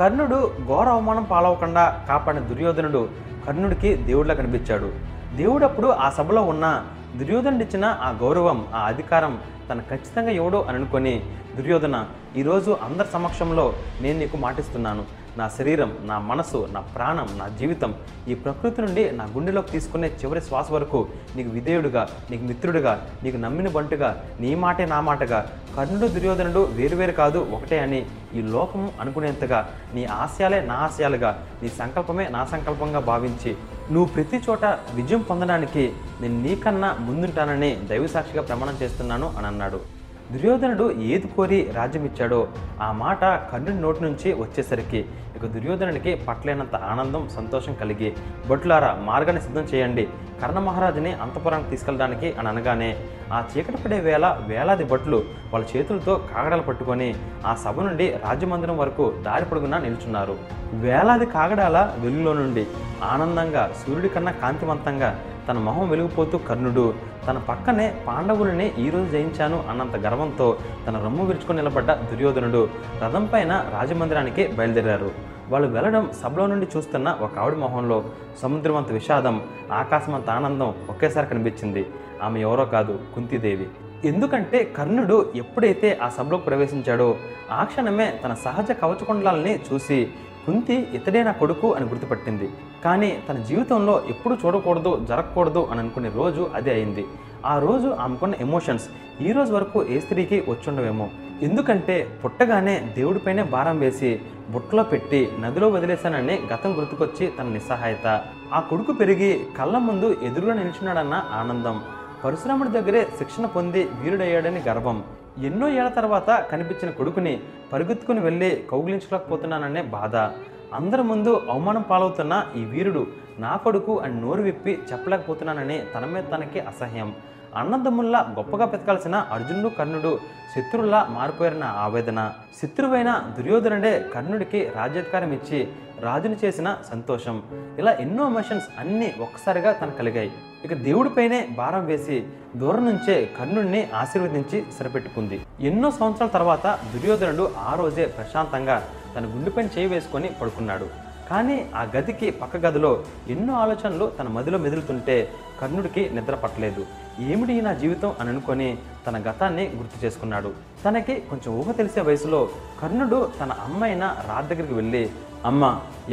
కర్ణుడు ఘోర అవమానం పాలవకుండా కాపాడిన దుర్యోధనుడు కర్ణుడికి దేవుడిలా కనిపించాడు. దేవుడు అప్పుడు ఆ సభలో ఉన్న దుర్యోధనుడు ఇచ్చిన ఆ గౌరవం, ఆ అధికారం తను ఖచ్చితంగా ఎవడో అని అనుకొని, దుర్యోధన, ఈరోజు అందరి సమక్షంలో నేను నీకు మాటిస్తున్నాను, నా శరీరం, నా మనసు, నా ప్రాణం, నా జీవితం, ఈ ప్రకృతి నుండి నా గుండెలోకి తీసుకునే చివరి శ్వాస వరకు నీకు విధేయుడుగా, నీకు మిత్రుడిగా, నీకు నమ్మిన బంటుగా, నీ మాటే నా మాటగా, కర్ణుడు దుర్యోధనుడు వేరువేరు కాదు ఒకటే అని ఈ లోకం అనుకునేంతగా, నీ ఆశయాలే నా ఆశయాలుగా, నీ సంకల్పమే నా సంకల్పంగా భావించి నువ్వు ప్రతి చోట విజయం పొందడానికి నేను నీకన్నా ముందుంటానని దైవసాక్షిగా ప్రమాణం చేస్తున్నాను అని అన్నాడు. దుర్యోధనుడు ఏది కోరి రాజ్యం ఇచ్చాడో ఆ మాట కర్ణుడి నోటి నుంచి వచ్చేసరికి ఇక దుర్యోధనుడికి పట్లేనంత ఆనందం, సంతోషం కలిగి, భటులారా మార్గాన్ని సిద్ధం చేయండి, కర్ణ మహారాజుని అంతఃపురానికి తీసుకెళ్ళడానికి అని అనగానే ఆ చీకటి పడే వేళ వేలాది భటులు వాళ్ళ చేతులతో కాగడాలు పట్టుకొని ఆ సభ నుండి రాజమందిరం వరకు దారి పొడుగునా నిల్చున్నారు. వేలాది కాగడాల వెలుగులో నుండి ఆనందంగా, సూర్యుడి కన్నా కాంతివంతంగా తన మొహం వెలిగిపోతూ కర్ణుడు తన పక్కనే పాండవులని ఈరోజు జయించాను అన్నంత గర్వంతో తన రొమ్ము విరుచుకొని నిలబడ్డ దుర్యోధనుడు రథం పైన రాజమందిరానికి బయలుదేరారు. వాళ్ళు వెళ్ళడం సభలో నుండి చూస్తున్న ఒక ఆవిడ మొహంలో సముద్రమంత విషాదం, ఆకాశమంత ఆనందం ఒకేసారి కనిపించింది. ఆమె ఎవరో కాదు, కుంతీదేవి. ఎందుకంటే కర్ణుడు ఎప్పుడైతే ఆ సభలోకి ప్రవేశించాడో ఆ క్షణమే తన సహజ కవచకుండలాలని చూసి కుంతి ఇతడే నా కొడుకు అని గుర్తుపట్టింది. కానీ తన జీవితంలో ఎప్పుడు చూడకూడదు, జరగకూడదు అని అనుకునే రోజు అదే అయింది. ఆ రోజు ఆమెకున్న ఎమోషన్స్ ఈ రోజు వరకు ఏ స్త్రీకి వచ్చుండవేమో. ఎందుకంటే పుట్టగానే దేవుడిపైనే భారం వేసి బుట్టలో పెట్టి నదిలో వదిలేశానని గతం గుర్తుకొచ్చి తన నిస్సహాయత, ఆ కొడుకు పెరిగి కళ్ళ ముందు ఎదురుగా నిలిచున్నాడన్న ఆనందం, పరశురాముడి దగ్గరే శిక్షణ పొంది వీరుడయ్యాడని గర్వం, ఎన్నో ఏళ్ల తర్వాత కనిపించిన కొడుకుని పరుగెత్తుకుని వెళ్ళి కౌగిలించలేకపోతున్నాననే బాధ, అందరి ముందు అవమానం పాలవుతున్న ఈ వీరుడు నా కొడుకు అని నోరు విప్పి చెప్పలేకపోతున్నానని తన మీద తనకి అసహ్యం, అన్నదమ్ముల్లా గొప్పగా బ్రతకాల్సిన అర్జునుడు కర్ణుడు శత్రువుల్లా మారిపోయారన్న ఆవేదన, శత్రువైన దుర్యోధనుడే కర్ణుడికి రాజ్యాధికారం ఇచ్చి రాజుని చేసిన సంతోషం, ఇలా ఎన్నో ఎమోషన్స్ అన్నీ ఒక్కసారిగా తను కలిగాయి. ఇక దేవుడిపైనే భారం వేసి దూరం నుంచే కర్ణుడిని ఆశీర్వదించి సరిపెట్టుకుంది. ఎన్నో సంవత్సరాల తర్వాత దుర్యోధనుడు ఆ రోజే ప్రశాంతంగా తన గుండెపైన చేయి వేసుకొని పడుకున్నాడు. కానీ ఆ గదికి పక్క గదిలో ఎన్నో ఆలోచనలు తన మదిలో మెదులుతుంటే కర్ణుడికి నిద్ర పట్టలేదు. ఏమిటి నా జీవితం అని అనుకొని తన గతాన్ని గుర్తు చేసుకున్నాడు. తనకి కొంచెం ఊహ తెలిసే వయసులో కర్ణుడు తన అమ్మైన రాధ దగ్గరికి వెళ్ళి, అమ్మ,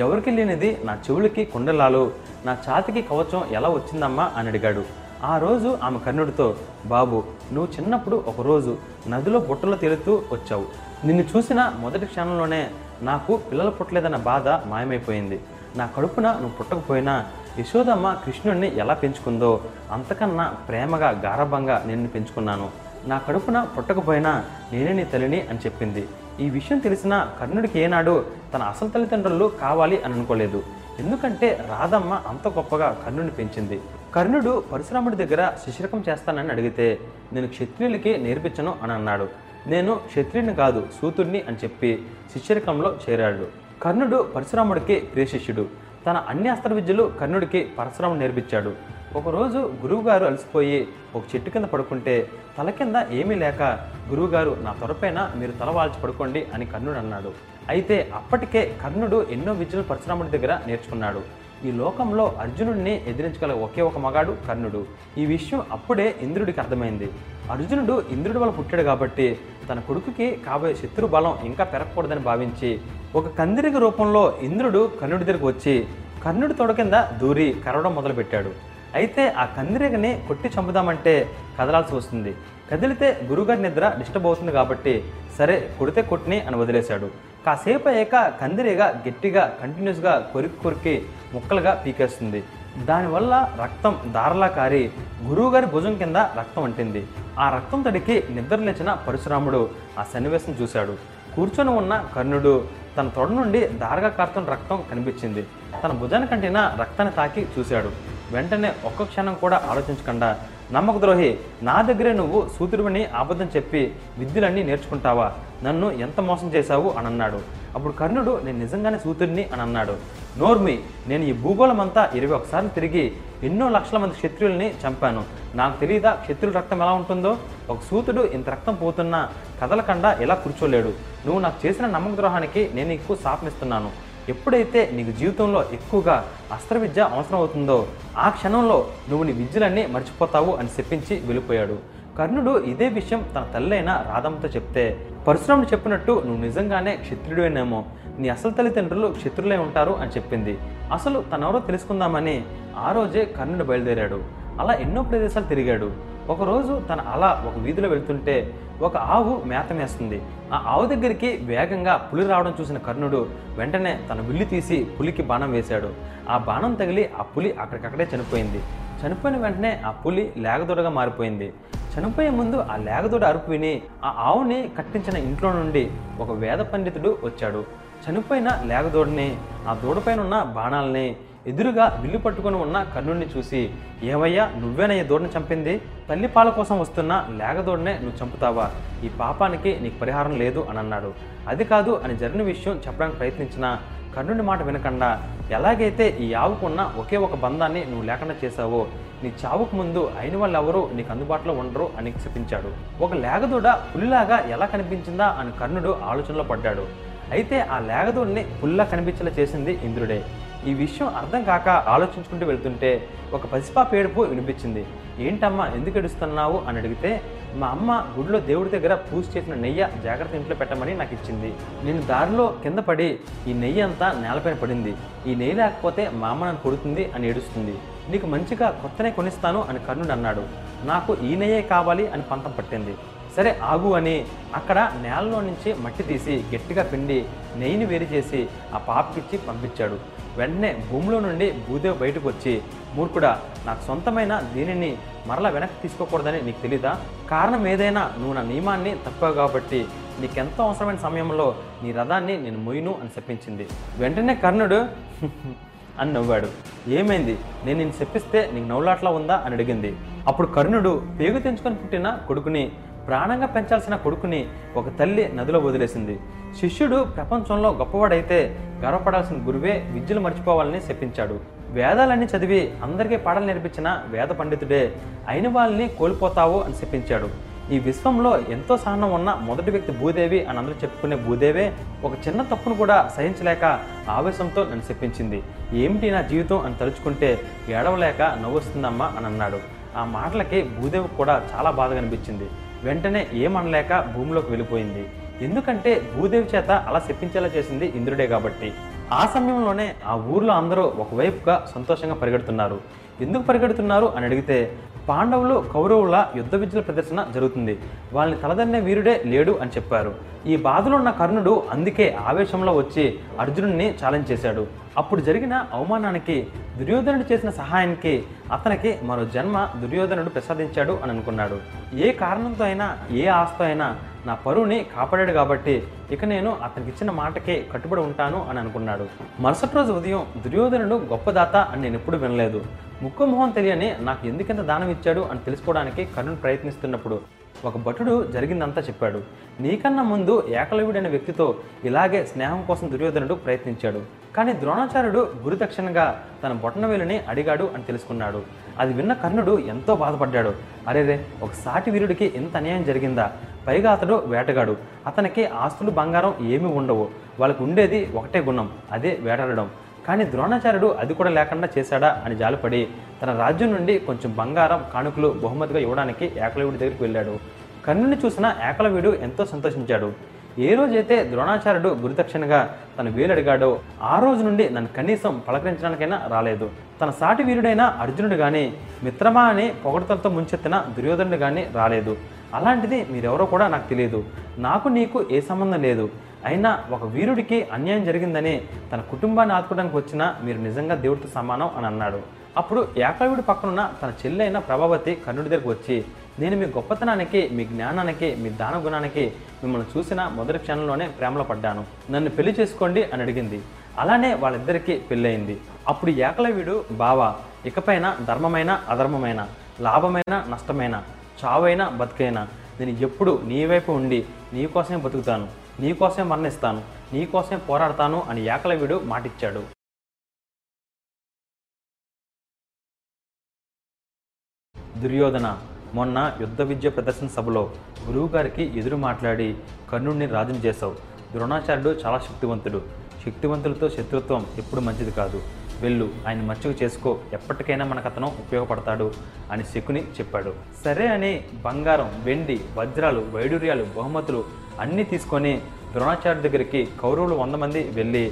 ఎవరికి లేనిది నా చెవులకి కుండలాలు, నా ఛాతికి కవచం ఎలా వచ్చిందమ్మా అని అడిగాడు. ఆ రోజు ఆమె కర్ణుడితో, బాబు, నువ్వు చిన్నప్పుడు ఒకరోజు నదిలో బుట్టలో తేలుతూ వచ్చావు. నిన్ను చూసిన మొదటి క్షణంలోనే నాకు పిల్లలు పుట్టలేదన్న బాధ మాయమైపోయింది. నా కడుపున నువ్వు పుట్టకపోయినా యశోదమ్మ కృష్ణుడిని ఎలా పెంచుకుందో అంతకన్నా ప్రేమగా, గారభంగా నిన్ను పెంచుకున్నాను. నా కడుపున పుట్టకపోయినా నేనే నీ తల్లిని అని చెప్పింది. ఈ విషయం తెలిసిన కర్ణుడికి ఏనాడు తన అసలు తల్లిదండ్రులు కావాలి అని అనుకోలేదు. ఎందుకంటే రాధమ్మ అంత గొప్పగా కర్ణుడిని పెంచింది. కర్ణుడు పరశురాముడి దగ్గర శిశిరకం చేస్తానని అడిగితే, నేను క్షత్రియులకి నేర్పించను అని అన్నాడు. నేను క్షత్రియుని కాదు, సూతుడిని అని చెప్పి శిష్యరకంలో చేరాడు. కర్ణుడు పరశురాముడికి ప్రియ శిష్యుడు. తన అన్ని అస్త్ర విద్యలు కర్ణుడికి పరశురాముడు నేర్పించాడు. ఒకరోజు గురువుగారు అలసిపోయి ఒక చెట్టు కింద పడుకుంటే తల కింద ఏమీ లేక, గురువుగారు, నా తొరపైన మీరు తల వాల్చి పడుకోండి అని కర్ణుడు అన్నాడు. అయితే అప్పటికే కర్ణుడు ఎన్నో విద్యలు పరశురాముడి దగ్గర నేర్చుకున్నాడు. ఈ లోకంలో అర్జునుడిని ఎదిరించగల ఒకే ఒక మగాడు కర్ణుడు. ఈ విషయం అప్పుడే ఇంద్రుడికి అర్థమైంది. అర్జునుడు ఇంద్రుడి వల్ల పుట్టాడు కాబట్టి తన కొడుకుకి కాబోయే శత్రు బలం ఇంకా పెరగకూడదని భావించి ఒక కందిరిగి రూపంలో ఇంద్రుడు కర్ణుడి దగ్గరకు వచ్చి కర్ణుడి తొడ కింద దూరి కరవడం మొదలుపెట్టాడు. అయితే ఆ కందిరిగని కొట్టి చంపుదామంటే కదలాల్సి వస్తుంది, కదిలితే గురుగారి నిద్ర డిస్టర్బ్ అవుతుంది కాబట్టి సరే కొడితే కొట్టిని అని వదిలేశాడు. కాసేపు అయ్యాక కందిరీగ గట్టిగా కంటిన్యూస్గా కొరికి ముక్కలుగా పీకేస్తుంది. దానివల్ల రక్తం దారలా కారి గురువుగారి భుజం కింద రక్తం అంటింది. ఆ రక్తం తడికి నిద్ర లేచిన పరశురాముడు ఆ సన్నివేశం చూశాడు. కూర్చొని ఉన్న కర్ణుడు తన తొడ నుండి దారగా కారుతున్న రక్తం కనిపించింది. తన భుజానికంటిన రక్తాన్ని తాకి చూశాడు. వెంటనే ఒక్క క్షణం కూడా ఆలోచించకుండా నమ్మక ద్రోహి, నా దగ్గరే నువ్వు సూతుడిని అబద్ధం చెప్పి విద్యలన్నీ నేర్చుకుంటావా, నన్ను ఎంత మోసం చేశావు అని అన్నాడు. అప్పుడు కర్ణుడు, నేను నిజంగానే సూతుడిని అని అన్నాడు. నోర్మి, నేను ఈ భూగోళం అంతా 21 సార్లు తిరిగి ఎన్నో లక్షల మంది క్షత్రియుల్ని చంపాను. నాకు తెలియదా క్షత్రియుల రక్తం ఎలా ఉంటుందో? ఒక సూతుడు ఇంత రక్తం పోతున్నా కదలకుండా ఎలా కూర్చోలేడు? నువ్వు నాకు చేసిన నమ్మక ద్రోహానికి నేను నీకు శాపమిస్తున్నాను. ఎప్పుడైతే నీకు జీవితంలో ఎక్కువగా అస్త్రవిద్య అవసరం అవుతుందో ఆ క్షణంలో నువ్వు నీ విద్యలన్నీ మర్చిపోతావు అని చెప్పించి వెళ్ళిపోయాడు. కర్ణుడు ఇదే విషయం తన తల్లైన రాధమ్మతో చెప్తే, పరశురాముడు చెప్పినట్టు నువ్వు నిజంగానే క్షత్రుడేనేమో, నీ అసలు తల్లిదండ్రులు క్షత్రులే ఉంటారు అని చెప్పింది. అసలు తనెవరో తెలుసుకుందామని ఆ రోజే కర్ణుడు బయలుదేరాడు. అలా ఎన్నో ప్రదేశాలు తిరిగాడు. ఒకరోజు తన అలా ఒక వీధిలో వెళ్తుంటే ఒక ఆవు మేత మేస్తుంది. ఆ ఆవు దగ్గరికి వేగంగా పులి రావడం చూసిన కర్ణుడు వెంటనే తన విల్లు తీసి పులికి బాణం వేశాడు. ఆ బాణం తగిలి ఆ పులి అక్కడికక్కడే చనిపోయింది. చనిపోయిన వెంటనే ఆ పులి లేగదూడగా మారిపోయింది. చనిపోయే ముందు ఆ లేగదూడ అరుపు విని ఆ ఆవుని కట్టించిన ఇంట్లో నుండి ఒక వేద పండితుడు వచ్చాడు. చనిపోయిన లేగదూడని, ఆ దూడపైన ఉన్న బాణాలని, ఎదురుగా విల్లు పట్టుకొని ఉన్న కర్ణుడిని చూసి, ఏవయ్యా నువ్వేనా ఈ దూడని చంపింది? తల్లి పాల కోసం వస్తున్న లేగదూడనే నువ్వు చంపుతావా? ఈ పాపానికి నీకు పరిహారం లేదు అని అన్నాడు. అది కాదు అని జరిగిన విషయం చెప్పడానికి ప్రయత్నించిన కర్ణుడి మాట వినకుండా, ఎలాగైతే ఈ ఆవుకున్న ఒకే ఒక బంధాన్ని నువ్వు లేకుండా చేశావో, నీ చావుకు ముందు అయిన వాళ్ళు ఎవరూ నీకు అందుబాటులో ఉండరు అని శపించాడు. ఒక లేగదూడ పులిలాగా ఎలా కనిపించిందా అని కర్ణుడు ఆలోచనలో పడ్డాడు. అయితే ఆ లేగదూడిని పుల్లా కనిపించేలా చేసింది ఇంద్రుడే. ఈ విషయం అర్థం కాక ఆలోచించుకుంటూ వెళ్తుంటే ఒక పసిపాప ఏడుపు వినిపించింది. ఏంటమ్మా ఎందుకు ఏడుస్తున్నావు అని అడిగితే, మా అమ్మ గుడిలో దేవుడి దగ్గర పూజ చేసిన నెయ్యి జాగ్రత్త ఇంట్లో పెట్టమని నాకు ఇచ్చింది. నేను దారిలో కింద పడి ఈ నెయ్యి అంతా నేలపైన పడింది. ఈ నెయ్యి లేకపోతే మా అమ్మ నన్ను కొడుతుంది అని ఏడుస్తుంది. నీకు మంచిగా కొత్తనే కొనిస్తాను అని కర్ణుడు అన్నాడు. నాకు ఈ నెయ్యే కావాలి అని పంతం పట్టింది. సరే ఆగు అని అక్కడ నేలలో నుంచి మట్టి తీసి గట్టిగా పిండి నెయ్యిని వేరు చేసి ఆ పాపకిచ్చి పంపించాడు. వెంటనే భూమిలో నుండి భూదేవి బయటకు వచ్చి, మూర్ఖుడా, నాకు సొంతమైన దీనిని మరలా వెనక్కి తీసుకోకూడదని నీకు తెలీదా? కారణం ఏదైనా నువ్వు నా నియమాన్ని తప్పావు కాబట్టి నీకెంతో అవసరమైన సమయంలో నీ రథాన్ని నేను మొయ్యను అని చెప్పించింది. వెంటనే కర్ణుడు అని నవ్వాడు. ఏమైంది, నేను నిన్ను చెప్పిస్తే నీకు నవ్వులాట్లా ఉందా అని అడిగింది. అప్పుడు కర్ణుడు, పేగు తెంచుకొని పుట్టిన కొడుకుని, ప్రాణంగా పెంచాల్సిన కొడుకుని ఒక తల్లి నదిలో వదిలేసింది. శిష్యుడు ప్రపంచంలో గొప్పవాడైతే గర్వపడాల్సిన గురువే విద్యలు మర్చిపోవాలని శపించాడు. వేదాలన్నీ చదివి అందరికీ పాఠాలు నేర్పించిన వేద పండితుడే అయిన వాళ్ళని కోల్పోతావు అని శపించాడు. ఈ విశ్వంలో ఎంతో సహనం ఉన్న మొదటి వ్యక్తి భూదేవి అని అందరూ చెప్పుకునే భూదేవే ఒక చిన్న తప్పును కూడా సహించలేక ఆవేశంతో నన్ను శపించింది. ఏమిటి నా జీవితం అని తలుచుకుంటే ఏడవలేక నవ్వుస్తుందమ్మా అని అన్నాడు. ఆ మాటలకి భూదేవి కూడా చాలా బాధగా అనిపించింది. వెంటనే ఏమనలేక భూమిలోకి వెళ్ళిపోయింది. ఎందుకంటే భూదేవి చేత అలా శపించేలా చేసింది ఇంద్రుడే కాబట్టి. ఆ సమయంలోనే ఆ ఊర్లో అందరూ ఒకవైపుగా సంతోషంగా పరిగెడుతున్నారు. ఎందుకు పరిగెడుతున్నారు అని అడిగితే, పాండవులు కౌరవుల యుద్ధ విద్యల ప్రదర్శన జరుగుతుంది, వాళ్ళని తలదన్నే వీరుడే లేడు అని చెప్పారు. ఈ బాధలో ఉన్న కర్ణుడు అందుకే ఆవేశంలో వచ్చి అర్జునుడిని ఛాలెంజ్ చేశాడు. అప్పుడు జరిగిన అవమానానికి, దుర్యోధనుడు చేసిన సహాయానికి అతనికి మరో జన్మ దుర్యోధనుడు ప్రసాదించాడు అని అనుకున్నాడు. ఏ కారణంతో అయినా, ఏ ఆస్తో అయినా నా పరువుని కాపాడాడు కాబట్టి ఇక నేను అతనికి ఇచ్చిన మాటకే కట్టుబడి ఉంటాను అని అనుకున్నాడు. మరుసటి రోజు ఉదయం, దుర్యోధనుడు గొప్ప దాత అని నేను ఎప్పుడు వినలేదు, ముక్కు మొహం తెలియని నాకు ఎందుకింత దానం ఇచ్చాడు అని తెలుసుకోవడానికి కర్ణుడు ప్రయత్నిస్తున్నప్పుడు ఒక భటుడు జరిగిందంతా చెప్పాడు. నీకన్నా ముందు ఏకలవ్యుడైన వ్యక్తితో ఇలాగే స్నేహం కోసం దుర్యోధనుడు ప్రయత్నించాడు. కానీ ద్రోణాచార్యుడు గురుదక్షిణగా తన బొటనవేలుని అడిగాడు అని తెలుసుకున్నాడు. అది విన్న కర్ణుడు ఎంతో బాధపడ్డాడు. అరేరే, ఒక సాటి వీరుడికి ఇంత అన్యాయం జరిగిందా? పైగా అతడు వేటగాడు, అతనికి ఆస్తులు బంగారం ఏమీ ఉండవు, వాళ్ళకు ఉండేది ఒకటే గుణం, అదే వేటాడడం. కానీ ద్రోణాచార్యుడు అది కూడా లేకుండా చేశాడా అని జాలిపడి తన రాజ్యం నుండి కొంచెం బంగారం కానుకలు బహుమతిగా ఇవ్వడానికి ఏకలవ్యుడి దగ్గరికి వెళ్ళాడు. కర్ణుడిని చూసిన ఏకలవ్యుడు ఎంతో సంతోషించాడు. ఏ రోజైతే ద్రోణాచార్యుడు గురుదక్షిణగా తన వేలడిగాడో ఆ రోజు నుండి నన్ను కనీసం పలకరించడానికైనా రాలేదు. తన సాటి వీరుడైన అర్జునుడు కానీ, మిత్రమా అని పొగడతలతో ముంచెత్తిన దుర్యోధనుడు కానీ రాలేదు. అలాంటిది మీరెవరో కూడా నాకు తెలియదు, నాకు నీకు ఏ సంబంధం లేదు, అయినా ఒక వీరుడికి అన్యాయం జరిగిందని తన కుటుంబాన్ని ఆదుకోవడానికి వచ్చినా మీరు నిజంగా దేవుడితో సమానం అని అన్నాడు. అప్పుడు ఏకలవ్యుడి పక్కనున్న తన చెల్లైన ప్రభావతి కర్ణుడి దగ్గరకు వచ్చి, నేను మీ గొప్పతనానికి, మీ జ్ఞానానికి, మీ దాన గుణానికి మిమ్మల్ని చూసిన మొదటి క్షణంలోనే ప్రేమలో పడ్డాను, నన్ను పెళ్లి చేసుకోండి అని అడిగింది. అలానే వాళ్ళిద్దరికీ పెళ్ళయింది. అప్పుడు ఏకలవ్యుడు, బావా, ఇకపైన ధర్మమైన అధర్మమైన, లాభమైనా నష్టమైనా, చావైనా బతికైనా నేను ఎప్పుడు నీ వైపు ఉండి నీకోసమే బతుకుతాను, నీకోసమే మరణిస్తాను, నీకోసమే పోరాడతాను అని ఏకలవ్యుడు మాటిచ్చాడు. దుర్యోధన మొన్న యుద్ధ విద్య ప్రదర్శన సభలో గురువుగారికి ఎదురు మాట్లాడి కర్ణుడిని రాజుని చేశావు. ద్రోణాచార్యుడు చాలా శక్తివంతుడు, శక్తివంతులతో శత్రుత్వం ఎప్పుడు మంచిది కాదు. వెళ్ళు, ఆయన మంచిగా చేసుకో, ఎప్పటికైనా మనకు అతను ఉపయోగపడతాడు అని శకుని చెప్పాడు. సరే అని బంగారం, వెండి, వజ్రాలు, వైడూర్యాలు, బహుమతులు అన్నీ తీసుకొని ద్రోణాచార్యుడి దగ్గరికి కౌరవులు 100 మంది వెళ్ళి,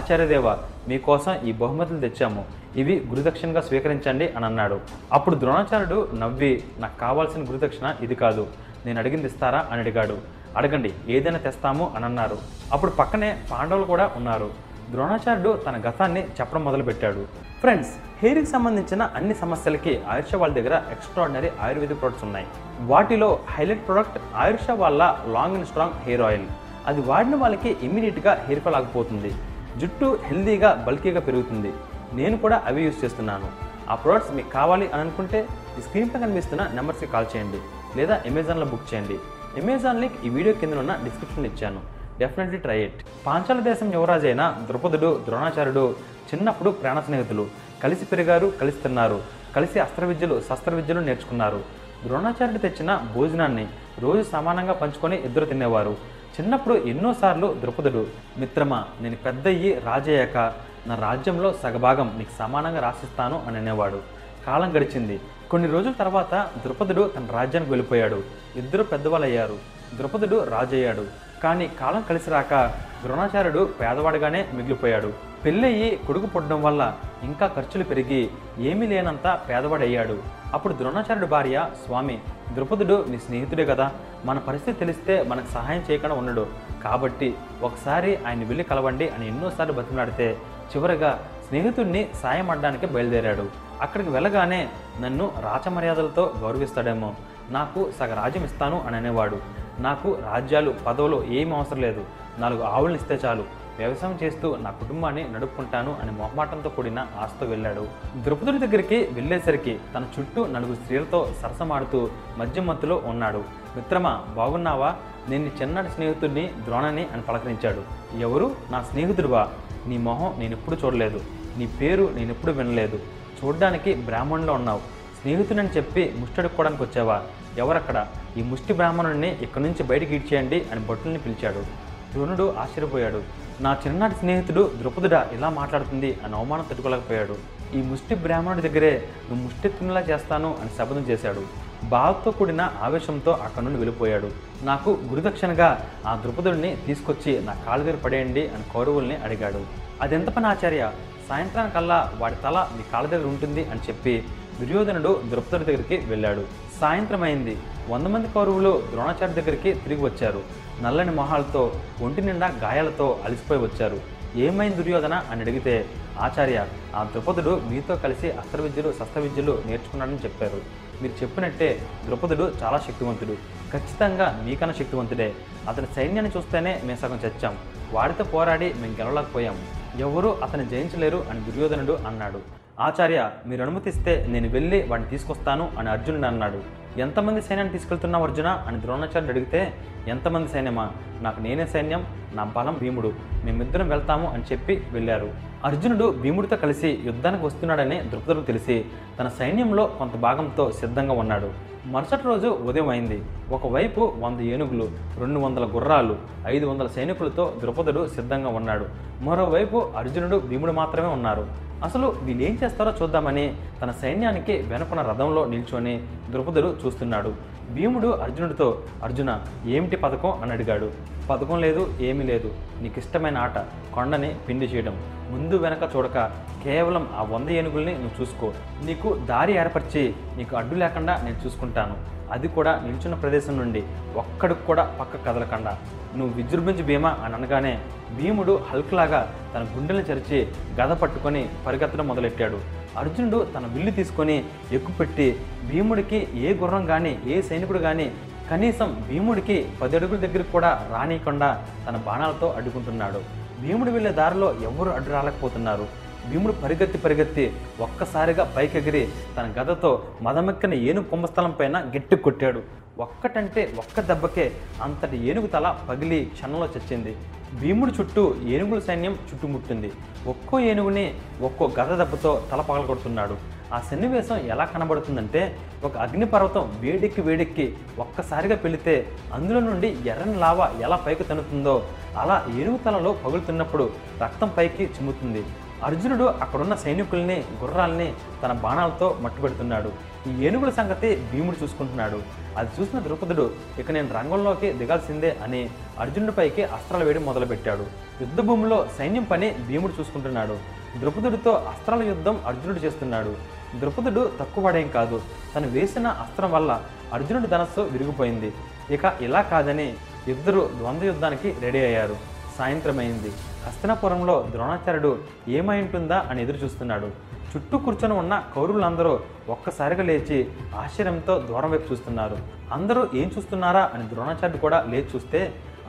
ఆచార్యదేవ మీకోసం ఈ బహుమతులు తెచ్చాము, ఇవి గురుదక్షిణగా స్వీకరించండి అని అన్నాడు. అప్పుడు ద్రోణాచార్యుడు నవ్వి, నాకు కావాల్సిన గురుదక్షిణ ఇది కాదు, నేను అడిగింది ఇస్తారా అని అడిగాడు. అడగండి, ఏదైనా తెస్తాము అని అన్నారు. అప్పుడు పక్కనే పాండవులు కూడా ఉన్నారు. ద్రోణాచార్యుడు తన గతాన్ని చెప్పడం మొదలుపెట్టాడు. ఫ్రెండ్స్, హెయిర్కి సంబంధించిన అన్ని సమస్యలకి ఆయుర్ష వాళ్ళ దగ్గర ఎక్స్ట్రాడినరీ ఆయుర్వేద ప్రొడక్ట్స్ ఉన్నాయి. వాటిలో హైలైట్ ప్రొడక్ట్ ఆయుర్ష వాళ్ళ long and strong hair oil. అది వాడిన వాళ్ళకి ఇమ్మీడియట్గా హెయిర్ ఫాల్ ఆగిపోతుంది, జుట్టు హెల్దీగా బల్కీగా పెరుగుతుంది. నేను కూడా అవి యూజ్ చేస్తున్నాను. ఆ ప్రొడక్ట్స్ మీకు కావాలి అని అనుకుంటే ఈ స్క్రీన్పై కనిపిస్తున్న నెంబర్స్కి కాల్ చేయండి లేదా అమెజాన్లో బుక్ చేయండి. అమెజాన్ లింక్ ఈ వీడియో కింద ఉన్న డిస్క్రిప్షన్లో ఇచ్చాను. Definitely try it. పాంచాల దేశం యువరాజైన ద్రుపదుడు, ద్రోణాచార్యుడు చిన్నప్పుడు ప్రాణ స్నేహితులు. కలిసి పెరిగారు, కలిసి తిన్నారు, కలిసి శస్త్ర విద్యలు నేర్చుకున్నారు. ద్రోణాచార్యుడు తెచ్చిన భోజనాన్ని రోజు సమానంగా పంచుకొని ఇద్దరు తినేవారు. చిన్నప్పుడు ఎన్నోసార్లు ద్రుపదుడు, మిత్రమా, నేను పెద్దయ్యి రాజయ్యాక నా రాజ్యంలో సగభాగం నీకు సమానంగా రాసిస్తాను అని అనేవాడు. కాలం గడిచింది. కొన్ని రోజుల తర్వాత ద్రుపదుడు తన రాజ్యానికి వెళ్ళిపోయాడు. ఇద్దరు పెద్దవాళ్ళయ్యారు. ద్రుపదుడు రాజయ్యాడు. కానీ కాలం కలిసి రాక ద్రోణాచార్యుడు పేదవాడిగానే మిగిలిపోయాడు. పెళ్ళయ్యి కొడుకు పుట్టడం వల్ల ఇంకా ఖర్చులు పెరిగి ఏమీ లేనంత పేదవాడయ్యాడు. అప్పుడు ద్రోణాచార్యుడు భార్య, స్వామి, ద్రుపదుడు నీ స్నేహితుడే కదా, మన పరిస్థితి తెలిస్తే మనకు సహాయం చేయకుండా ఉండడు, కాబట్టి ఒకసారి ఆయన వెళ్ళి కలవండి అని ఎన్నోసార్లు బతిమలాడితే చివరగా స్నేహితుడిని సాయం అడ్డానికి బయలుదేరాడు. అక్కడికి వెళ్ళగానే నన్ను రాచమర్యాదలతో గౌరవిస్తాడేమో, నాకు సగ రాజ్యం ఇస్తాను అని అనేవాడు. నాకు రాజ్యాలు, పదవులు ఏమీ అవసరం లేదు, 4 ఆవులను ఇస్తే చాలు, వ్యవసాయం చేస్తూ నా కుటుంబాన్ని నడుపుకుంటాను అని మొహమాటంతో కూడిన ఆశతో వెళ్ళాడు. ద్రుపదుడి దగ్గరికి వెళ్ళేసరికి తన చుట్టూ 4 స్త్రీలతో సరసమాడుతూ మద్యమత్తులో ఉన్నాడు. మిత్రమా, బాగున్నావా, నేను చిన్నటి స్నేహితుడిని ద్రోణని అని పలకరించాడు. ఎవరు, నా స్నేహితుడువా? నీ మొహం నేనెప్పుడు చూడలేదు, నీ పేరు నేనెప్పుడు వినలేదు, చూడ్డానికి బ్రాహ్మణులో ఉన్నావు, స్నేహితుడని చెప్పి ముష్టడుక్కోవడానికి వచ్చావా? ఎవరక్కడ? ఈ ముష్టి బ్రాహ్మణుడిని ఇక్కడి నుంచి బయటకు ఈడ్చేయండి అని భటుల్ని పిలిచాడు. ద్రోణుడు ఆశ్చర్యపోయాడు. నా చిన్ననాటి స్నేహితుడు ద్రుపదుడా ఇలా మాట్లాడుతుంది అని అవమానం తట్టుకోలేకపోయాడు. ఈ ముష్టి బ్రాహ్మణుడి దగ్గరే నువ్వు ముష్టిలా చేస్తాను అని శపథం చేశాడు. బాధతో కూడిన ఆవేశంతో అక్కడి నుండి వెళ్ళిపోయాడు. నాకు గురుదక్షిణగా ఆ ద్రుపదుడిని తీసుకొచ్చి నా కాళ్ళ దగ్గర పడేయండి అని కౌరవుల్ని అడిగాడు. అదెంత పని ఆచార్య, సాయంత్రానికల్లా వాడి తల మీ కాళ్ళ దగ్గర ఉంటుంది అని చెప్పి దుర్యోధనుడు ద్రుపదుడి దగ్గరికి వెళ్ళాడు. సాయంత్రం అయింది. 100 మంది కౌరవులు ద్రోణాచార్య దగ్గరికి తిరిగి వచ్చారు. నల్లని మొహాలతో, ఒంటి నిండా గాయాలతో అలిసిపోయి వచ్చారు. ఏమైంది దుర్యోధన అని అడిగితే, ఆచార్య, ఆ ద్రుపదుడు మీతో కలిసి శస్త్రవిద్యలు నేర్చుకున్నాడని చెప్పారు. మీరు చెప్పినట్టే ద్రుపదుడు చాలా శక్తివంతుడు, ఖచ్చితంగా మీకన్నా శక్తివంతుడే. అతని సైన్యాన్ని చూస్తేనే మేము సగం చచ్చాం, వాడితో పోరాడి మేము గెలవలేకపోయాం, ఎవరూ అతను జయించలేరు అని దుర్యోధనుడు అన్నాడు. ఆచార్య, మీరు అనుమతిస్తే నేను వెళ్ళి వాడిని తీసుకొస్తాను అని అర్జునుడు అన్నాడు. ఎంతమంది సైన్యాన్ని తీసుకెళ్తున్నావు అర్జున అని ద్రోణాచార్యుడు అడిగితే, ఎంతమంది సైన్యమా, నాకు నేనే సైన్యం, నా బలం భీముడు, మేమిద్దరం వెళ్తాము అని చెప్పి వెళ్ళారు. అర్జునుడు భీముడితో కలిసి యుద్ధానికి వస్తున్నాడని ద్రుపదుడు తెలిసి తన సైన్యంలో కొంత భాగంతో సిద్ధంగా ఉన్నాడు. మరుసటి రోజు ఉదయం అయింది. ఒకవైపు 100 ఏనుగులు, 200 గుర్రాలు, 500 సైనికులతో ద్రుపదుడు సిద్ధంగా ఉన్నాడు. మరోవైపు అర్జునుడు, భీముడు మాత్రమే ఉన్నారు. అసలు వీళ్ళు ఏం చేస్తారో చూద్దామని తన సైన్యానికి వెనుకున్న రథంలో నిల్చొని ద్రుపదుడు చూస్తున్నాడు. భీముడు అర్జునుడితో, అర్జున, ఏమిటి పథకం అని అడిగాడు. పథకం లేదు, ఏమీ లేదు, నీకు ఇష్టమైన ఆట, కొండని పిండి చేయడం. ముందు వెనక చూడక కేవలం ఆ 100 ఏనుగుల్ని నువ్వు చూసుకో, నీకు దారి ఏర్పరిచి నీకు అడ్డు లేకుండా నేను చూసుకుంటాను, అది కూడా నిల్చున్న ప్రదేశం నుండి ఒక్కడికి కూడా పక్క కదలకుండా. నువ్వు విజృంభించి భీమా అని అనగానే భీముడు హల్క్లాగా తన గుండెలను చరిచి గద పట్టుకొని పరిగెత్తడం మొదలెట్టాడు. అర్జునుడు తన విల్లు తీసుకొని ఎక్కుపెట్టి భీముడికి ఏ గుర్రం కానీ ఏ సైనికుడు కానీ కనీసం భీముడికి 10 అడుగుల దగ్గరికి కూడా రానియకుండా తన బాణాలతో అడ్డుకుంటున్నాడు. భీముడు వెళ్ళే దారిలో ఎవరు అడ్డు రాలేకపోతున్నారు. భీముడు పరిగెత్తి ఒక్కసారిగా పైకెగిరి తన గదతో మదమెక్కిన ఏనుగు కుంభస్థలం పైన గట్టి కొట్టాడు. ఒక్కటంటే ఒక్క దెబ్బకే అంతటి ఏనుగు తల పగిలి క్షణంలో చచ్చింది. భీముడి చుట్టూ ఏనుగుల సైన్యం చుట్టుముట్టింది. ఒక్కో ఏనుగుని ఒక్కో గద దెబ్బతో తల పగలగొడుతున్నాడు. ఆ సన్నివేశం ఎలా కనబడుతుందంటే, ఒక అగ్నిపర్వతం వేడెక్కి ఒక్కసారిగా పెళితే అందులో నుండి ఎర్రని లావా ఎలా పైకి తన్నుతుందో అలా ఏనుగు తలలో పగులుతున్నప్పుడు రక్తం పైకి చిమ్ముతుంది. అర్జునుడు అక్కడున్న సైనికుల్ని, గుర్రాల్ని తన బాణాలతో మట్టుపెడుతున్నాడు. ఈ ఏనుగుల సంగతి భీముడు చూసుకుంటున్నాడు. అది చూసిన ద్రౌపదుడు ఇక నేను రంగంలోకి దిగాల్సిందే అని అర్జునుడిపైకి అస్త్రాలు వేయడం మొదలుపెట్టాడు. యుద్ధ భూమిలో సైన్యం పని భీముడు చూసుకుంటున్నాడు. ద్రౌపదుడితో అస్త్రాల యుద్ధం అర్జునుడు చేస్తున్నాడు. ద్రౌపదుడు తక్కువ పడేం కాదు, తను వేసిన అస్త్రం వల్ల అర్జునుడి ధనస్సు విరిగిపోయింది. ఇక ఇలా కాదని ఇద్దరు ద్వంద్వ యుద్ధానికి రెడీ అయ్యారు. సాయంత్రమైంది. హస్తినాపురంలో ద్రోణాచార్యుడు ఏమైంటుందా అని ఎదురు చూస్తున్నాడు. చుట్టూ కూర్చొని ఉన్న కౌరవులందరూ ఒక్కసారిగా లేచి ఆశ్చర్యంతో దూరం వైపు చూస్తున్నారు. అందరూ ఏం చూస్తున్నారా అని ద్రోణాచార్యుడు కూడా లేచి చూస్తే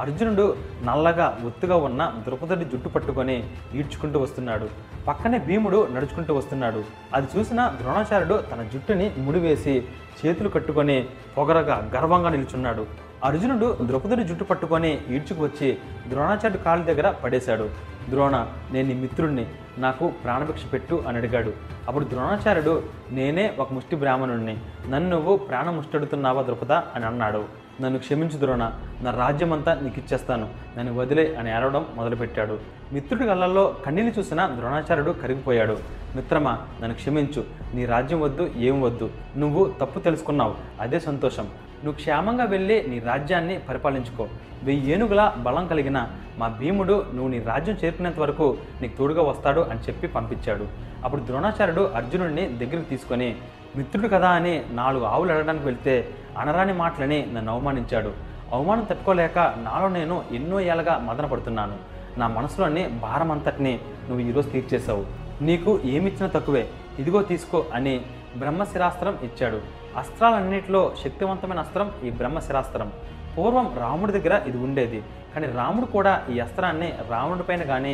అర్జునుడు నల్లగా ఒత్తుగా ఉన్న ద్రౌపదుడి జుట్టు పట్టుకొని ఈడ్చుకుంటూ వస్తున్నాడు. పక్కనే భీముడు నడుచుకుంటూ వస్తున్నాడు. అది చూసిన ద్రోణాచార్యుడు తన జుట్టుని ముడివేసి చేతులు కట్టుకొని పొగరగా గర్వంగా నిల్చున్నాడు. అర్జునుడు ద్రౌపదుడి జుట్టు పట్టుకొని ఈడ్చుకు వచ్చి ద్రోణాచార్యుడు కాళ్ళ దగ్గర పడేశాడు. ద్రోణ, నేను నీ మిత్రుణ్ణి, నాకు ప్రాణభిక్ష పెట్టు అని అడిగాడు. అప్పుడు ద్రోణాచార్యుడు, నేనే ఒక ముష్టి బ్రాహ్మణుణ్ణి, నన్ను నువ్వు ప్రాణముష్టడుతున్నావా ద్రౌపద అని అన్నాడు. నన్ను క్షమించు ద్రోణ, నా రాజ్యం అంతా నీకు ఇచ్చేస్తాను, నన్ను వదిలే అని ఏడవడం మొదలుపెట్టాడు. మిత్రుడి కళ్ళల్లో కన్నీళ్లు చూసిన ద్రోణాచార్యుడు కరిగిపోయాడు. మిత్రమా, నన్ను క్షమించు, నీ రాజ్యం వద్దు, ఏం వద్దు, నువ్వు తప్పు తెలుసుకున్నావు, అదే సంతోషం. నువ్వు క్షేమంగా వెళ్ళి నీ రాజ్యాన్ని పరిపాలించుకో. 1000 ఏనుగుల బలం కలిగిన మా భీముడు నువ్వు నీ రాజ్యం చేరుకునేంత వరకు నీకు తోడుగా వస్తాడు అని చెప్పి పంపించాడు. అప్పుడు ద్రోణాచార్యుడు అర్జునుడిని దగ్గరికి తీసుకొని మిత్రుడు కదా అని 4 ఆవులు అడగడానికి వెళ్తే అనరాని మాటలని నన్ను అవమానించాడు. అవమానం తట్టుకోలేక నాలో నేను ఎన్నో ఏళ్ళగా మదన పడుతున్నాను. నా మనసులోని భారం అంతటిని నువ్వు ఈరోజు తీర్చేశావు. నీకు ఏమిచ్చినా తక్కువే, ఇదిగో తీసుకో అని బ్రహ్మశిరాస్త్రం ఇచ్చాడు. అస్త్రాలన్నింటిలో శక్తివంతమైన అస్త్రం ఈ బ్రహ్మశిరాస్త్రం. పూర్వం రాముడి దగ్గర ఇది ఉండేది, కానీ రాముడు కూడా ఈ అస్త్రాన్ని రావణుడి పైన కానీ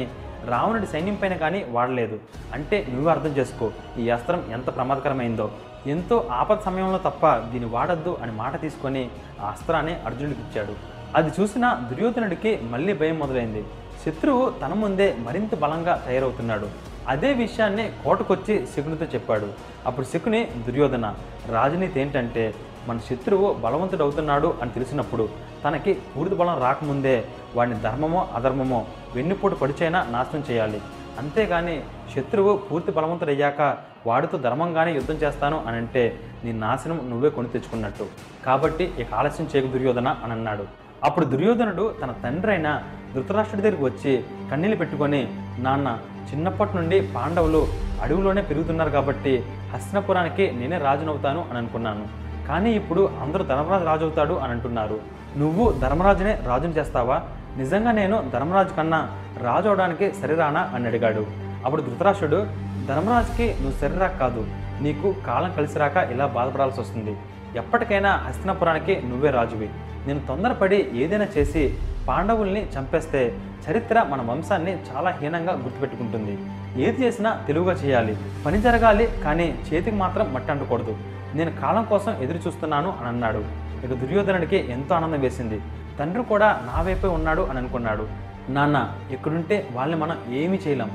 రావణుడి సైన్యం పైన కానీ వాడలేదు. అంటే నువ్వు అర్థం చేసుకో ఈ అస్త్రం ఎంత ప్రమాదకరమైందో. ఎంతో ఆపద సమయంలో తప్ప దీన్ని వాడద్దు అని మాట తీసుకొని ఆ అస్త్రాన్ని అర్జునుడికి ఇచ్చాడు. అది చూసిన దుర్యోధనుడికి మళ్ళీ భయం మొదలైంది. శత్రువు తన ముందే మరింత బలంగా తయారవుతున్నాడు. అదే విషయాన్ని కోటకొచ్చి శకునితో చెప్పాడు. అప్పుడు శకుని, దుర్యోధన, రాజనీతి ఏంటంటే మన శత్రువు బలవంతుడు అవుతున్నాడు అని తెలిసినప్పుడు తనకి పూర్తి బలం రాకముందే వాడిని ధర్మమో అధర్మమో వెన్నుపోటు పడిచైనా నాశనం చేయాలి. అంతేగాని శత్రువు పూర్తి బలవంతుడయ్యాక వాడితో ధర్మంగానే యుద్ధం చేస్తాను అని అంటే నీ నాశనం నువ్వే కొని తెచ్చుకున్నట్టు. కాబట్టి ఇక ఆలస్యం చేయకు దుర్యోధన అని అన్నాడు. అప్పుడు దుర్యోధనుడు తన తండ్రి అయిన ధృతరాష్ట్రుడి దగ్గరికి వచ్చి కన్నీళ్ళు పెట్టుకొని, నాన్న, చిన్నప్పటి నుండి పాండవులు అడవులోనే పెరుగుతున్నారు కాబట్టి హస్తినాపురానికి నేనే రాజునవుతాను అని అనుకున్నాను. కానీ ఇప్పుడు అందరూ ధర్మరాజు రాజు అవుతాడు అని అంటున్నారు. నువ్వు ధర్మరాజునే రాజును చేస్తావా? నిజంగా నేను ధర్మరాజు కన్నా రాజు అవడానికి శరీరానా అని అడిగాడు. అప్పుడు ధృతరాష్ట్రుడు, ధర్మరాజుకి నువ్వు శరీరాక కాదు, నీకు కాలం కలిసిరాక ఇలా బాధపడాల్సి వస్తుంది. ఎప్పటికైనా హస్తినాపురానికి నువ్వే రాజువి. నేను తొందరపడి ఏదైనా చేసి పాండవుల్ని చంపేస్తే చరిత్ర మన వంశాన్ని చాలా హీనంగా గుర్తుపెట్టుకుంటుంది. ఏది చేసినా తెలివిగా చేయాలి, పని జరగాలి, కానీ చేతికి మాత్రం మట్టి అంటకూడదు. నేను కాలం కోసం ఎదురు చూస్తున్నాను అని అన్నాడు. ఇక దుర్యోధనుడికి ఎంతో ఆనందం వేసింది. తండ్రి కూడా నా వైపే ఉన్నాడు అని అనుకున్నాడు. నాన్న, ఇక్కడుంటే వాళ్ళని మనం ఏమీ చేయలేం.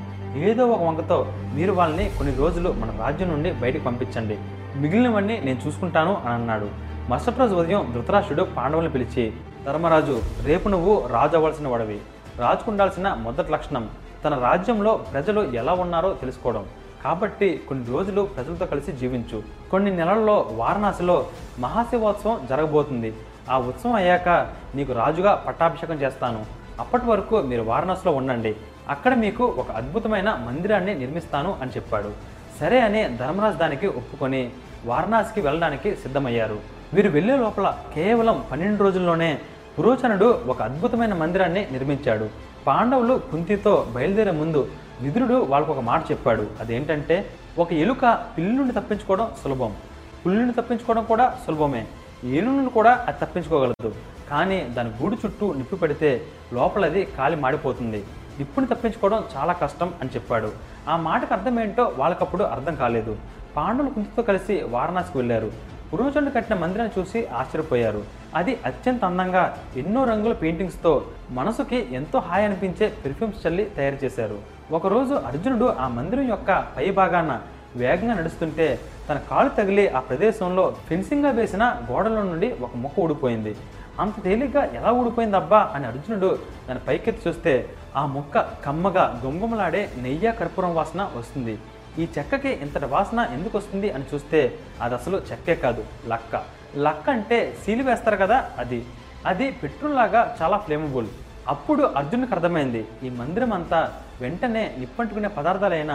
ఏదో ఒక వంకతో మీరు వాళ్ళని కొన్ని రోజులు మన రాజ్యం నుండి బయటకు పంపించండి, మిగిలినవన్నీ నేను చూసుకుంటాను అని అన్నాడు. మరుసటి రోజు ఉదయం ధృతరాష్ట్రుడు పాండవులను పిలిచి, ధర్మరాజు, రేపు నువ్వు రాజు అవ్వాల్సిన వాడివి. రాజుకు ఉండాల్సిన మొదటి లక్షణం తన రాజ్యంలో ప్రజలు ఎలా ఉన్నారో తెలుసుకోవడం. కాబట్టి కొన్ని రోజులు ప్రజలతో కలిసి జీవించు. కొన్ని నెలల్లో వారణాసిలో మహాశివోత్సవం జరగబోతుంది. ఆ ఉత్సవం అయ్యాక నీకు రాజుగా పట్టాభిషేకం చేస్తాను. అప్పటి వరకు మీరు వారణాసిలో ఉండండి, అక్కడ మీకు ఒక అద్భుతమైన మందిరాన్ని నిర్మిస్తాను అని చెప్పాడు. సరే అని ధర్మరాజు దానికి ఒప్పుకొని వారణాసికి వెళ్ళడానికి సిద్ధమయ్యారు. వీరు వెళ్ళే లోపల కేవలం 12 రోజుల్లోనే పురోచనుడు ఒక అద్భుతమైన మందిరాన్ని నిర్మించాడు. పాండవులు కుంతితో బయలుదేరే ముందు విదురుడు వాళ్ళకు ఒక మాట చెప్పాడు. అదేంటంటే, ఒక ఎలుక పిల్లి నుండి తప్పించుకోవడం సులభం, పులి నుండి తప్పించుకోవడం కూడా సులభమే, ఏలు నుండి కూడా అది తప్పించుకోగలదు. కానీ దాని గూడు చుట్టూ నిప్పు పెడితే లోపలది కాలి మాడిపోతుంది. ఇప్పుడు తప్పించుకోవడం చాలా కష్టం అని చెప్పాడు. ఆ మాటకు అర్థం ఏంటో వాళ్ళకప్పుడు అర్థం కాలేదు. పాండవులు కుంతితో కలిసి వారణాసికి వెళ్ళారు. పురోజనులు కట్టిన మందిరాన్ని చూసి ఆశ్చర్యపోయారు. అది అత్యంత అందంగా ఎన్నో రంగుల పెయింటింగ్స్తో మనసుకి ఎంతో హాయి అనిపించే పెర్ఫ్యూమ్స్ చల్లి తయారు చేశారు. ఒకరోజు అర్జునుడు ఆ మందిరం యొక్క పై భాగాన వేగంగా నడుస్తుంటే తన కాలు తగిలి ఆ ప్రదేశంలో ఫెన్సింగ్గా వేసిన గోడలో నుండి ఒక ముక్క ఊడిపోయింది. అంత తేలిగ్గా ఎలా ఊడిపోయింది అబ్బా అని అర్జునుడు దాని పైకెత్తి చూస్తే ఆ ముక్క కమ్మగా గుమగుమలాడే నెయ్యి కర్పూరం వాసన వస్తుంది. ఈ చెక్కకి ఇంతటి వాసన ఎందుకు వస్తుంది అని చూస్తే అది అసలు చెక్కే కాదు, లక్క. లక్క అంటే సీలు వేస్తారు కదా, అది అది పెట్రోల్ లాగా చాలా ఫ్లేమబుల్. అప్పుడు అర్జునుడికి అర్థమైంది, ఈ మందిరం అంతా వెంటనే నిప్పంటుకునే పదార్థాలైన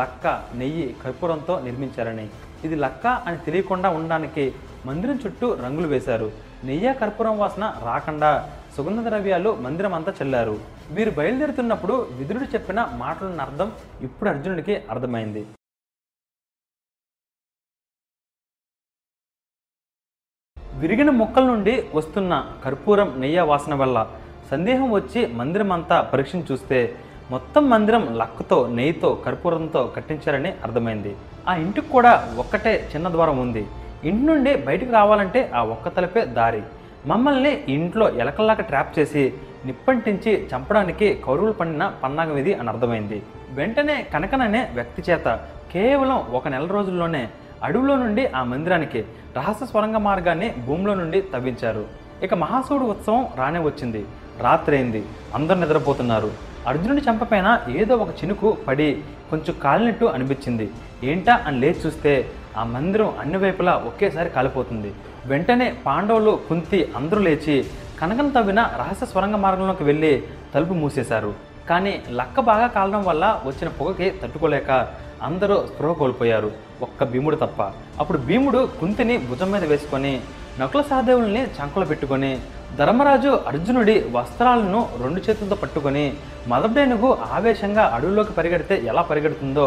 లక్క, నెయ్యి, కర్పూరంతో నిర్మించారని. ఇది లక్క అని తెలియకుండా ఉండడానికి మందిరం చుట్టూ రంగులు వేశారు. నెయ్యి కర్పూరం వాసన రాకుండా సుగంధ ద్రవ్యాలు మందిరం అంతా చల్లారు. వీరు బయలుదేరుతున్నప్పుడు విదురుడు చెప్పిన మాటలను అర్థం ఇప్పుడు అర్జునుడికి అర్థమైంది. విరిగిన మొక్కల నుండి వస్తున్న కర్పూరం, నెయ్యి వాసన వల్ల సందేహం వచ్చి మందిరం అంతా పరీక్షించి చూస్తే మొత్తం మందిరం లక్కతో, నెయ్యితో, కర్పూరంతో కట్టించారని అర్థమైంది. ఆ ఇంటికి కూడా ఒక్కటే చిన్న ద్వారం ఉంది. ఇంటి నుండి బయటకు రావాలంటే ఆ ఒక్క తలపే దారి. మమ్మల్ని ఇంట్లో ఎలకల్లాగా ట్రాప్ చేసి నిప్పంటించి చంపడానికి కౌరవులు పండిన పన్నాగం ఇది అని అర్థమైంది. వెంటనే కనకన్ అనే వ్యక్తి చేత కేవలం ఒక నెల రోజుల్లోనే అడవిలో నుండి ఆ మందిరానికి రహస్య స్వరంగ మార్గాన్ని భూమిలో నుండి తవ్వించారు. ఇక మహాశివుడు ఉత్సవం రానే వచ్చింది. రాత్రైంది, అందరూ నిద్రపోతున్నారు. అర్జునుడి చంపపైన ఏదో ఒక చినుకు పడి కొంచెం కాలినట్టు అనిపించింది. ఏంటా అని లేచి చూస్తే ఆ మందిరం అన్ని వైపులా ఒకేసారి కాలిపోతుంది. వెంటనే పాండవులు, కుంతి అందరూ లేచి కనకం తవ్విన రహస్య స్వరంగ మార్గంలోకి వెళ్ళి తలుపు మూసేశారు. కానీ లక్క బాగా కాలడం వల్ల వచ్చిన పొగకి తట్టుకోలేక అందరూ స్పృహ కోల్పోయారు, ఒక్క భీముడు తప్ప. అప్పుడు భీముడు కుంతిని భుజం మీద వేసుకొని నకుల సహదేవుల్ని చంకలో పెట్టుకొని, ధర్మరాజు అర్జునుడి వస్త్రాలను రెండు చేతులతో పట్టుకొని, మదబ్డేనుగు ఆవేశంగా అడవుల్లోకి పరిగెడితే ఎలా పరిగెడుతుందో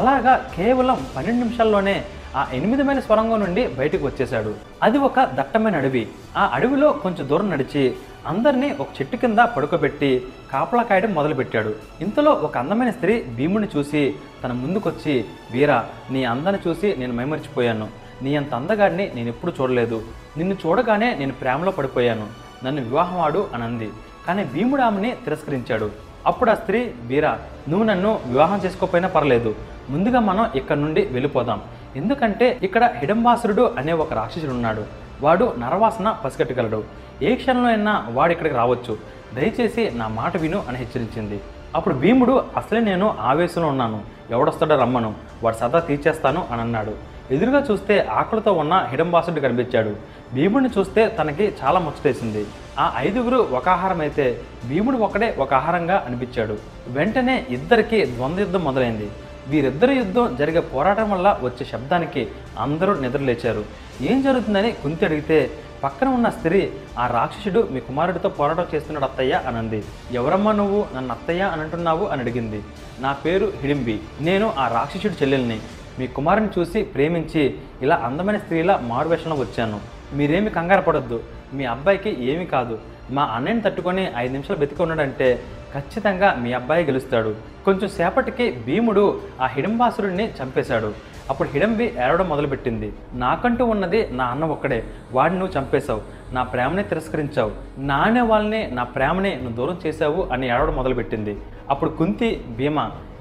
అలాగా కేవలం 12 నిమిషాల్లోనే ఆ 8వ స్వరంగం నుండి బయటకు వచ్చేశాడు. అది ఒక దట్టమైన అడవి. ఆ అడవిలో కొంచెం దూరం నడిచి అందరినీ ఒక చెట్టు కింద పడుకోబెట్టి కాపలా కాయడం మొదలుపెట్టాడు. ఇంతలో ఒక అందమైన స్త్రీ భీముని చూసి తన ముందుకొచ్చి, వీరా, నీ అందాన్ని చూసి నేను మైమరిచిపోయాను. నీ అంత అందగాడిని నేను ఎప్పుడు చూడలేదు. నిన్ను చూడగానే నేను ప్రేమలో పడిపోయాను. నన్ను వివాహం ఆడు అనంది. కానీ భీముడు ఆమెని తిరస్కరించాడు. అప్పుడు ఆ స్త్రీ, వీరా, నువ్వు నన్ను వివాహం చేసుకోకపోయినా పర్లేదు, ముందుగా మనం ఇక్కడ నుండి వెళ్ళిపోదాం. ఎందుకంటే ఇక్కడ హిడంబాసురుడు అనే ఒక రాక్షసుడు ఉన్నాడు. వాడు నరవాసన పసిగట్టగలడు. ఏ క్షణంలో అయినా వాడు ఇక్కడికి రావచ్చు. దయచేసి నా మాట విను అని హెచ్చరించింది. అప్పుడు భీముడు, అసలే నేను ఆవేశంలో ఉన్నాను, ఎవడొస్తాడో రమ్మను, వాడు సదా తీర్చేస్తాను అని అన్నాడు. ఎదురుగా చూస్తే ఆకలితో ఉన్న హిడంబాసురుడు కనిపించాడు. భీముడిని చూస్తే తనకి చాలా ముచ్చటేసింది. ఆ 5 ఒక ఆహారం అయితే భీముడు ఒకడే ఒక ఆహారంగా అనిపించాడు. వెంటనే ఇద్దరికి ద్వంద్వ యుద్ధం మొదలైంది. వీరిద్దరి యుద్ధం జరిగే పోరాటం వల్ల వచ్చే శబ్దానికి అందరూ నిద్రలేచారు. ఏం జరుగుతుందని కుంతి అడిగితే పక్కన ఉన్న స్త్రీ, ఆ రాక్షసుడు మీ కుమారుడితో పోరాటం చేస్తున్నాడు అత్తయ్య అనంది. ఎవరమ్మా నువ్వు నన్ను అత్తయ్య అని అంటున్నావు అని అడిగింది. నా పేరు హిడింబి, నేను ఆ రాక్షసుడి చెల్లెల్ని. మీ కుమారుని చూసి ప్రేమించి ఇలా అందమైన స్త్రీల మారువేషంలో వచ్చాను. మీరేమి కంగారు పడొద్దు, మీ అబ్బాయికి ఏమీ కాదు. మా అన్నయ్యని తట్టుకొని 5 నిమిషాలు బతికి ఉన్నాడంటే ఖచ్చితంగా మీ అబ్బాయి గెలుస్తాడు. కొంచెం సేపటికి భీముడు ఆ హిడంబాసురుడిని చంపేశాడు. అప్పుడు హిడంబి ఏడవడం మొదలుపెట్టింది. నాకంటూ ఉన్నది నా అన్న ఒక్కడే, వాడిని నువ్వు చంపేశావు, నా ప్రేమని తిరస్కరించావు, నా అనే వాళ్ళని, నా ప్రేమని నువ్వు దూరం చేశావు అని ఏడవడం మొదలుపెట్టింది. అప్పుడు కుంతి, భీమ,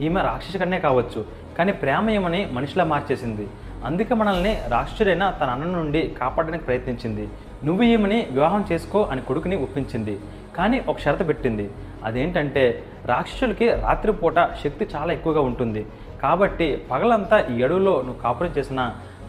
ఈమె రాక్షసు కన్నే కావచ్చు, కానీ ప్రేమ ఏమని మనిషిలా మార్చేసింది. అందుకే మనల్ని రాక్షసుడైన తన అన్న నుండి కాపాడడానికి ప్రయత్నించింది. నువ్వు ఈమెని వివాహం చేసుకో అని కొడుకుని ఒప్పించింది. కానీ ఒక షరతు పెట్టింది. అదేంటంటే రాక్షసులకి రాత్రిపూట శక్తి చాలా ఎక్కువగా ఉంటుంది. కాబట్టి పగలంతా ఈ అడవులో నువ్వు కాపురం చేసినా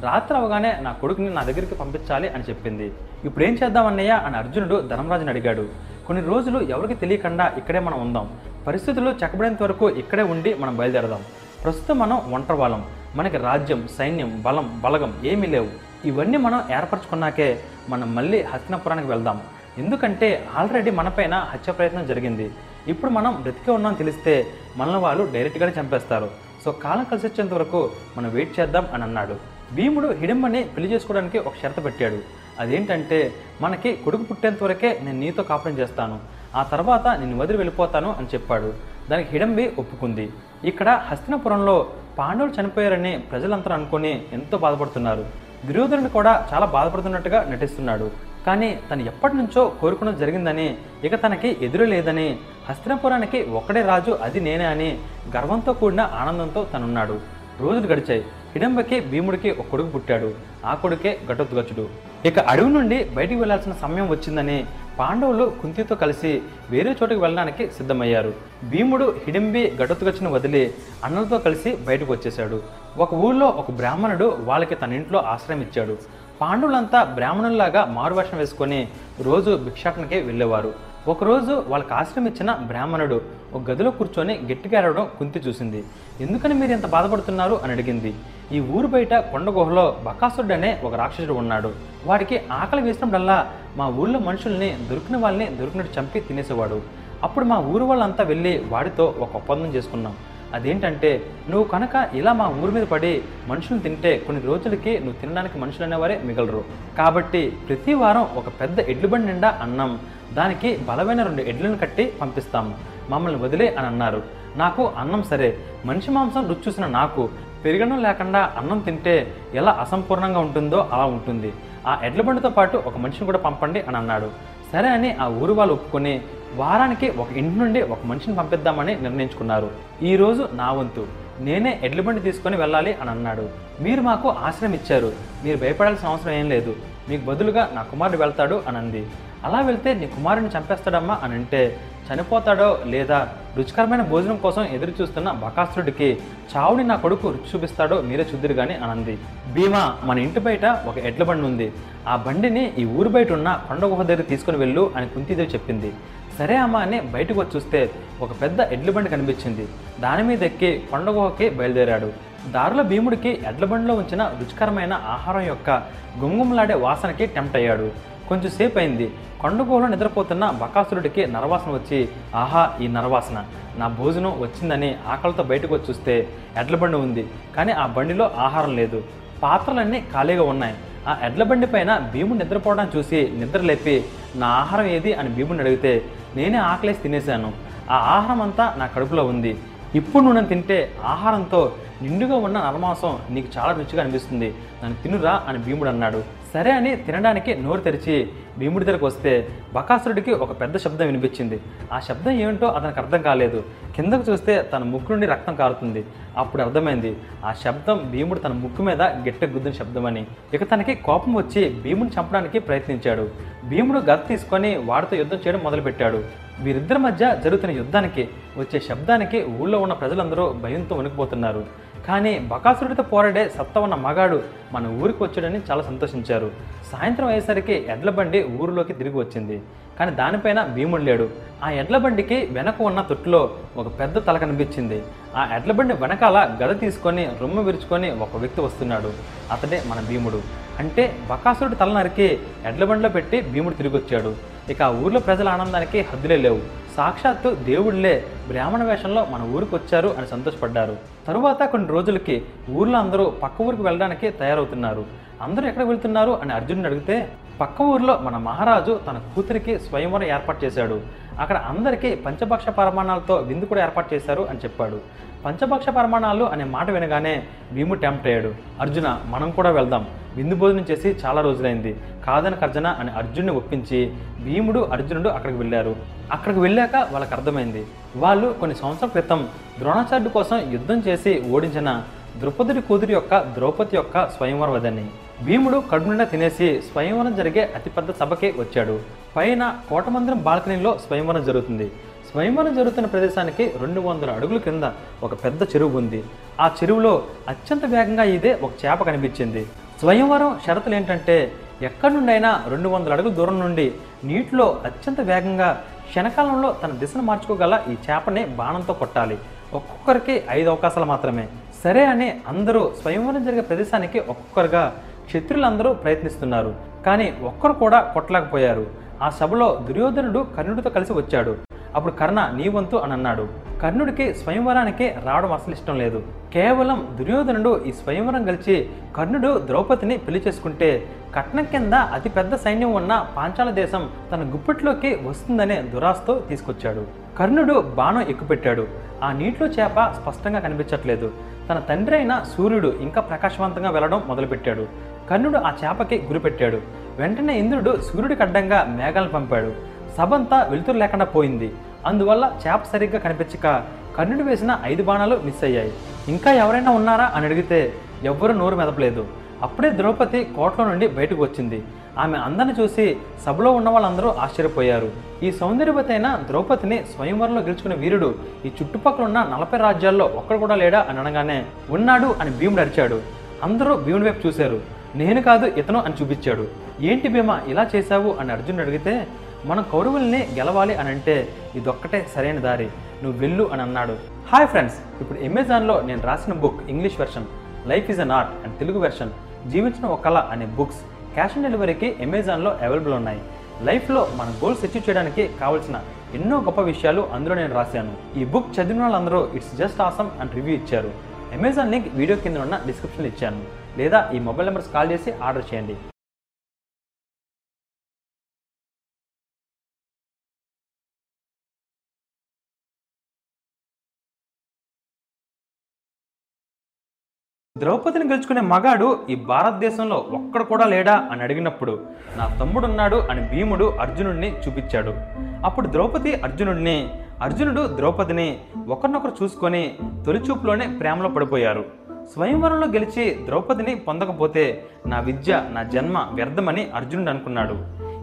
రాత్రి అవగానే నా కొడుకుని నా దగ్గరికి పంపించాలి అని చెప్పింది. ఇప్పుడు ఏం చేద్దామన్నయ్యా అని అర్జునుడు ధర్మరాజుని అడిగాడు. కొన్ని రోజులు ఎవరికి తెలియకుండా ఇక్కడే మనం ఉందాం. పరిస్థితులు చక్కబడేంత వరకు ఇక్కడే ఉండి మనం బయలుదేరదాం. ప్రస్తుతం మనం ఒంటరి వాళ్ళం. మనకి రాజ్యం, సైన్యం, బలం, బలగం ఏమీ లేవు. ఇవన్నీ మనం ఏర్పరచుకున్నాకే మనం మళ్ళీ హస్తినాపురానికి వెళ్దాం. ఎందుకంటే ఆల్రెడీ మనపైన హత్య ప్రయత్నం జరిగింది. ఇప్పుడు మనం బ్రతికే ఉన్నామని తెలిస్తే మనల్ని వాళ్ళు డైరెక్ట్గానే చంపేస్తారు. సో కాలం కలిసి వచ్చేంత వరకు మనం వెయిట్ చేద్దాం అని అన్నాడు. భీముడు హిడింబని పెళ్లి చేసుకోవడానికి ఒక షరతు పెట్టాడు. అదేంటంటే మనకి కొడుకు పుట్టేంత వరకే నేను నీతో కాపురం చేస్తాను, ఆ తర్వాత నిన్ను వదిలి వెళ్ళిపోతాను అని చెప్పాడు. దానికి హిడంబి ఒప్పుకుంది. ఇక్కడ హస్తినపురంలో పాండవులు చనిపోయారని ప్రజలంతా అనుకుని ఎంతో బాధపడుతున్నారు. దుర్యోధనుడు కూడా చాలా బాధపడుతున్నట్టుగా నటిస్తున్నాడు. కానీ తను ఎప్పటి నుంచో కోరుకున్నది జరిగిందని, ఇక తనకి ఎదురు లేదని, హస్తినపురానికి ఒక్కడే రాజు అది నేనే అని గర్వంతో కూడిన ఆనందంతో తనున్నాడు. రోజులు గడిచాయి. హిడంబకి భీముడికి ఒక కొడుకు పుట్టాడు. ఆ కొడుకే ఘటోత్కచుడు. ఇక అడవి నుండి బయటికి వెళ్లాల్సిన సమయం వచ్చిందని పాండవులు కుంతితో కలిసి వేరే చోటుకు వెళ్ళడానికి సిద్ధమయ్యారు. భీముడు హిడంబి ఘటోత్కచుని వదిలి అన్నలతో కలిసి బయటకు వచ్చేశాడు. ఒక ఊళ్ళో ఒక బ్రాహ్మణుడు వాళ్ళకి తన ఇంట్లో ఆశ్రయం ఇచ్చాడు. పాండవులంతా బ్రాహ్మణుల్లాగా మారువేషం వేసుకొని రోజు భిక్షాటనకే వెళ్ళేవారు. ఒకరోజు వాళ్ళకి ఆశ్రయం ఇచ్చిన బ్రాహ్మణుడు ఒక గదిలో కూర్చొని గట్టిగా అరవడం కుంతి చూసింది. ఎందుకని మీరు ఇంత బాధపడుతున్నారు అని అడిగింది. ఈ ఊరు బయట కొండ గుహలో బకాసురుడు అనే ఒక రాక్షసుడు ఉన్నాడు. వాడికి ఆకలి వేసినప్పుడల్లా మా ఊళ్ళో మనుషుల్ని దొరికిన వాళ్ళని దొరికినట్టు చంపి తినేసేవాడు. అప్పుడు మా ఊరు వాళ్ళంతా వెళ్ళి వాడితో ఒక ఒప్పందం చేసుకున్నాం. అదేంటంటే, నువ్వు కనుక ఇలా మా ఊరి మీద పడి మనుషులు తింటే కొన్ని రోజులకి నువ్వు తినడానికి మనుషులు అనేవారే మిగలరు. కాబట్టి ప్రతి వారం ఒక పెద్ద ఎడ్లు బండి నిండా అన్నం, దానికి బలమైన 2 ఎడ్లను కట్టి పంపిస్తాము, మమ్మల్ని వదిలే అని అన్నారు. నాకు అన్నం సరే, మనిషి మాంసం రుచి చూసిన నాకు పెరుగడం లేకుండా అన్నం తింటే ఎలా అసంపూర్ణంగా ఉంటుందో అలా ఉంటుంది. ఆ ఎడ్ల బండితో పాటు ఒక మనిషిని కూడా పంపండి అని అన్నాడు. సరే అని ఆ ఊరు వాళ్ళు ఒప్పుకొని వారానికి ఒక ఇంటి నుండి ఒక మనిషిని పంపిద్దామని నిర్ణయించుకున్నారు. ఈరోజు నా వంతు, నేనే ఎడ్ల బండి తీసుకొని వెళ్ళాలి అని అన్నాడు. మీరు మాకు ఆశ్రయం ఇచ్చారు, మీరు భయపడాల్సిన అవసరం ఏం లేదు, మీకు బదులుగా నా కుమారుడు వెళ్తాడు అని అంది. అలా వెళ్తే నీ కుమారుడిని చంపేస్తాడమ్మా అని అంటే, చనిపోతాడో లేదా రుచికరమైన భోజనం కోసం ఎదురు చూస్తున్న బకాసురుడికి చావుని నా కొడుకు రుచి చూపిస్తాడో మీరే చూద్దరు కానీ అని అంది. భీమా, మన ఇంటి బయట ఒక ఎడ్ల బండి ఉంది, ఆ బండిని ఈ ఊరు బయట ఉన్న కొండ గుహ దగ్గర తీసుకుని వెళ్ళు అని కుంతీదేవి చెప్పింది. సరే అమ్మ అని బయటకు వచ్చి చూస్తే ఒక పెద్ద ఎడ్ల బండి కనిపించింది. దాని మీద ఎక్కి కొండ గుహకి బయలుదేరాడు. దారిలో భీముడికి ఎడ్ల బండిలో ఉంచిన రుచికరమైన ఆహారం యొక్క గుమగుమలాడే వాసనకి టెంప్ట్ అయ్యాడు. కొంచెంసేపు అయింది. కొండగోహలో నిద్రపోతున్న బకాసురుడికి నరవాసన వచ్చి, ఆహా ఈ నరవాసన, నా భోజనం వచ్చిందని ఆకలితో బయటకు వచ్చి చూస్తే ఎడ్ల బండి ఉంది, కానీ ఆ బండిలో ఆహారం లేదు. పాత్రలన్నీ ఖాళీగా ఉన్నాయి. ఆ ఎడ్ల బండి పైన భీముడు నిద్రపోవడం చూసి నిద్ర లేపి, నా ఆహారం ఏది అని భీముడిని అడిగితే, నేనే ఆకలేసి తినేశాను, ఆ ఆహారం అంతా నా కడుపులో ఉంది, ఇప్పుడు నువ్వు నన్ను తింటే ఆహారంతో నిండుగా ఉన్న నరమాంసం నీకు చాలా రుచిగా అనిపిస్తుంది, నన్ను తినురా అని భీముడు అన్నాడు. సరే అని తినడానికి నోరు తెరిచి భీముడి దగ్గరకు వస్తే బకాసురుడికి ఒక పెద్ద శబ్దం వినిపించింది. ఆ శబ్దం ఏమిటో అతనికి అర్థం కాలేదు. కిందకు చూస్తే తన ముక్కు నుండి రక్తం కారుతుంది. అప్పుడు అర్థమైంది, ఆ శబ్దం భీముడు తన ముక్కు మీద గట్టిగా గుద్దిన శబ్దం అని. ఇక తనకి కోపం వచ్చి భీముడిని చంపడానికి ప్రయత్నించాడు. భీముడు గద తీసుకొని వాడితో యుద్ధం చేయడం మొదలుపెట్టాడు. వీరిద్దరి మధ్య జరుగుతున్న యుద్ధానికి వచ్చే శబ్దానికి ఊళ్ళో ఉన్న ప్రజలందరూ భయంతో వణికిపోతున్నారు. కానీ బకాసురుడితో పోరాడే సత్తా ఉన్న మగాడు మన ఊరికి వచ్చాడని చాలా సంతోషించారు. సాయంత్రం అయ్యేసరికి ఎడ్ల బండి ఊరిలోకి తిరిగి వచ్చింది. కానీ దానిపైన భీముడు లేడు. ఆ ఎడ్ల బండికి వెనక ఉన్న తొట్టులో ఒక పెద్ద తల కనిపించింది. ఆ ఎడ్ల బండి వెనకాల గద తీసుకొని రొమ్ము విరుచుకొని ఒక వ్యక్తి వస్తున్నాడు. అతడే మన భీముడు. అంటే బకాసురుడి తల నరికి ఎడ్ల బండిలో పెట్టి భీముడు తిరిగి వచ్చాడు. ఇక ఆ ఊర్లో ప్రజల ఆనందానికి హద్దులే లేవు. సాక్షాత్తు దేవుళ్లే బ్రాహ్మణ వేషంలో మన ఊరికి వచ్చారు అని సంతోషపడ్డారు. తరువాత కొన్ని రోజులకి ఊర్లో అందరూ పక్క ఊరికి వెళ్ళడానికి తయారవుతున్నారు. అందరూ ఎక్కడికి వెళ్తున్నారు అని అర్జునుడు అడిగితే, పక్క ఊరిలో మన మహారాజు తన కూతురికి స్వయంవరం ఏర్పాటు చేశాడు, అక్కడ అందరికీ పంచభక్ష పరమాణాలతో విందు కూడా ఏర్పాటు చేశారు అని చెప్పాడు. పంచభక్ష పరమాణాలు అనే మాట వినగానే భీముడు టెంప్ట్ అయ్యాడు. అర్జున, మనం కూడా వెళ్దాం, విందు భోజనం చేసి చాలా రోజులైంది, కాదనక అర్జున అని అర్జునుడిని ఒప్పించి భీముడు అర్జునుడు అక్కడికి వెళ్ళారు. అక్కడికి వెళ్ళాక వాళ్ళకి అర్థమైంది, వాళ్ళు కొన్ని సంవత్సరాల క్రితం ద్రోణాచార్యుడి కోసం యుద్ధం చేసి ఓడించిన ద్రౌపది కూతురి యొక్క ద్రౌపది యొక్క స్వయంవరం వదని. భీముడు కడుపునిండా తినేసి స్వయంవరం జరిగే అతిపెద్ద సభకే వచ్చాడు. పైన కోటమందిరం బాల్కనీలో స్వయంవరం జరుగుతుంది. స్వయంవరం జరుగుతున్న ప్రదేశానికి 200 అడుగుల కింద ఒక పెద్ద చెరువు ఉంది. ఆ చెరువులో అత్యంత వేగంగా ఈదే ఒక చేప కనిపించింది. స్వయంవరం షరతులు ఏంటంటే, ఎక్కడి నుండైనా 200 అడుగుల దూరం నుండి నీటిలో అత్యంత వేగంగా క్షణకాలంలో తన దిశను మార్చుకోగల ఈ చేపని బాణంతో కొట్టాలి. ఒక్కొక్కరికి 5 అవకాశాలు మాత్రమే. సరే అని అందరూ స్వయంవరం జరిగే ప్రదేశానికి ఒక్కొక్కరుగా క్షత్రులందరూ ప్రయత్నిస్తున్నారు. కానీ ఒక్కరు కూడా కొట్టలేకపోయారు. ఆ సభలో దుర్యోధనుడు కర్ణుడితో కలిసి వచ్చాడు. అప్పుడు కర్ణ నీ వంతు అని అన్నాడు. కర్ణుడికి స్వయంవరానికే రావడం అసలు ఇష్టం లేదు. కేవలం దుర్యోధనుడు ఈ స్వయంవరం గెలిచి కర్ణుడు ద్రౌపదిని పెళ్లి చేసుకుంటే కట్నం కింద అతిపెద్ద సైన్యం ఉన్న పాంచాల దేశం తన గుప్పెట్లోకి వస్తుందనే దురాశతో తీసుకొచ్చాడు. కర్ణుడు బాణం ఎక్కుపెట్టాడు. ఆ నీటిలో చేప స్పష్టంగా కనిపించట్లేదు. తన తండ్రి అయిన సూర్యుడు ఇంకా ప్రకాశవంతంగా వెళ్లడం మొదలుపెట్టాడు. కర్ణుడు ఆ చేపకి గురిపెట్టాడు. వెంటనే ఇంద్రుడు సూర్యుడికి అడ్డంగా మేఘాలను పంపాడు. సభంతా వెలుతురు లేకుండా పోయింది. అందువల్ల చేప సరిగ్గా కనిపించక కర్ణుడు వేసిన 5 బాణాలు మిస్ అయ్యాయి. ఇంకా ఎవరైనా ఉన్నారా అని అడిగితే ఎవ్వరూ నోరు మెదపలేదు. అప్పుడే ద్రౌపది కోట్లో నుండి బయటకు వచ్చింది. ఆమె అందరిని చూసి సభలో ఉన్న వాళ్ళందరూ ఆశ్చర్యపోయారు. ఈ సౌందర్యవతి అయిన ద్రౌపదిని స్వయంవరంలో గెలుచుకున్న వీరుడు ఈ చుట్టుపక్కల ఉన్న 40 రాజ్యాల్లో ఒక్కడు కూడా లేడా అని అనగానే ఉన్నాడు అని భీముడు అరిచాడు. అందరూ భీముడి వైపు చూశారు. నేను కాదు ఇతను అని చూపించాడు. ఏంటి భీమ ఇలా చేశావు అని అర్జునుడు అడిగితే మనం కౌరవుల్ని గెలవాలి అని అంటే ఇదొక్కటే సరైన దారి, నువ్వు వెళ్ళు అని అన్నాడు. హాయ్ ఫ్రెండ్స్, ఇప్పుడు అమెజాన్లో నేను రాసిన book English version life is an art and Telugu version జీవించిన ఒక కళ అనే బుక్స్ క్యాష్ ఆన్ డెలివరీకి అమెజాన్లో అవైలబుల్ ఉన్నాయి. లైఫ్లో మన గోల్స్ అచీవ్ చేయడానికి కావాల్సిన ఎన్నో గొప్ప విషయాలు అందులో నేను రాశాను. ఈ బుక్ చదివిన వాళ్ళందరూ ఇట్స్ జస్ట్ ఆసమ్ అని రివ్యూ ఇచ్చారు. అమెజాన్ లింక్ వీడియో కింద ఉన్న డిస్క్రిప్షన్లో ఇచ్చాను, లేదా ఈ మొబైల్ నెంబర్స్ కాల్ చేసి ఆర్డర్ చేయండి. ద్రౌపదిని గెలుచుకునే మగాడు ఈ భారతదేశంలో ఒక్కడు కూడా లేడా అని అడిగినప్పుడు నా తమ్ముడున్నాడు అని భీముడు అర్జునుడిని చూపించాడు. అప్పుడు ద్రౌపది అర్జునుడు ద్రౌపదిని ఒకరినొకరు చూసుకొని తొలిచూపులోనే ప్రేమలో పడిపోయారు. స్వయంవరంలో గెలిచి ద్రౌపదిని పొందకపోతే నా విద్య, నా జన్మ వ్యర్థమని అర్జునుడు అనుకున్నాడు.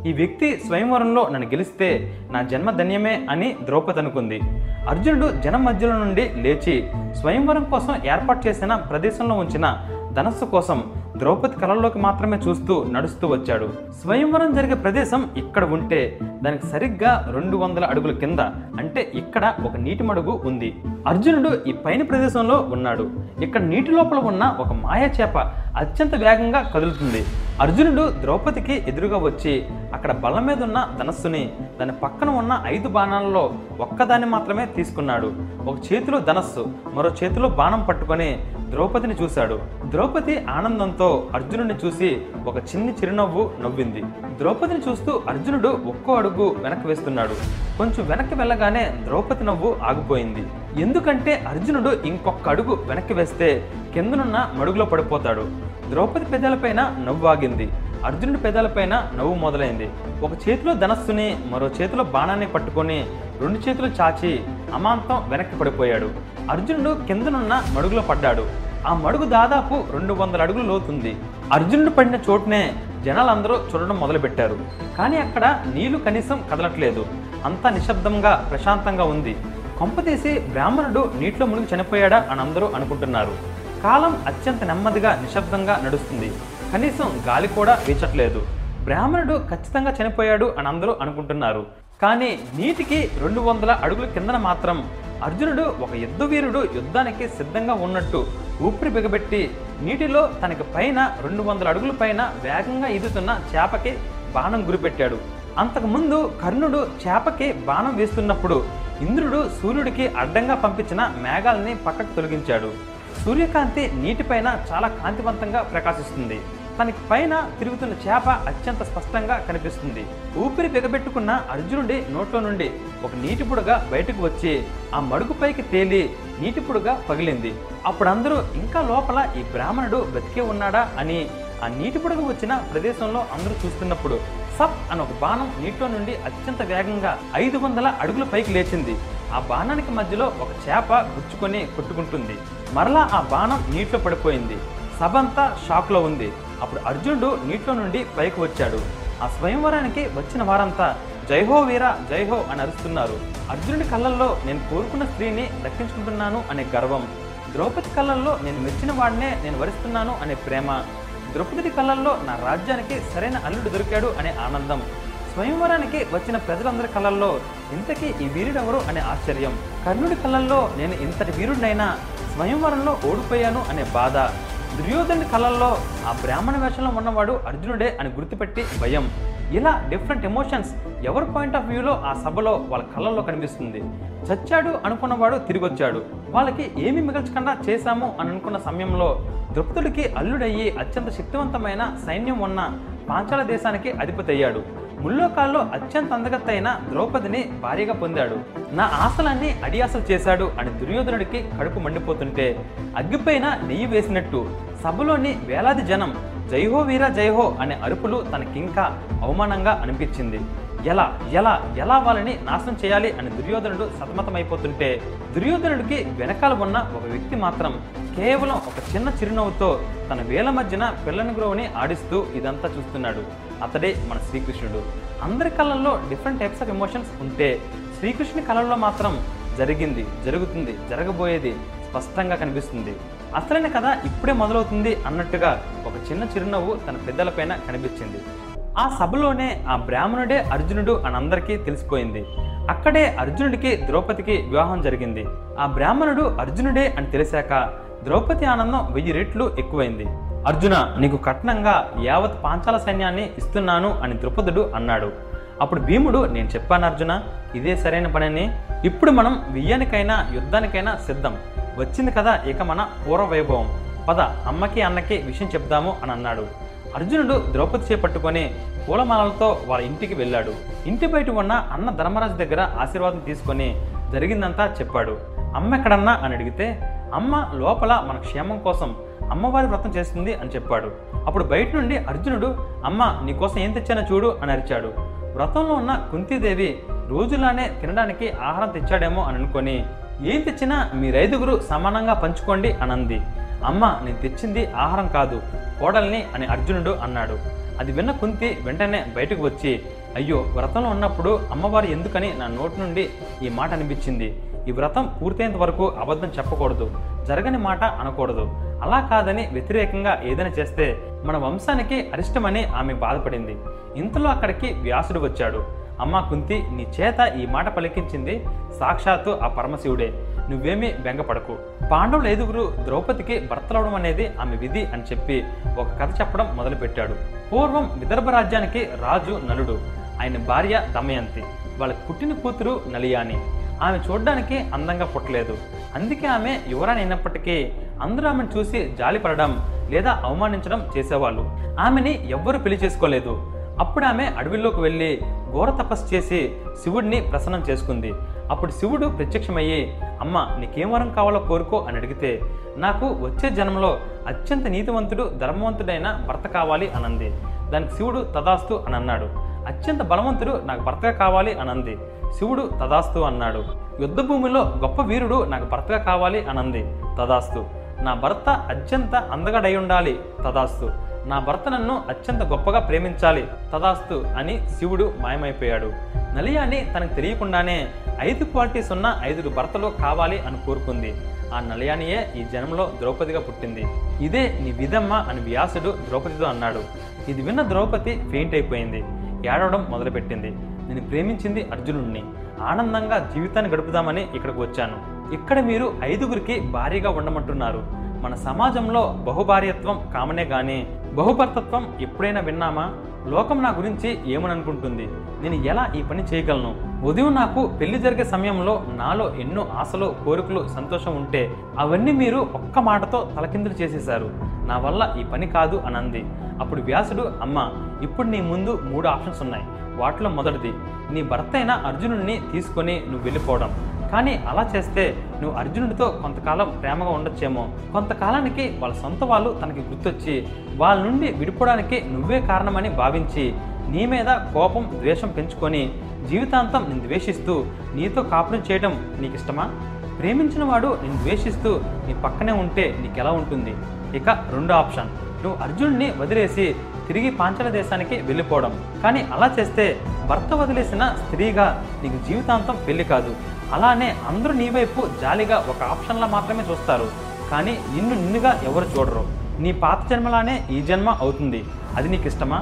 ఈ వ్యక్తి స్వయంవరంలో నన్ను గెలిస్తే నా జన్మ ధన్యమే అని ద్రౌపది అనుకుంది. అర్జునుడు జనం మధ్యలో నుండి లేచి స్వయంవరం కోసం ఏర్పాటు చేసిన ప్రదేశంలో ఉంచిన ధనస్సు కోసం ద్రౌపది కలలోకి మాత్రమే చూస్తూ నడుస్తూ వచ్చాడు. స్వయంవరం జరిగే ప్రదేశం ఇక్కడ ఉంటే దానికి సరిగ్గా 200 అడుగుల కింద అంటే ఇక్కడ ఒక నీటి మడుగు ఉంది. అర్జునుడు ఈ పైన ప్రదేశంలో ఉన్నాడు. ఇక్కడ నీటి లోపల ఉన్న ఒక మాయా చేప అత్యంత వేగంగా కదులుతుంది. అర్జునుడు ద్రౌపదికి ఎదురుగా వచ్చి అక్కడ బల్ల మీద ఉన్న ధనస్సుని దాని పక్కన ఉన్న 5 బాణాలలో ఒక్కదాన్ని మాత్రమే తీసుకున్నాడు. ఒక చేతిలో ధనస్సు, మరో చేతిలో బాణం పట్టుకొని ద్రౌపదిని చూశాడు. ద్రౌపది ఆనందంతో అర్జునుడిని చూసి ఒక చిన్న చిరునవ్వు నవ్వింది. ద్రౌపదిని చూస్తూ అర్జునుడు ఒక్కో అడుగు వెనక్కి వేస్తున్నాడు. కొంచెం వెనక్కి వెళ్ళగానే ద్రౌపది నవ్వు ఆగిపోయింది. ఎందుకంటే అర్జునుడు ఇంకొక అడుగు వెనక్కి వేస్తే కిందనున్న మడుగులో పడిపోతాడు. ద్రౌపది పెదాలపైన నవ్వు ఆగింది. అర్జునుడి పెదాలపైన నవ్వు మొదలైంది. ఒక చేతిలో ధనస్సుని, మరో చేతిలో బాణాన్ని పట్టుకొని 2 చేతులు చాచి అమాంతం వెనక్కి పడిపోయాడు. అర్జునుడు కిందనున్న మడుగులో పడ్డాడు. ఆ మడుగు దాదాపు 200 అడుగులు లోతుంది. అర్జునుడు పడిన చోటునే జనాలందరూ చూడడం మొదలుపెట్టారు. కానీ అక్కడ నీళ్లు కనీసం కదలట్లేదు. అంతా నిశ్శబ్దంగా ప్రశాంతంగా ఉంది. కొంపతీసి బ్రాహ్మణుడు నీటిలో మునిగి చనిపోయాడా అని అందరూ అనుకుంటున్నారు. కాలం అత్యంత నెమ్మదిగా నిశ్శబ్దంగా నడుస్తుంది. కనీసం గాలి కూడా వీచట్లేదు. బ్రాహ్మణుడు ఖచ్చితంగా చనిపోయాడు అని అందరూ అనుకుంటున్నారు. కానీ నీటికి 200 అడుగుల కిందన మాత్రం అర్జునుడు ఒక యుద్ధవీరుడు యుద్ధానికి సిద్ధంగా ఉన్నట్టు ఊపిరి బిగబెట్టి నీటిలో తనకి పైన 200 అడుగుల పైన వేగంగా ఈదుతున్న చేపకి బాణం గురిపెట్టాడు. అంతకుముందు కర్ణుడు చేపకి బాణం వేస్తున్నప్పుడు ఇంద్రుడు సూర్యుడికి అడ్డంగా పంపించిన మేఘాలని పక్కకు తొలగించాడు. సూర్యకాంతి నీటిపైన చాలా కాంతివంతంగా ప్రకాశిస్తుంది. తనకి పైన తిరుగుతున్న చేప అత్యంత స్పష్టంగా కనిపిస్తుంది. ఊపిరి బిగబెట్టుకున్న అర్జునుడి నోట్లో నుండి ఒక నీటి బుడగ బయటకు వచ్చి ఆ మడుగుపైకి తేలి నీటి బుడగ పగిలింది. అప్పుడు అందరూ ఇంకా లోపల ఈ బ్రాహ్మణుడు బ్రతికే ఉన్నాడా అని ఆ నీటి బుడగ వచ్చిన ప్రదేశంలో అందరూ చూస్తున్నప్పుడు సప్ అని ఒక బాణం నీటిలో నుండి అత్యంత వేగంగా 500 అడుగుల పైకి లేచింది. ఆ బాణానికి మధ్యలో ఒక చేప గుచ్చుకొని కొట్టుకుంటుంది. మరలా ఆ బాణం నీటిలో పడిపోయింది. సభంతా షాక్లో ఉంది. అప్పుడు అర్జునుడు నీటిలో నుండి పైకి వచ్చాడు. ఆ స్వయంవరానికి వచ్చిన వారంతా జైహో వీరా జైహో అని అరుస్తున్నారు. అర్జునుడి కళ్ళల్లో నేను కోరుకున్న స్త్రీని దక్కించుకుంటున్నాను అనే గర్వం, ద్రౌపది కళ్ళల్లో నేను మెచ్చిన వాడినే నేను వరిస్తున్నాను అనే ప్రేమ, ద్రౌపది కళ్ళల్లో నా రాజ్యానికి సరైన అల్లుడు దొరికాడు అనే ఆనందం, స్వయంవరానికి వచ్చిన ప్రజలందరి కళ్ళల్లో ఇంతకీ ఈ వీరుడెవరు అనే ఆశ్చర్యం, కర్ణుడి కళ్ళల్లో నేను ఇంతటి వీరుడినైనా స్వయంవరంలో ఓడిపోయాను అనే బాధ, దుర్యోధనుడి కళ్ళల్లో ఆ బ్రాహ్మణ వేషంలో ఉన్నవాడు అర్జునుడే అని గుర్తుపెట్టి భయం, ఈ ఇలా డిఫరెంట్ ఎమోషన్స్ ఎవరి పాయింట్ ఆఫ్ వ్యూలో ఆ సభలో వాళ్ళ కళ్ళల్లో కనిపిస్తుంది. చచ్చాడు అనుకున్నవాడు తిరిగి వచ్చాడు, వాళ్ళకి ఏమి మిగల్చకుండా చేశాము అని అనుకున్న సమయంలో ద్రుపదుడికి అల్లుడయ్యి అత్యంత శక్తివంతమైన సైన్యం ఉన్న పాంచాల దేశానికి అధిపతి అయ్యాడు. ముల్లోకాల్లో అత్యంత అందగత్తైన ద్రౌపదిని భార్యగా పొందాడు. నా ఆశలన్నీ అడియాసలు చేశాడు అని దుర్యోధనుడికి కడుపు మండిపోతుంటే అగ్గిపైన నెయ్యి వేసినట్టు సభలోని వేలాది జనం జైహో వీరా జైహో అనే అరుపులు తనకింకా అవమానంగా అనిపించింది. ఎలా ఎలా ఎలా వాళ్ళని నాశనం చేయాలి అని దుర్యోధనుడు సతమతమైపోతుంటే దుర్యోధనుడికి వెనకాల ఉన్న ఒక వ్యక్తి మాత్రం కేవలం ఒక చిన్న చిరునవ్వుతో తన వేల మధ్యన పిల్లని గురువుని ఆడిస్తూ ఇదంతా చూస్తున్నాడు. అతడే మన శ్రీకృష్ణుడు. అందరి కళల్లో డిఫరెంట్ టైప్స్ ఆఫ్ ఎమోషన్స్ ఉంటే శ్రీకృష్ణుని కళల్లో మాత్రం జరిగింది, జరుగుతుంది, జరగబోయేది స్పష్టంగా కనిపిస్తుంది. అసలైన కథ ఇప్పుడే మొదలవుతుంది అన్నట్టుగా ఒక చిన్న చిరునవ్వు తన పెద్దలపైన కనిపించింది. ఆ సభలోనే ఆ బ్రాహ్మణుడే అర్జునుడు అని అందరికీ తెలిసిపోయింది. అక్కడే అర్జునుడికి ద్రౌపదికి వివాహం జరిగింది. ఆ బ్రాహ్మణుడు అర్జునుడే అని తెలిసాక ద్రౌపది ఆనందం 1000 రెట్లు ఎక్కువైంది. అర్జున, నీకు కట్నంగా యావత్ పాంచాల సైన్యాన్ని ఇస్తున్నాను అని ద్రౌపదుడు అన్నాడు. అప్పుడు భీముడు, నేను చెప్పాను అర్జున, ఇదే సరైన పనిని. ఇప్పుడు మనం వియ్యానికైనా యుద్ధానికైనా సిద్ధం. వచ్చింది కదా ఇక మన పూర్వ వైభవం. పద అమ్మకి అన్నకి విషయం చెప్దాము అని అన్నాడు. అర్జునుడు ద్రౌపది చేపట్టుకొని పూలమాలలతో వాళ్ళ ఇంటికి వెళ్ళాడు. ఇంటి బయట ఉన్న అన్న ధర్మరాజు దగ్గర ఆశీర్వాదం తీసుకొని జరిగిందంతా చెప్పాడు. అమ్మ ఎక్కడన్నా అని అడిగితే అమ్మ లోపల మన క్షేమం కోసం అమ్మవారి వ్రతం చేస్తుంది అని చెప్పాడు. అప్పుడు బయట నుండి అర్జునుడు, అమ్మ నీకోసం ఏం తెచ్చానో చూడు అని అరిచాడు. వ్రతంలో ఉన్న కుంతీదేవి రోజులానే తినడానికి ఆహారం తెచ్చాడేమో అని అనుకొని, ఏం తెచ్చినా మీరైదుగురు సమానంగా పంచుకోండి అనంది. అమ్మ నేను తెచ్చింది ఆహారం కాదు, కోడల్ని అని అర్జునుడు అన్నాడు. అది విన్న కుంతి వెంటనే బయటకు వచ్చి, అయ్యో వ్రతంలో ఉన్నప్పుడు అమ్మవారు ఎందుకని నా నోటి నుండి ఈ మాట అనిపించింది. ఈ వ్రతం పూర్తయినంత వరకు అబద్ధం చెప్పకూడదు, జరగని మాట అనకూడదు. అలా కాదని వ్యతిరేకంగా ఏదైనా చేస్తే మన వంశానికి అరిష్టమని ఆమె బాధపడింది. ఇంతలో అక్కడికి వ్యాసుడు వచ్చాడు. అమ్మ కుంతి, నీ చేత ఈ మాట పలికించింది సాక్షాత్తు ఆ పరమశివుడే, నువ్వేమీ బెంగపడకు. పాండవులు 5 ద్రౌపదికి భర్తలవడం అనేది ఆమె విధి అని చెప్పి ఒక కథ చెప్పడం మొదలుపెట్టాడు. పూర్వం విదర్భ రాజ్యానికి రాజు నలుడు, ఆయన భార్య దమయంతి, వాళ్ళ పుట్టిన కూతురు నలియాని. ఆమె చూడ్డానికి అందంగా పుట్టలేదు, అందుకే ఆమె యువరాణి అయినప్పటికీ అందరూ ఆమెను చూసి జాలిపడడం లేదా అవమానించడం చేసేవాళ్ళు. ఆమెని ఎవ్వరూ పెళ్లి చేసుకోలేదు. అప్పుడు ఆమె అడవిలోకి వెళ్ళి ఘోర తపస్సు చేసి శివుడిని ప్రసన్నం చేసుకుంది. అప్పుడు శివుడు ప్రత్యక్షమయ్యి, అమ్మ నీకేం వరం కావాలో కోరుకో అని అడిగితే, నాకు వచ్చే జన్మలో అత్యంత నీతివంతుడు ధర్మవంతుడైన భర్త కావాలి అనంది. దానికి శివుడు తదాస్తు అని అన్నాడు. అత్యంత బలవంతుడు నాకు భర్తగా కావాలి అనంది. శివుడు తదాస్తు అన్నాడు. యుద్ధ భూమిలో గొప్ప వీరుడు నాకు భర్తగా కావాలి అనంది. తదాస్తు. నా భర్త అత్యంత అందగడై ఉండాలి. తదాస్తు. నా భర్త నన్ను అత్యంత గొప్పగా ప్రేమించాలి. తదాస్తు అని శివుడు మాయమైపోయాడు. నలియాని తనకు తెలియకుండానే 5 క్వాలిటీస్ ఉన్న 5 భర్తలు కావాలి అని కోరుకుంది. ఆ నలియానియే ఈ జన్మలో ద్రౌపదిగా పుట్టింది. ఇదే నీ విధమ్మ అని వ్యాసుడు ద్రౌపదితో అన్నాడు. ఇది విన్న ద్రౌపది ఫెయింట్ అయిపోయింది, ఏడవడం మొదలుపెట్టింది. నేను ప్రేమించింది అర్జునుడిని, ఆనందంగా జీవితాన్ని గడుపుదామని ఇక్కడికి వచ్చాను. ఇక్కడ మీరు 5కి భారీగా ఉండమంటున్నారు. మన సమాజంలో బహుభార్యత్వం కామనే కానీ బహుభర్తత్వం ఎప్పుడైనా విన్నామా? లోకం నా గురించి ఏమనుకుంటుంది? నేను ఎలా ఈ పని చేయగలను? ఉదయం నాకు పెళ్లి జరిగే సమయంలో నాలో ఎన్నో ఆశలు, కోరికలు, సంతోషం ఉంటే అవన్నీ మీరు ఒక్క మాటతో తలకిందులు చేసేశారు. నా వల్ల ఈ పని కాదు అనంది. అప్పుడు వ్యాసుడు, అమ్మ ఇప్పుడు నీ ముందు 3 ఆప్షన్స్ ఉన్నాయి. వాటిలో మొదటిది నీ భర్త అయిన అర్జునుడిని తీసుకొని నువ్వు వెళ్ళిపోవడం. కానీ అలా చేస్తే నువ్వు అర్జునుడితో కొంతకాలం ప్రేమగా ఉండొచ్చేమో. కొంతకాలానికి వాళ్ళ సొంత వాళ్ళు తనకి గుర్తొచ్చి వాళ్ళ నుండి విడిపోవడానికి నువ్వే కారణమని భావించి నీ మీద కోపం, ద్వేషం పెంచుకొని జీవితాంతం నిన్ను ద్వేషిస్తూ నీతో కాపురం చేయడం నీకు ఇష్టమా? ప్రేమించిన వాడు నిన్ను ద్వేషిస్తూ నీ పక్కనే ఉంటే నీకెలా ఉంటుంది? ఇక 2వ ఆప్షన్ నువ్వు అర్జునుడిని వదిలేసి తిరిగి పాంచాల దేశానికి వెళ్ళిపోవడం. కానీ అలా చేస్తే భర్త వదిలేసిన స్త్రీగా నీకు జీవితాంతం పెళ్లి కాదు. అలానే అందరూ నీ వైపు జాలిగా ఒక ఆప్షన్లా మాత్రమే చూస్తారు, కానీ నిన్నుగా ఎవరు చూడరు. నీ పాత జన్మలానే ఈ జన్మ అవుతుంది. అది నీకు ఇష్టమా?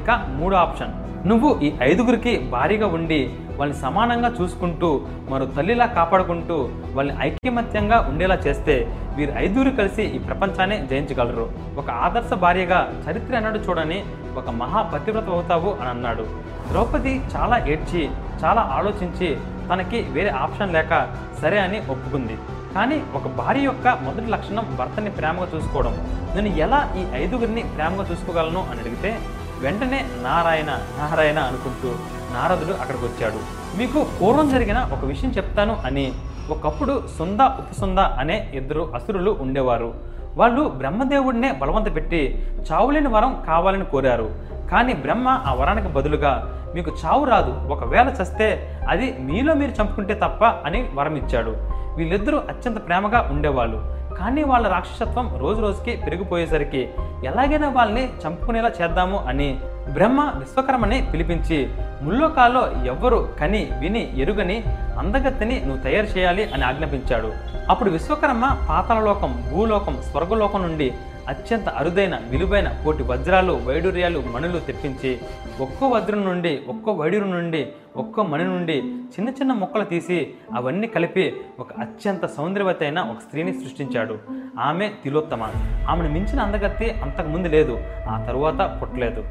ఇక మూడో ఆప్షన్, నువ్వు ఈ ఐదుగురికి భారీగా ఉండి వాళ్ళని సమానంగా చూసుకుంటూ మరో తల్లిలా కాపాడుకుంటూ వాళ్ళని ఐకమత్యంగా ఉండేలా చేస్తే వీరు ఐదుగురు కలిసి ఈ ప్రపంచాన్ని జయించగలరు. ఒక ఆదర్శ భార్యగా చరిత్ర అన్నాడు చూడని ఒక మహా పతివ్రత అవుతావు అని అన్నాడు. ద్రౌపది చాలా ఏడ్చి చాలా ఆలోచించి తనకి వేరే ఆప్షన్ లేక సరే అని ఒప్పుకుంది. కానీ ఒక భార్య యొక్క మొదటి లక్షణం భర్తని ప్రేమగా చూసుకోవడం. నేను ఎలా ఈ ఐదుగురిని ప్రేమగా చూసుకోగలను అని అడిగితే వెంటనే నారాయణ నారాయణ అనుకుంటూ నారదుడు అక్కడికి వచ్చాడు. మీకు పూర్వం జరిగిన ఒక విషయం చెప్తాను అని. ఒకప్పుడు సుంద ఉపసుంద అనే ఇద్దరు అసురులు ఉండేవారు. వాళ్ళు బ్రహ్మదేవుడినే బలవంత పెట్టి చావులేని వరం కావాలని కోరారు. కానీ బ్రహ్మ ఆ వరానికి బదులుగా మీకు చావు రాదు, ఒకవేళ చస్తే అది మీలో మీరు చంపుకుంటే తప్ప అని వరం ఇచ్చాడు. వీళ్ళిద్దరూ అత్యంత ప్రేమగా ఉండేవాళ్ళు. కానీ వాళ్ళ రాక్షసత్వం రోజు రోజుకి పెరిగిపోయేసరికి ఎలాగైనా వాళ్ళని చంపుకునేలా చేద్దాము అని బ్రహ్మ విశ్వకర్మని పిలిపించి, ముల్లోకాల్లో ఎవ్వరు కని విని ఎరుగని అందగత్తిని నువ్వు తయారు చేయాలి అని ఆజ్ఞాపించాడు. అప్పుడు విశ్వకర్మ పాతాళలోకం, భూలోకం, స్వర్గలోకం నుండి అత్యంత అరుదైన విలువైన 1,000,000 వజ్రాలు, వైడూర్యాలు, మణులు తెప్పించి ఒక్కో వజ్రం నుండి, ఒక్కో వైడూరు నుండి, ఒక్కో మణి నుండి చిన్న చిన్న ముక్కలు తీసి అవన్నీ కలిపి ఒక అత్యంత సౌందర్యవతైన ఒక స్త్రీని సృష్టించాడు. ఆమె తిలోత్తమ. ఆమెను మించిన అందగత్తి అంతకుముందు లేదు, ఆ తరువాత పుట్టలేదు.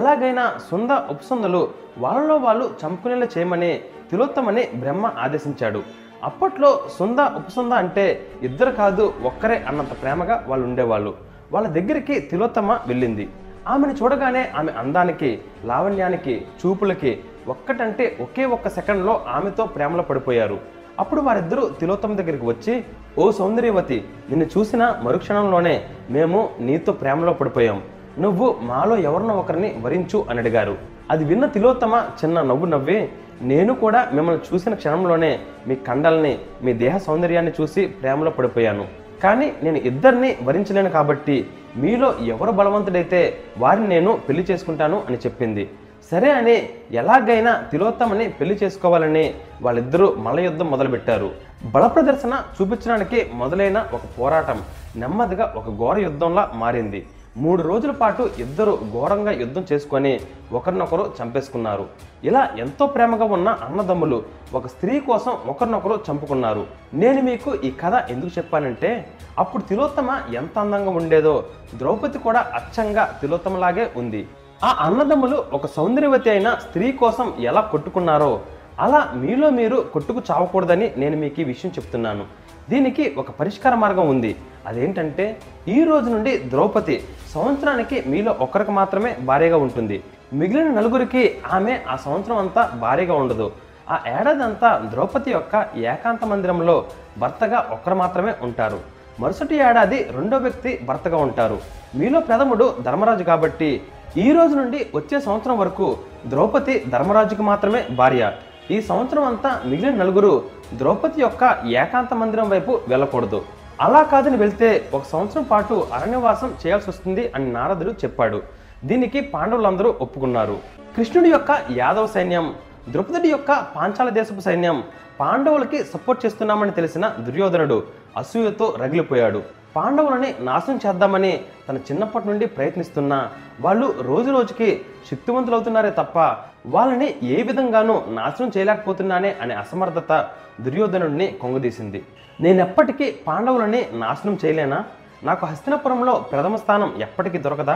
ఎలాగైనా సుంద ఉపసుందలు వాళ్ళలో వాళ్ళు చంపుకునేలా చేయమని తిలోత్తమని బ్రహ్మ ఆదేశించాడు. అప్పట్లో సుంద ఉపసుంద అంటే ఇద్దరు కాదు ఒక్కరే అన్నంత ప్రేమగా వాళ్ళు ఉండేవాళ్ళు. వాళ్ళ దగ్గరికి తిలోత్తమ వెళ్ళింది. ఆమెను చూడగానే ఆమె అందానికి, లావణ్యానికి, చూపులకి ఒక్కటంటే ఒకే ఒక్క సెకండ్లో ఆమెతో ప్రేమలో పడిపోయారు. అప్పుడు వారిద్దరూ తిలోత్తమ దగ్గరికి వచ్చి, ఓ సౌందర్యవతి, నిన్ను చూసిన మరుక్షణంలోనే మేము నీతో ప్రేమలో పడిపోయాం, నువ్వు మాలో ఎవరినో ఒకరిని వరించు అని అడిగారు. అది విన్న తిలోత్తమ చిన్న నవ్వు నవ్వి, నేను కూడా మిమ్మల్ని చూసిన క్షణంలోనే మీ కండల్ని, మీ దేహ సౌందర్యాన్ని చూసి ప్రేమలో పడిపోయాను. కానీ నేను ఇద్దరిని వరించలేను, కాబట్టి మీలో ఎవరు బలవంతుడైతే వారిని నేను పెళ్లి చేసుకుంటాను అని చెప్పింది. సరే అని ఎలాగైనా తిలోత్తమని పెళ్లి చేసుకోవాలని వాళ్ళిద్దరూ మల్లయుద్ధం మొదలుపెట్టారు. బల ప్రదర్శన చూపించడానికి మొదలైన ఒక పోరాటం నెమ్మదిగా ఒక ఘోర యుద్ధంలా మారింది. 3 రోజుల పాటు ఇద్దరు ఘోరంగా యుద్ధం చేసుకొని ఒకరినొకరు చంపేసుకున్నారు. ఇలా ఎంతో ప్రేమగా ఉన్న అన్నదమ్ములు ఒక స్త్రీ కోసం ఒకరినొకరు చంపుకున్నారు. నేను మీకు ఈ కథ ఎందుకు చెప్పానంటే, అప్పుడు తిలోత్తమ ఎంత అందంగా ఉండేదో ద్రౌపది కూడా అచ్చంగా తిలోత్తమలాగే ఉంది. ఆ అన్నదమ్ములు ఒక సౌందర్యవతి అయిన స్త్రీ కోసం ఎలా కొట్టుకున్నారో అలా మీలో మీరు కొట్టుకు చావకూడదని నేను మీకు ఈ విషయం చెప్తున్నాను. దీనికి ఒక పరిష్కార మార్గం ఉంది. అదేంటంటే, ఈ రోజు నుండి ద్రౌపది సంవత్సరానికి మీలో ఒక్కరికి మాత్రమే భార్యగా ఉంటుంది. మిగిలిన నలుగురికి ఆమె ఆ సంవత్సరం అంతా భార్యగా ఉండదు. ఆ ఏడాది అంతా ద్రౌపది యొక్క ఏకాంత మందిరంలో భర్తగా ఒక్కరు మాత్రమే ఉంటారు. మరుసటి ఏడాది రెండో వ్యక్తి భర్తగా ఉంటారు. మీలో ప్రథముడు ధర్మరాజు కాబట్టి ఈ రోజు నుండి వచ్చే సంవత్సరం వరకు ద్రౌపది ధర్మరాజుకి మాత్రమే భార్య. ఈ సంవత్సరం అంతా మిగిలిన నలుగురు ద్రౌపది యొక్క ఏకాంత మందిరం వైపు వెళ్ళకూడదు. అలా కాదని వెళ్తే 1 సంవత్సరం పాటు అరణ్యవాసం చేయాల్సి వస్తుంది అని నారదుడు చెప్పాడు. దీనికి పాండవులందరూ ఒప్పుకున్నారు. కృష్ణుడి యొక్క యాదవ సైన్యం, ద్రౌపది యొక్క పాంచాల దేశపు సైన్యం పాండవులకి సపోర్ట్ చేస్తున్నామని తెలిసిన దుర్యోధనుడు అసూయతో రగిలిపోయాడు. పాండవులని నాశనం చేద్దామని తన చిన్నప్పటి నుండి ప్రయత్నిస్తున్నా వాళ్ళు రోజు రోజుకి శక్తివంతులవుతున్నారే తప్ప వాళ్ళని ఏ విధంగానూ నాశనం చేయలేకపోతున్నానే అనే అసమర్థత దుర్యోధనుడిని కొంగదీసింది. నేనెప్పటికీ పాండవులని నాశనం చేయలేనా? నాకు హస్తినాపురంలో ప్రథమ స్థానం ఎప్పటికీ దొరకదా?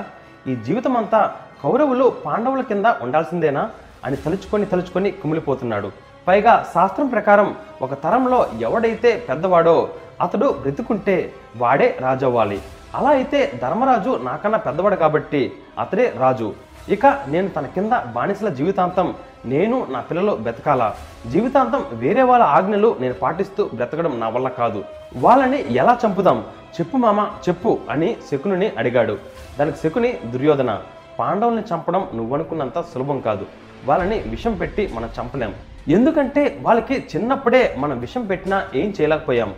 ఈ జీవితం అంతా కౌరవులు పాండవుల కింద ఉండాల్సిందేనా అని తలుచుకొని కుమిలిపోతున్నాడు. పైగా శాస్త్రం ప్రకారం ఒక తరంలో ఎవడైతే పెద్దవాడో అతడు బ్రతుకుంటే వాడే రాజవ్వాలి. అలా అయితే ధర్మరాజు నాకన్నా పెద్దవాడు కాబట్టి అతడే రాజు. ఇక నేను తన కింద బానిసల జీవితాంతం నేను నా పిల్లలు బ్రతకాలా? జీవితాంతం వేరే వాళ్ళ ఆజ్ఞలు నేను పాటిస్తూ బ్రతకడం నా వల్ల కాదు. వాళ్ళని ఎలా చంపుదాం చెప్పు మామ చెప్పు అని శకుని అడిగాడు. దానికి శకుని, దుర్యోధన, పాండవుల్ని చంపడం నువ్వనుకున్నంత సులభం కాదు. వాళ్ళని విషం పెట్టి మనం చంపలేం. ఎందుకంటే వాళ్ళకి చిన్నప్పుడే మనం విషం పెట్టినా ఏం చేయలేకపోయాం.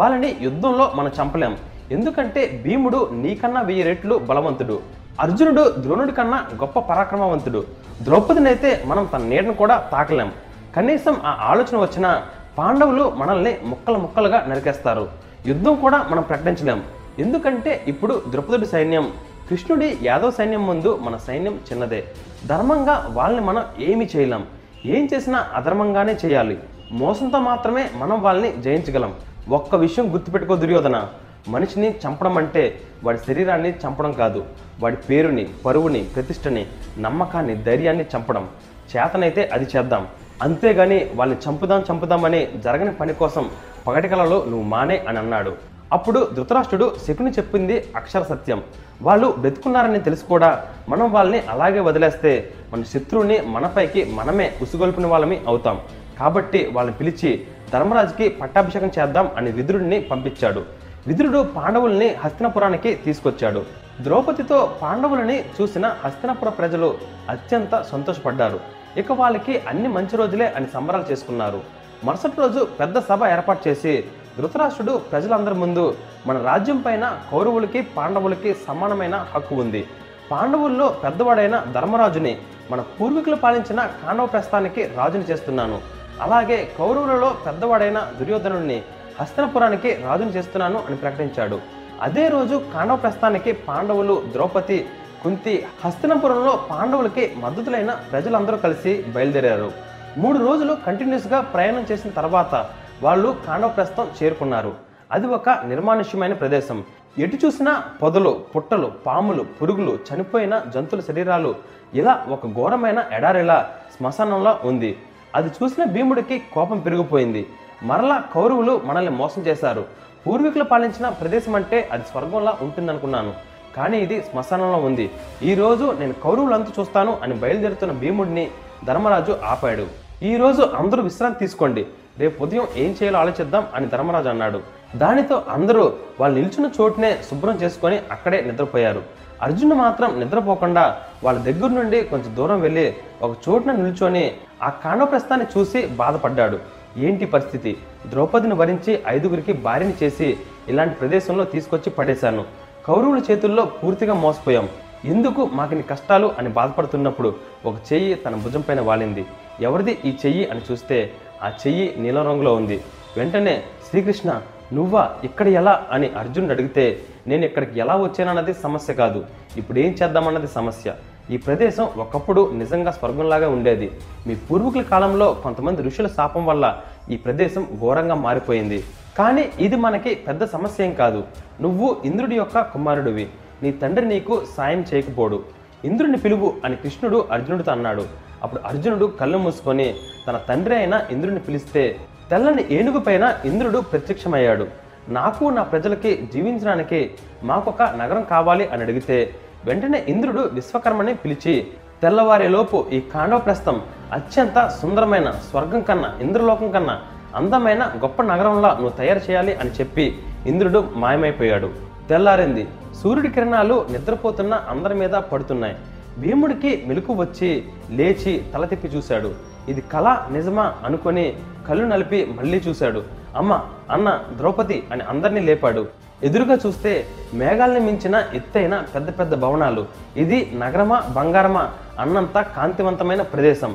వాళ్ళని యుద్ధంలో మనం చంపలేం. ఎందుకంటే భీముడు నీకన్నా 1000 రెట్లు బలవంతుడు. అర్జునుడు ద్రోణుడి కన్నా గొప్ప పరాక్రమవంతుడు. ద్రౌపదినైతే మనం తన నీడను కూడా తాకలేం. కనీసం ఆ ఆలోచన వచ్చినా పాండవులు మనల్ని ముక్కలు ముక్కలుగా నరికేస్తారు. యుద్ధం కూడా మనం ప్రకటించలేం. ఎందుకంటే ఇప్పుడు ద్రౌపదుడి సైన్యం, కృష్ణుడి యాదవ సైన్యం ముందు మన సైన్యం చిన్నదే. ధర్మంగా వాళ్ళని మనం ఏమి చేయలేం, ఏం చేసినా అధర్మంగానే చేయాలి. మోసంతో మాత్రమే మనం వాళ్ళని జయించగలం. ఒక్క విషయం గుర్తుపెట్టుకో దుర్యోధన, మనిషిని చంపడం అంటే వాడి శరీరాన్ని చంపడం కాదు, వాడి పేరుని, పరువుని, ప్రతిష్టని, నమ్మకాన్ని, ధైర్యాన్ని చంపడం. చేతనైతే అది చేద్దాం, అంతేగాని వాళ్ళని చంపుదామని జరగని పని కోసం పగటికలలో నువ్వు మానే అని అన్నాడు. అప్పుడు ధృతరాష్ట్రుడు శకుని చెప్పింది అక్షర సత్యం. వాళ్ళు బ్రతుకున్నారని తెలుసు కూడా మనం వాళ్ళని అలాగే వదిలేస్తే మన శత్రువుని మనపైకి మనమే ఉసుగొల్పిన వాళ్ళమి అవుతాం. కాబట్టి వాళ్ళని పిలిచి ధర్మరాజుకి పట్టాభిషేకం చేద్దాం అని విదురుడిని పంపించాడు. విదురుడు పాండవుల్ని హస్తినపురానికి తీసుకొచ్చాడు. ద్రౌపదితో పాండవులని చూసిన హస్తినపుర ప్రజలు అత్యంత సంతోషపడ్డారు. ఇక వాళ్ళకి అన్ని మంచి రోజులే అని సంబరాలు చేసుకున్నారు. మరుసటి రోజు పెద్ద సభ ఏర్పాటు చేసి ధృతరాష్ట్రుడు ప్రజలందరి ముందు మన రాజ్యం పైన కౌరవులకి పాండవులకి సమానమైన హక్కు ఉంది, పాండవుల్లో పెద్దవాడైన ధర్మరాజుని మన పూర్వీకులు పాలించిన కాండవ ప్రస్థానానికి రాజుని చేస్తున్నాను, అలాగే కౌరవులలో పెద్దవాడైన దుర్యోధనుడిని హస్తినపురానికి రాజుని చేస్తున్నాను అని ప్రకటించాడు. అదే రోజు కాండవ ప్రస్థానానికి పాండవులు, ద్రౌపది, కుంతి హస్తినపురంలో పాండవులకి మద్దతులైన ప్రజలందరూ కలిసి బయలుదేరారు. 3 రోజులు కంటిన్యూస్గా ప్రయాణం చేసిన తర్వాత వాళ్ళు కాండవ ప్రస్థం చేరుకున్నారు. అది ఒక నిర్మానుష్యమైన ప్రదేశం. ఎటు చూసినా పొదలు, పుట్టలు, పాములు, పురుగులు, చనిపోయిన జంతువుల శరీరాలు, ఇలా ఒక ఘోరమైన ఎడారిలా శ్మశానంలా ఉంది. అది చూసిన భీముడికి కోపం పెరిగిపోయింది. మరలా కౌరవులు మనల్ని మోసం చేశారు, పూర్వీకులు పాలించిన ప్రదేశం అంటే అది స్వర్గంలా ఉంటుందనుకున్నాను, కానీ ఇది శ్మశానంలో ఉంది, ఈరోజు నేను కౌరవులంతా చూస్తాను అని బయలుదేరుతున్న భీముడిని ధర్మరాజు ఆపాడు. ఈరోజు అందరూ విశ్రాంతి తీసుకోండి, రేపు ఉదయం ఏం చేయాలో ఆలోచిద్దాం అని ధర్మరాజు అన్నాడు. దానితో అందరూ వాళ్ళు నిల్చున్న చోటునే శుభ్రం చేసుకొని అక్కడే నిద్రపోయారు. అర్జునుడు మాత్రం నిద్రపోకుండా వాళ్ళ దగ్గర నుండి కొంచెం దూరం వెళ్ళి ఒక చోటున నిల్చొని ఆ కాండవ ప్రస్థాన్ని చూసి బాధపడ్డాడు. ఏంటి పరిస్థితి, ద్రౌపదిని వరించి 5గురికి భార్యని చేసి ఇలాంటి ప్రదేశంలో తీసుకొచ్చి పడేశాను, కౌరవుల చేతుల్లో పూర్తిగా మోసపోయాం, ఎందుకు మాకిని కష్టాలు అని బాధపడుతున్నప్పుడు ఒక చెయ్యి తన భుజం పైన వాలింది. ఎవరిది ఈ చెయ్యి అని చూస్తే ఆ చెయ్యి నీలం రంగులో ఉంది. వెంటనే శ్రీకృష్ణ నువ్వా, ఇక్కడ ఎలా అని అర్జునుడు అడిగితే నేను ఇక్కడికి ఎలా వచ్చానన్నది సమస్య కాదు, ఇప్పుడు ఏం చేద్దామన్నది సమస్య. ఈ ప్రదేశం ఒకప్పుడు నిజంగా స్వర్గంలాగా ఉండేది, మీ పూర్వీకుల కాలంలో కొంతమంది ఋషుల శాపం వల్ల ఈ ప్రదేశం ఘోరంగా మారిపోయింది, కానీ ఇది మనకి పెద్ద సమస్య ఏం కాదు. నువ్వు ఇంద్రుడి యొక్క కుమారుడివి, నీ తండ్రి నీకు సాయం చేయకపోడు, ఇంద్రుడిని పిలువు అని కృష్ణుడు అర్జునుడితో అన్నాడు. అప్పుడు అర్జునుడు కళ్ళు మూసుకొని తన తండ్రి అయిన ఇంద్రుడిని పిలిస్తే తెల్లని ఏనుగు పైన ఇంద్రుడు ప్రత్యక్షమయ్యాడు. నాకు, నా ప్రజలకి జీవించడానికి మాకొక నగరం కావాలి అని అడిగితే వెంటనే ఇంద్రుడు విశ్వకర్మని పిలిచి తెల్లవారేలోపు ఈ కాండవ ప్రస్థం అత్యంత సుందరమైన, స్వర్గం కన్నా, ఇంద్రలోకం కన్నా అందమైన గొప్ప నగరంలా నువ్వు తయారు చేయాలి అని చెప్పి ఇంద్రుడు మాయమైపోయాడు. తెల్లారింది, సూర్యుడి కిరణాలు నిద్రపోతున్న అందరి మీద పడుతున్నాయి. భీముడికి మెలకు వచ్చి లేచి తల తిప్పి చూశాడు. ఇది కళ నిజమా అనుకొని కళ్ళు నలిపి మళ్ళీ చూశాడు. అమ్మ, అన్న, ద్రౌపది అని అందరినీ లేపాడు. ఎదురుగా చూస్తే మేఘాలని మించిన ఎత్తైన పెద్ద పెద్ద భవనాలు. ఇది నగరమా బంగారమా అన్నంత కాంతివంతమైన ప్రదేశం,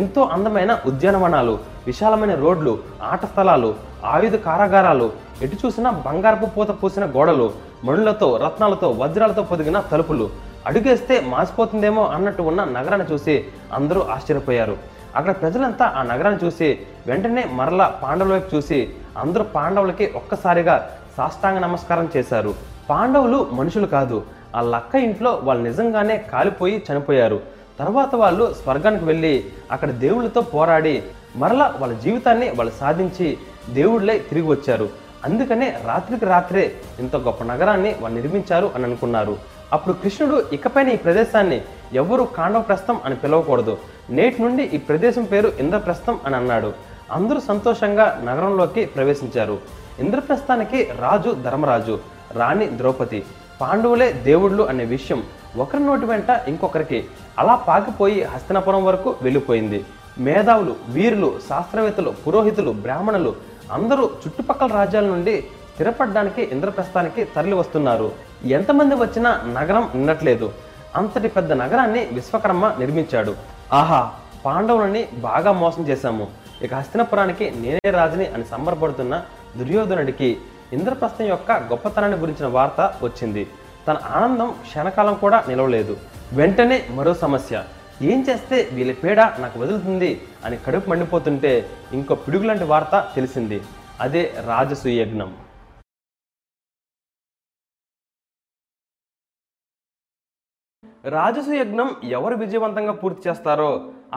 ఎంతో అందమైన ఉద్యానవనాలు, విశాలమైన రోడ్లు, ఆట స్థలాలు, ఆయుధ కారాగారాలు, ఎటు చూసినా బంగారపు పూత పూసిన గోడలు, మణులతో, రత్నాలతో, వజ్రాలతో పొదిగిన తలుపులు, అడుగేస్తే మాసిపోతుందేమో అన్నట్టు ఉన్న నగరాన్ని చూసి అందరూ ఆశ్చర్యపోయారు. అక్కడ ప్రజలంతా ఆ నగరాన్ని చూసి వెంటనే మరలా పాండవుల వైపు చూసి అందరూ పాండవులకి ఒక్కసారిగా సాష్టాంగ నమస్కారం చేశారు. పాండవులు మనుషులు కాదు, ఆ లక్క ఇంట్లో వాళ్ళు నిజంగానే కాలిపోయి చనిపోయారు. తర్వాత వాళ్ళు స్వర్గానికి వెళ్ళి అక్కడ దేవుళ్ళతో పోరాడి మరలా వాళ్ళ జీవితాన్ని వాళ్ళు సాధించి దేవుళ్ళై తిరిగి వచ్చారు. అందుకనే రాత్రికి రాత్రే ఇంత గొప్ప నగరాన్ని వాళ్ళు నిర్మించారు అని అనుకున్నారు. అప్పుడు కృష్ణుడు ఇకపైన ఈ ప్రదేశాన్ని ఎవరు కాండవ ప్రస్థం అని పిలవకూడదు, నేటి నుండి ఈ ప్రదేశం పేరు ఇంద్రప్రస్థం అని అన్నాడు. అందరూ సంతోషంగా నగరంలోకి ప్రవేశించారు. ఇంద్రప్రస్థానికి రాజు ధర్మరాజు, రాణి ద్రౌపది, పాండవులే దేవుళ్ళు అనే విషయం ఒకరి నోటి వెంట ఇంకొకరికి అలా పాకిపోయి హస్తినపురం వరకు వెళ్ళిపోయింది. మేధావులు, వీరులు, శాస్త్రవేత్తలు, పురోహితులు, బ్రాహ్మణులు అందరూ చుట్టుపక్కల రాజ్యాల నుండి స్థిరపడడానికి ఇంద్రప్రస్థానికి తరలి వస్తున్నారు. ఎంతమంది వచ్చినా నగరం నిండట్లేదు. అంతటి పెద్ద నగరాన్ని విశ్వకర్మ నిర్మించాడు. ఆహా, పాండవులని బాగా మోసం చేశాము, ఇక హస్తినపురానికి నేనే రాజుని అని సంబరపడుతున్న దుర్యోధనుడికి ఇంద్రప్రస్థం యొక్క గొప్పతనాన్ని గురించిన వార్త వచ్చింది. తన ఆనందం క్షణకాలం కూడా నిలవలేదు. వెంటనే మరో సమస్య, ఏం చేస్తే వీళ్ళ పీడ నాకు వదులుతుంది అని కడుపు మండిపోతుంటే ఇంకో పిడుగులాంటి వార్త తెలిసింది. అదే రాజసూయజ్ఞం. రాజసూయజ్ఞం ఎవరు విజయవంతంగా పూర్తి చేస్తారో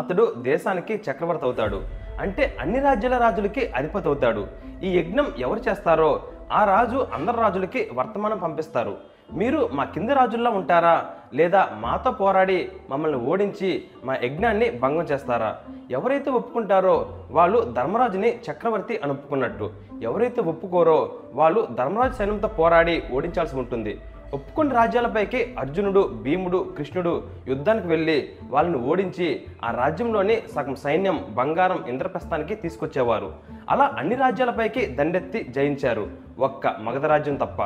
అతడు దేశానికి చక్రవర్తి అవుతాడు, అంటే అన్ని రాజ్యాల రాజులకి అధిపతి అవుతాడు. ఈ యజ్ఞం ఎవరు చేస్తారో ఆ రాజు అందరు రాజులకి వర్తమానం పంపిస్తారు, మీరు మా కింది రాజుల్లో ఉంటారా లేదా మాతో పోరాడి మమ్మల్ని ఓడించి మా యజ్ఞాన్ని భంగం చేస్తారా. ఎవరైతే ఒప్పుకుంటారో వాళ్ళు ధర్మరాజుని చక్రవర్తి అని ఒప్పుకున్నట్టు, ఎవరైతే ఒప్పుకోరో వాళ్ళు ధర్మరాజు సైన్యంతో పోరాడి ఓడించాల్సి ఉంటుంది. ఒప్పుకున్న రాజ్యాలపైకి అర్జునుడు, భీముడు, కృష్ణుడు యుద్ధానికి వెళ్ళి వాళ్ళని ఓడించి ఆ రాజ్యంలోని సగం సైన్యం, బంగారం ఇంద్రప్రస్థానికి తీసుకొచ్చేవారు. అలా అన్ని రాజ్యాలపైకి దండెత్తి జయించారు, ఒక్క మగధరాజ్యం తప్ప.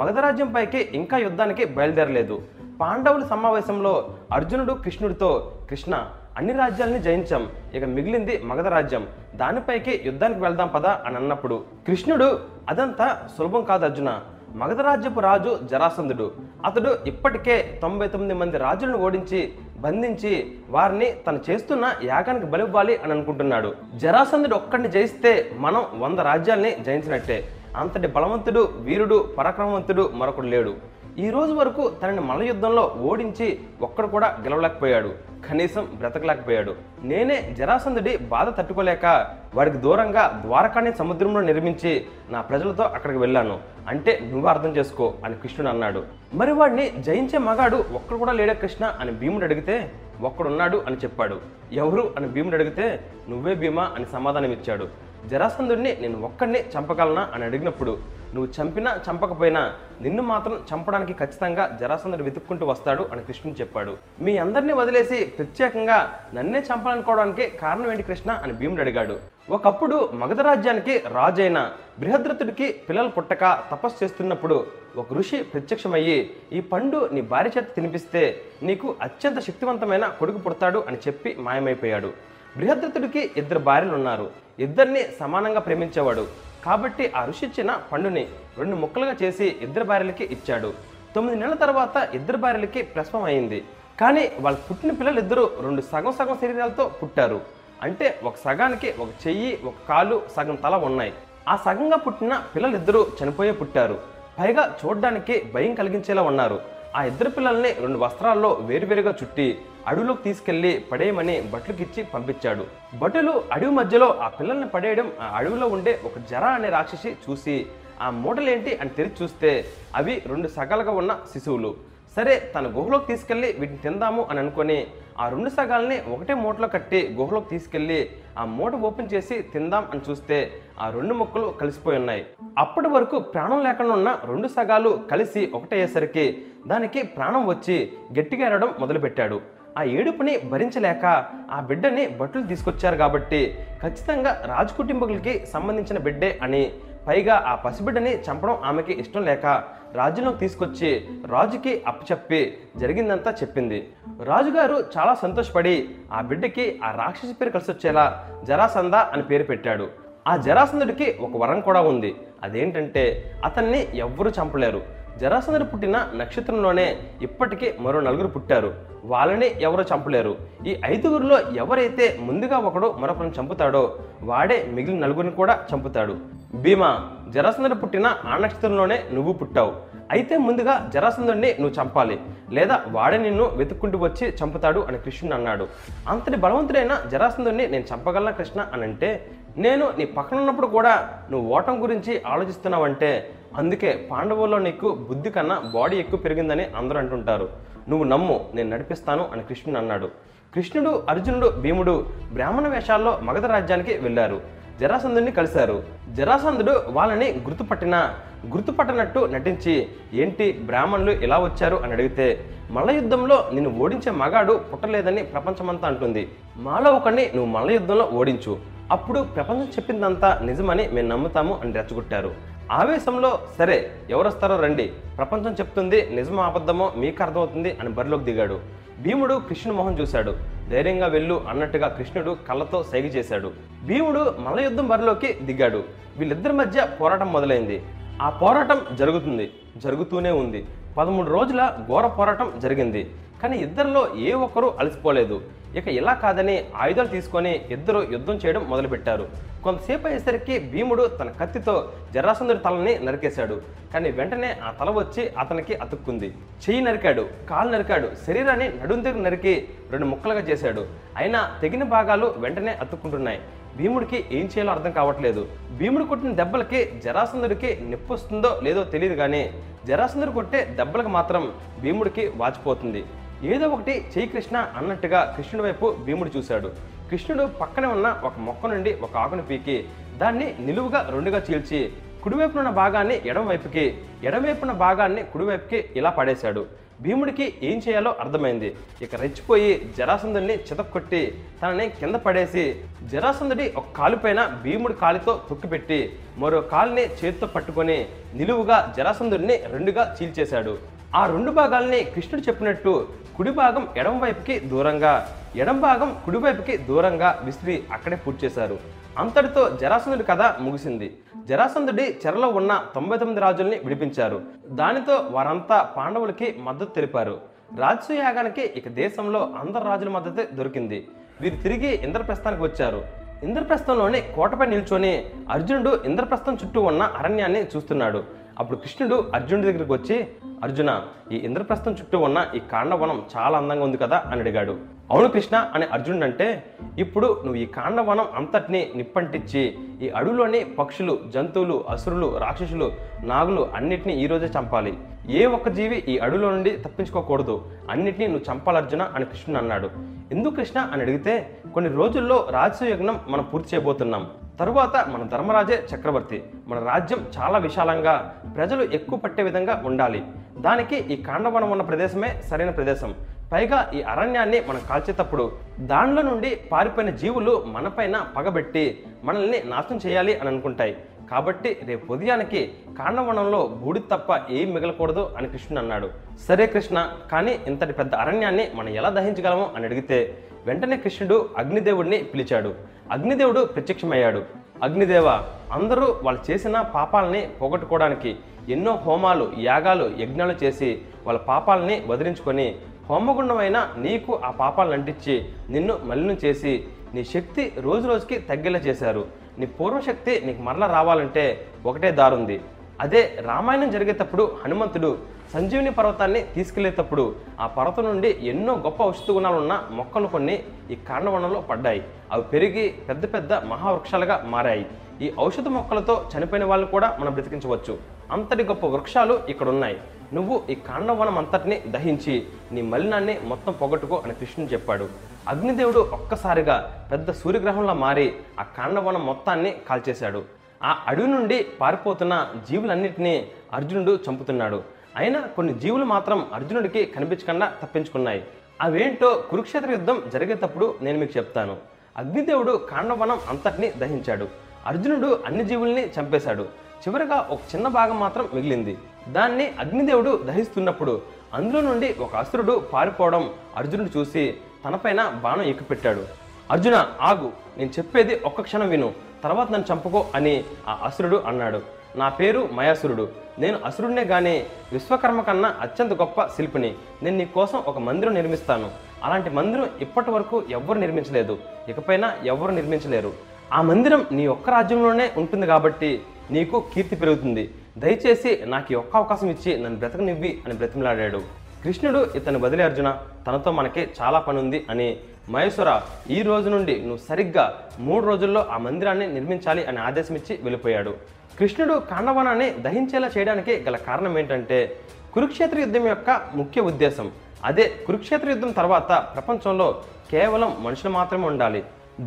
మగధరాజ్యం పైకి ఇంకా యుద్ధానికి బయలుదేరలేదు. పాండవుల సమావేశంలో అర్జునుడు కృష్ణుడితో, కృష్ణ అన్ని రాజ్యాలని జయించాం, ఇక మిగిలింది మగధరాజ్యం, దానిపైకి యుద్ధానికి వెళ్దాం పదా అని అన్నప్పుడు కృష్ణుడు, అదంతా సులభం కాదు అర్జున, మగధరాజ్యపు రాజు జరాసంధుడు, అతడు ఇప్పటికే 99 మంది రాజులను ఓడించి బంధించి వారిని తను చేస్తున్న యాగానికి బలివ్వాలి అని అనుకుంటున్నాడు. జరాసంధుడు ఒక్కడిని జయిస్తే మనం 100 రాజ్యాల్ని జయించినట్టే, అంతటి బలవంతుడు, వీరుడు, పరాక్రమవంతుడు మరొకడు లేడు. ఈ రోజు వరకు తనని మల యుద్ధంలో ఓడించి ఒక్కడు కూడా గెలవలేకపోయాడు, కనీసం బ్రతకలేకపోయాడు. నేనే జరాసంధుడి బాధ తట్టుకోలేక వాడికి దూరంగా ద్వారకాన్ని సముద్రంలో నిర్మించి నా ప్రజలతో అక్కడికి వెళ్ళాను, అంటే నువ్వు అర్థం చేసుకో అని కృష్ణుడు అన్నాడు. మరి వాడిని జయించే మగాడు ఒక్కడు కూడా లేడే కృష్ణ అని భీముడు అడిగితే, ఒక్కడున్నాడు అని చెప్పాడు. ఎవరు అని భీముడు అడిగితే, నువ్వే భీమా అని సమాధానం ఇచ్చాడు. జరాసంధుడిని నేను ఒక్కడిని చంపగలనా అని అడిగినప్పుడు, నువ్వు చంపినా చంపకపోయినా నిన్ను మాత్రం చంపడానికి ఖచ్చితంగా జరాసంధుడు వెతుక్కుంటూ వస్తాడు అని కృష్ణుడు చెప్పాడు. మీ అందరినీ వదిలేసి ప్రత్యేకంగా నన్నే చంపాలనుకోవడానికి కారణం ఏంటి కృష్ణ అని భీముడు అడిగాడు. ఒకప్పుడు మగధరాజ్యానికి రాజైన బృహద్రథుడికి పిల్లలు పుట్టక తపస్సు చేస్తున్నప్పుడు ఒక ఋషి ప్రత్యక్షమయ్యి, ఈ పండు నీ భార్య చేత తినిపిస్తే నీకు అత్యంత శక్తివంతమైన కొడుకు పుడతాడు అని చెప్పి మాయమైపోయాడు. బృహద్రథుడికి 2 భార్యలు ఉన్నారు, ఇద్దరిని సమానంగా ప్రేమించేవాడు కాబట్టి ఆ ఋషి ఇచ్చిన పండుని 2 ముక్కలుగా చేసి 2 భార్యలకి ఇచ్చాడు. 9 నెలల తర్వాత 2 భార్యలకి ప్రసవం అయింది, కానీ వాళ్ళు పుట్టిన పిల్లలు ఇద్దరు 2 సగం సగం శరీరాలతో పుట్టారు, అంటే ఒక సగానికి ఒక చెయ్యి, ఒక కాలు, సగం తల ఉన్నాయి. ఆ సగంగా పుట్టిన పిల్లలు ఇద్దరు చనిపోయే పుట్టారు, పైగా చూడడానికి భయం కలిగించేలా ఉన్నారు. ఆ 2 పిల్లల్ని 2 వస్త్రాల్లో వేరువేరుగా చుట్టి అడవిలోకి తీసుకెళ్లి పడేయమని భటులకిచ్చి పంపించాడు. భటులు అడవి మధ్యలో ఆ పిల్లల్ని పడేయడం ఆ అడవిలో ఉండే ఒక జరా అనే రాక్షసి చూసి, ఆ మూటలేంటి అని తెరిచి చూస్తే అవి 2 సగాలుగా ఉన్న శిశువులు. సరే తన గుహలోకి తీసుకెళ్లి వీటిని తిందాము అని అనుకుని ఆ 2 సగాల్ని ఒకటే మూటలో కట్టి గుహలోకి తీసుకెళ్లి ఆ మూట ఓపెన్ చేసి తిందాం అని చూస్తే ఆ 2 ముక్కలు కలిసిపోయి ఉన్నాయి. అప్పటి వరకు ప్రాణం లేకుండా ఉన్న 2 సగాలు కలిసి ఒకటయ్యేసరికి దానికి ప్రాణం వచ్చి గట్టిగా ఏడవడం మొదలుపెట్టాడు. ఆ ఏడుపుని భరించలేక ఆ బిడ్డని భటులు తీసుకొచ్చారు కాబట్టి ఖచ్చితంగా రాజు కుటుంబీకులకి సంబంధించిన బిడ్డే అని, పైగా ఆ పసిబిడ్డని చంపడం ఆమెకి ఇష్టం లేక రాజులోకి తీసుకొచ్చి రాజుకి అప్పచెప్పి జరిగిందంతా చెప్పింది. రాజుగారు చాలా సంతోషపడి ఆ బిడ్డకి ఆ రాక్షసి పేరు కలిసి వచ్చేలా జరాసంధ అని పేరు పెట్టాడు. ఆ జరాసంధుడికి ఒక వరం కూడా ఉంది, అదేంటంటే అతన్ని ఎవ్వరూ చంపలేరు. జరాసంధుడు పుట్టిన నక్షత్రంలోనే ఇప్పటికీ మరో 9 పుట్టారు, వాళ్ళని ఎవరూ చంపలేరు. ఈ 5గురిలో ఎవరైతే ముందుగా ఒకడు మరొకరిని చంపుతాడో వాడే మిగిలిన 9 కూడా చంపుతాడు. భీమా, జరాసంధుడు పుట్టిన ఆ నక్షత్రంలోనే నువ్వు పుట్టావు, అయితే ముందుగా జరాసంధుడిని నువ్వు చంపాలి, లేదా వాడే నిన్ను వెతుక్కుంటూ వచ్చి చంపుతాడు అని కృష్ణుడు అన్నాడు. అంతటి బలవంతుడైన జరాసంధుడిని నేను చంపగలనా కృష్ణ అని అంటే, నేను నీ పక్కన ఉన్నప్పుడు కూడా నువ్వు ఓటం గురించి ఆలోచిస్తున్నావంటే అందుకే పాండవుల్లో నీకు బుద్ధి కన్నా బాడీ ఎక్కువ పెరిగిందని అందరూ అంటుంటారు, నువ్వు నమ్ము నేను నడిపిస్తాను అని కృష్ణుడు అన్నాడు. కృష్ణుడు, అర్జునుడు, భీముడు బ్రాహ్మణ వేషాల్లో మగధ రాజ్యానికి వెళ్ళారు, జరాసంధుడిని కలిశారు. జరాసంధుడు వాళ్ళని గుర్తుపట్టనట్టు నటించి, ఏంటి బ్రాహ్మణులు ఇలా వచ్చారు అని అడిగితే, మల్ల యుద్ధంలో నిన్ను ఓడించే మగాడు పుట్టలేదని ప్రపంచమంతా అంటుంది, మాలో ఒకరిని నువ్వు మల్ల యుద్ధంలో ఓడించు, అప్పుడు ప్రపంచం చెప్పిందంతా నిజమని మేము నమ్ముతాము అని రెచ్చగొట్టారు. ఆవేశంలో సరే ఎవరొస్తారో రండి, ప్రపంచం చెప్తుంది నిజమో అబద్ధమో మీకు అర్థమవుతుంది అని బరిలోకి దిగాడు. భీముడు కృష్ణుడి మొహం చూశాడు, ధైర్యంగా వెళ్ళు అన్నట్టుగా కృష్ణుడు కళ్ళతో సైగ చేశాడు. భీముడు మల్ల యుద్ధం బరిలోకి దిగాడు. వీళ్ళిద్దరి మధ్య పోరాటం మొదలైంది. ఆ పోరాటం జరుగుతూనే ఉంది. 13 రోజుల ఘోర పోరాటం జరిగింది. కానీ ఇద్దరిలో ఏ ఒక్కరూ అలసిపోలేదు. ఇక ఇలా కాదని ఆయుధాలు తీసుకొని ఇద్దరు యుద్ధం చేయడం మొదలుపెట్టారు. కొంతసేపు అయ్యేసరికి భీముడు తన కత్తితో జరాసంధుడి తలని నరికేశాడు. కానీ వెంటనే ఆ తల వచ్చి అతనికి అతుక్కుంది. చెయ్యి నరికాడు, కాలు నరికాడు, శరీరాన్ని నడుంతకు నరికి 2 ముక్కలుగా చేశాడు. అయినా తెగిన భాగాలు వెంటనే అతుక్కుంటున్నాయి. భీముడికి ఏం చేయాలో అర్థం కావట్లేదు. భీముడు కొట్టిన దెబ్బలకి జరాసంధుడికి నొప్పి వస్తుందో లేదో తెలియదు, కానీ జరాసంధుడు కొట్టే దెబ్బలకు మాత్రం భీముడికి వాచిపోతుంది. ఏదో ఒకటి చేయి కృష్ణ అన్నట్టుగా కృష్ణుడి వైపు భీముడు చూశాడు. కృష్ణుడు పక్కనే ఉన్న ఒక మొక్క నుండి ఒక ఆకును పీకి దాన్ని నిలువుగా 2గా చీల్చి కుడివైపునున్న భాగాన్ని ఎడమవైపుకి, ఎడమవైపున్న భాగాన్ని కుడివైపుకి ఇలా పడేశాడు. భీముడికి ఏం చేయాలో అర్థమైంది. ఇక రెచ్చిపోయి జరాసంధుడిని చితక్కొట్టి తనని కింద పడేసి జరాసంధుడి ఒక కాలు పైన భీముడి కాలితో తొక్కిపెట్టి మరో కాలుని చేతితో పట్టుకొని నిలువుగా జరాసంధుడిని 2గా చీల్చేశాడు. ఆ 2 భాగాల్ని కృష్ణుడు చెప్పినట్టు కుడి భాగం ఎడమవైపుకి దూరంగా, ఎడం భాగం కుడివైపుకి దూరంగా విసిరి అక్కడే పూడ్చేశారు. అంతటితో జరాసంధుడి కథ ముగిసింది. జరాసంధుడి చెరలో ఉన్న 99 రాజుల్ని విడిపించారు. దానితో వారంతా పాండవులకి మద్దతు తెలిపారు. రాజసూయాగానికి ఇక దేశంలో అందరు రాజుల మద్దతు దొరికింది. వీరు తిరిగి ఇంద్రప్రస్థానికి వచ్చారు. ఇంద్రప్రస్థంలోని కోటపై నిల్చొని అర్జునుడు ఇంద్రప్రస్థం చుట్టూ ఉన్న అరణ్యాన్ని చూస్తున్నాడు. అప్పుడు కృష్ణుడు అర్జునుడి దగ్గరికి వచ్చి, అర్జున, ఈ ఇంద్రప్రస్థం చుట్టూ ఉన్న ఈ కాండవనం చాలా అందంగా ఉంది కదా అని అడిగాడు. అవును కృష్ణ అని అర్జునుడు అంటే, ఇప్పుడు నువ్వు ఈ కాండవనం అంతటినీ నిప్పంటించి ఈ అడవులోని పక్షులు, జంతువులు, అసురులు, రాక్షసులు, నాగులు అన్నిటినీ ఈరోజే చంపాలి. ఏ ఒక్క జీవి ఈ అడవిలో నుండి తప్పించుకోకూడదు. అన్నిటినీ నువ్వు చంపాలి అర్జున అని కృష్ణుడు అన్నాడు. ఎందుకు కృష్ణ అని అడిగితే, కొన్ని రోజుల్లో రాజసూయజ్ఞం మనం పూర్తి చేయబోతున్నాం. తరువాత మన ధర్మరాజే చక్రవర్తి. మన రాజ్యం చాలా విశాలంగా ప్రజలు ఎక్కువ పట్టే విధంగా ఉండాలి. దానికి ఈ కాండవనం ఉన్న ప్రదేశమే సరైన ప్రదేశం. పైగా ఈ అరణ్యాన్ని మనం కాల్చేటప్పుడు దానిలో నుండి పారిపోయిన జీవులు మనపైన పగబెట్టి మనల్ని నాశనం చేయాలి అని అనుకుంటాయి. కాబట్టి రేపు ఉదయానికి కాండవనంలో బూడి తప్ప ఏం మిగలకూడదు అని కృష్ణుడు అన్నాడు. సరే కృష్ణ, కానీ ఇంతటి పెద్ద అరణ్యాన్ని మనం ఎలా దహించగలము అని అడిగితే, వెంటనే కృష్ణుడు అగ్నిదేవుడిని పిలిచాడు. అగ్నిదేవుడు ప్రత్యక్షమయ్యాడు. అగ్నిదేవ, అందరూ వాళ్ళు చేసిన పాపాలని పోగొట్టుకోవడానికి ఎన్నో హోమాలు, యాగాలు, యజ్ఞాలు చేసి వాళ్ళ పాపాలని వదిలించుకొని హోమగుండమైన నీకు ఆ పాపాలను అంటించి నిన్ను మలినం చేసి నీ శక్తి రోజు రోజుకి తగ్గేలా చేశారు. నీ పూర్వశక్తి నీకు మరలా రావాలంటే ఒకటే దారుంది. అదే రామాయణం జరిగేటప్పుడు హనుమంతుడు సంజీవిని పర్వతాన్ని తీసుకెళ్లేటప్పుడు ఆ పర్వతం నుండి ఎన్నో గొప్ప ఔషధ గుణాలున్న మొక్కలు కొన్ని ఈ కాండవనంలో పడ్డాయి. అవి పెరిగి పెద్ద పెద్ద మహావృక్షాలుగా మారాయి. ఈ ఔషధ మొక్కలతో చనిపోయిన వాళ్ళు కూడా మనం బ్రతికించవచ్చు. అంతటి గొప్ప వృక్షాలు ఇక్కడ ఉన్నాయి. నువ్వు ఈ కాండవనం అంతటిని దహించి నీ మలినాన్ని మొత్తం పొగట్టుకో అని కృష్ణుడు చెప్పాడు. అగ్నిదేవుడు ఒక్కసారిగా పెద్ద సూర్యగ్రహంలా మారి ఆ కాండవనం మొత్తాన్ని కాల్చేశాడు. ఆ అడవి నుండి పారిపోతున్న జీవులన్నింటినీ అర్జునుడు చంపుతున్నాడు. అయినా కొన్ని జీవులు మాత్రం అర్జునుడికి కనిపించకుండా తప్పించుకున్నాయి. అవేంటో కురుక్షేత్ర యుద్ధం జరిగేటప్పుడు నేను మీకు చెప్తాను. అగ్నిదేవుడు కాండవనం అంతటిని దహించాడు. అర్జునుడు అన్ని జీవుల్ని చంపేశాడు. చివరిగా ఒక చిన్న భాగం మాత్రం మిగిలింది. దాన్ని అగ్నిదేవుడు దహిస్తున్నప్పుడు అందులో నుండి ఒక అసురుడు పారిపోవడం అర్జునుడు చూసి తనపైన బాణం ఎక్కుపెట్టాడు. అర్జున, ఆగు, నేను చెప్పేది ఒక్క క్షణం విను, తర్వాత నన్ను చంపుకో అని ఆ అసురుడు అన్నాడు. నా పేరు మయాసురుడు. నేను అసురుడినే కానీ విశ్వకర్మ కన్నా అత్యంత గొప్ప శిల్పిని. నేను నీ కోసం ఒక మందిరం నిర్మిస్తాను. అలాంటి మందిరం ఇప్పటి వరకు ఎవ్వరు నిర్మించలేదు, ఇకపైన ఎవ్వరు నిర్మించలేరు. ఆ మందిరం నీ ఒక్క రాజ్యంలోనే ఉంటుంది కాబట్టి నీకు కీర్తి పెరుగుతుంది. దయచేసి నాకు ఈ ఒక్క అవకాశం ఇచ్చి నన్ను బ్రతకనివ్వి అని బ్రతిమలాడాడు. కృష్ణుడు, ఇతను బదిలే అర్జున, తనతో మనకి చాలా పని ఉంది అని, మహేశ్వర, ఈ రోజు నుండి నువ్వు సరిగ్గా 3 రోజుల్లో ఆ మందిరాన్ని నిర్మించాలి అని ఆదేశం ఇచ్చి వెళ్ళిపోయాడు. కృష్ణుడు కాండవనాన్ని దహించేలా చేయడానికి గల కారణం ఏంటంటే కురుక్షేత్ర యుద్ధం యొక్క ముఖ్య ఉద్దేశం. అదే కురుక్షేత్ర యుద్ధం తర్వాత ప్రపంచంలో కేవలం మనుషులు మాత్రమే ఉండాలి,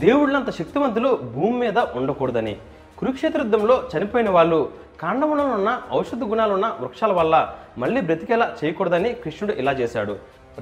దేవుళ్ళంత శక్తివంతులు భూమి మీద ఉండకూడదని. కురుక్షేత్ర యుద్ధంలో చనిపోయిన వాళ్ళు కాండవనంలో ఉన్న ఔషధ గుణాలున్న వృక్షాల వల్ల మళ్ళీ బ్రతికేలా చేయకూడదని కృష్ణుడు ఇలా చేశాడు.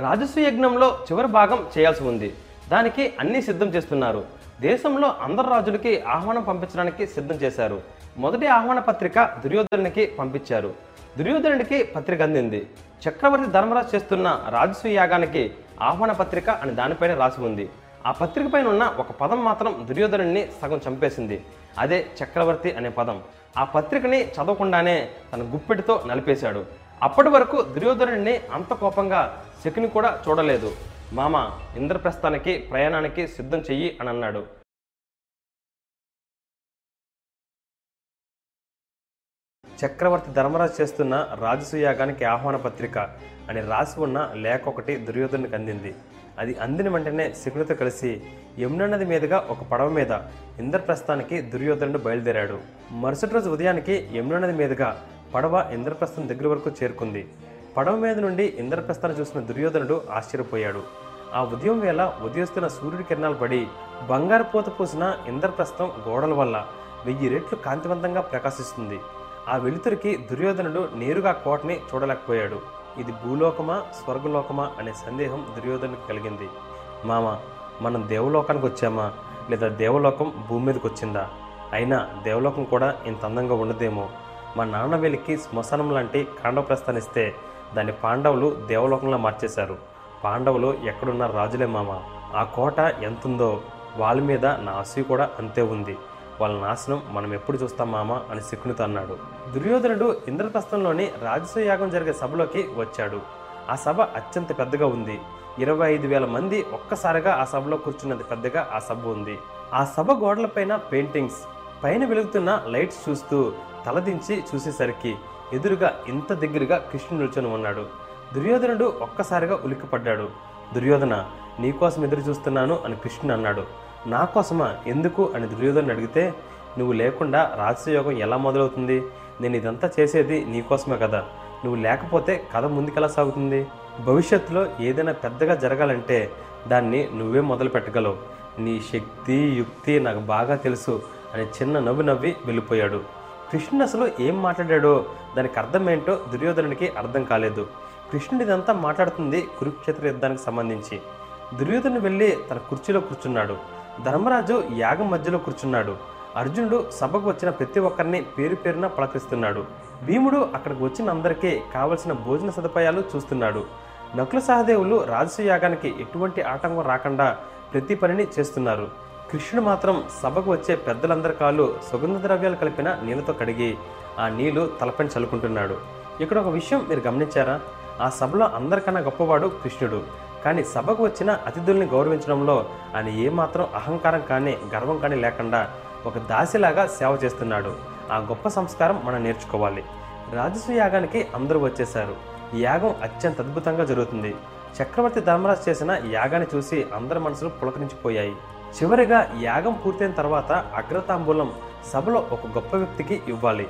రాజసూయ యజ్ఞంలో చివరి భాగం చేయాల్సి ఉంది. దానికి అన్నీ సిద్ధం చేస్తున్నారు. దేశంలో అందరు రాజులకి ఆహ్వానం పంపించడానికి సిద్ధం చేశారు. మొదటి ఆహ్వాన పత్రిక దుర్యోధనునికి పంపించారు. దుర్యోధనుడికి పత్రిక అందింది. చక్రవర్తి ధర్మరాజు చేస్తున్న రాజసూయ యాగానికి ఆహ్వాన పత్రిక అని దానిపైన రాసి ఉంది. ఆ పత్రిక పైన ఉన్న ఒక పదం మాత్రం దుర్యోధనుడిని సగం చంపేసింది. అదే చక్రవర్తి అనే పదం. ఆ పత్రికని చదవకుండానే తన గుప్పెటితో నలిపేశాడు. అప్పటి వరకు దుర్యోధనుడిని అంత కోపంగా శకుని కూడా చూడలేదు. మామ, ఇంద్రప్రస్థానికి ప్రయాణానికి సిద్ధం చెయ్యి అని అన్నాడు. చక్రవర్తి ధర్మరాజు చేస్తున్న రాజసూయాగానికి ఆహ్వాన పత్రిక అని రాసి ఉన్న లేఖ ఒకటి దుర్యోధనుడికి అందింది. అది అందిన వెంటనే శకునితో కలిసి యమునా నది మీదుగా ఒక పడవ మీద ఇంద్రప్రస్థానికి దుర్యోధనుడు బయలుదేరాడు. మరుసటి రోజు ఉదయానికి యమునా నది మీదుగా పడవ ఇంద్రప్రస్థం దగ్గర వరకు చేరుకుంది. పడవ మీద నుండి ఇంద్రప్రస్థాన్ని చూసిన దుర్యోధనుడు ఆశ్చర్యపోయాడు. ఆ ఉదయం వేళ ఉదయిస్తున్న సూర్యుడి కిరణాలు పడి బంగారు పూత పూసిన ఇంద్రప్రస్థం గోడల వల్ల 1000 రెట్లు కాంతివంతంగా ప్రకాశిస్తుంది. ఆ వెలుతురికి దుర్యోధనుడు నేరుగా కోటని చూడలేకపోయాడు. ఇది భూలోకమా స్వర్గలోకమా అనే సందేహం దుర్యోధనుడికి కలిగింది. మామ, మనం దేవలోకానికి వచ్చామా లేదా దేవలోకం భూమి మీదకి వచ్చిందా? అయినా దేవలోకం కూడా ఇంత అందంగా ఉండదేమో. మా నాన్న వీళ్ళకి శ్మశానం లాంటి కాండవ ప్రస్థానిస్తే దాన్ని పాండవులు దేవలోకంలో మార్చేశారు. పాండవులు ఎక్కడున్న రాజులే మామ. ఆ కోట ఎంతుందో వాళ్ళ మీద నా ఆశ కూడా అంతే ఉంది. వాళ్ళ నాశనం మనం ఎప్పుడు చూస్తాం మామ అని శకునితో అన్నాడు. దుర్యోధనుడు ఇంద్రప్రస్థంలోని రాజసూయాగం జరిగే సభలోకి వచ్చాడు. ఆ సభ అత్యంత పెద్దగా ఉంది. 25,000 మంది ఒక్కసారిగా ఆ సభలో కూర్చున్నంత పెద్దగా ఆ సభ ఉంది. ఆ సభ గోడలపైన పెయింటింగ్స్, పైన వెలుగుతున్న లైట్స్ చూస్తూ తలదించి చూసేసరికి ఎదురుగా ఇంత దగ్గరగా కృష్ణుడు నిల్చొని ఉన్నాడు. దుర్యోధనుడు ఒక్కసారిగా ఉలిక్కిపడ్డాడు. దుర్యోధన, నీకోసం ఎదురు చూస్తున్నాను అని కృష్ణుడు అన్నాడు. నా కోసమా? ఎందుకు అని దుర్యోధనుడు అడిగితే, నువ్వు లేకుండా రాజసూయోగం ఎలా మొదలవుతుంది? నేను ఇదంతా చేసేది నీకోసమే కదా. నువ్వు లేకపోతే కథ ముందుకెలా సాగుతుంది? భవిష్యత్తులో ఏదైనా పెద్దగా జరగాలంటే దాన్ని నువ్వే మొదలు పెట్టగలవు. నీ శక్తి యుక్తి నాకు బాగా తెలుసు అని చిన్న నవ్వు నవ్వి వెళ్ళిపోయాడు. కృష్ణుడు అసలు ఏం మాట్లాడాడో దానికి అర్థం ఏంటో దుర్యోధనుడికి అర్థం కాలేదు. కృష్ణుడు ఇదంతా మాట్లాడుతుంది కురుక్షేత్ర యుద్ధానికి సంబంధించి. దుర్యోధనుడు వెళ్ళి తన కుర్చీలో కూర్చున్నాడు. ధర్మరాజు యాగం మధ్యలో కూర్చున్నాడు. అర్జునుడు సభకు వచ్చిన ప్రతి ఒక్కరిని పేరు పేరున పలకరిస్తున్నాడు. భీముడు అక్కడికి వచ్చిన అందరికీ కావలసిన భోజన సదుపాయాలు చూస్తున్నాడు. నకుల సహదేవులు రాజసూయ యాగానికి ఎటువంటి ఆటంకం రాకుండా ప్రతి పనిని చేస్తున్నారు. కృష్ణుడు మాత్రం సభకు వచ్చే పెద్దలందరి కాళ్ళు సుగంధ ద్రవ్యాలు కలిపిన నీళ్ళతో కడిగి ఆ నీళ్లు తలపైన చల్లుకుంటున్నాడు. ఇక్కడ ఒక విషయం మీరు గమనించారా? ఆ సభలో అందరికన్నా గొప్పవాడు కృష్ణుడు. కానీ సభకు వచ్చిన అతిథుల్ని గౌరవించడంలో ఆయన ఏమాత్రం అహంకారం కానీ గర్వం కానీ లేకుండా ఒక దాసిలాగా సేవ చేస్తున్నాడు. ఆ గొప్ప సంస్కారం మనం నేర్చుకోవాలి. రాజసూయ యాగానికి అందరూ వచ్చేశారు. ఈ యాగం అత్యంత అద్భుతంగా జరుగుతుంది. చక్రవర్తి ధర్మరాజు చేసిన యాగాన్ని చూసి అందరి మనసులు పులకరించిపోయాయి. చివరిగా యాగం పూర్తయిన తర్వాత అగ్రతాంబూలం సభలో ఒక గొప్ప వ్యక్తికి ఇవ్వాలి.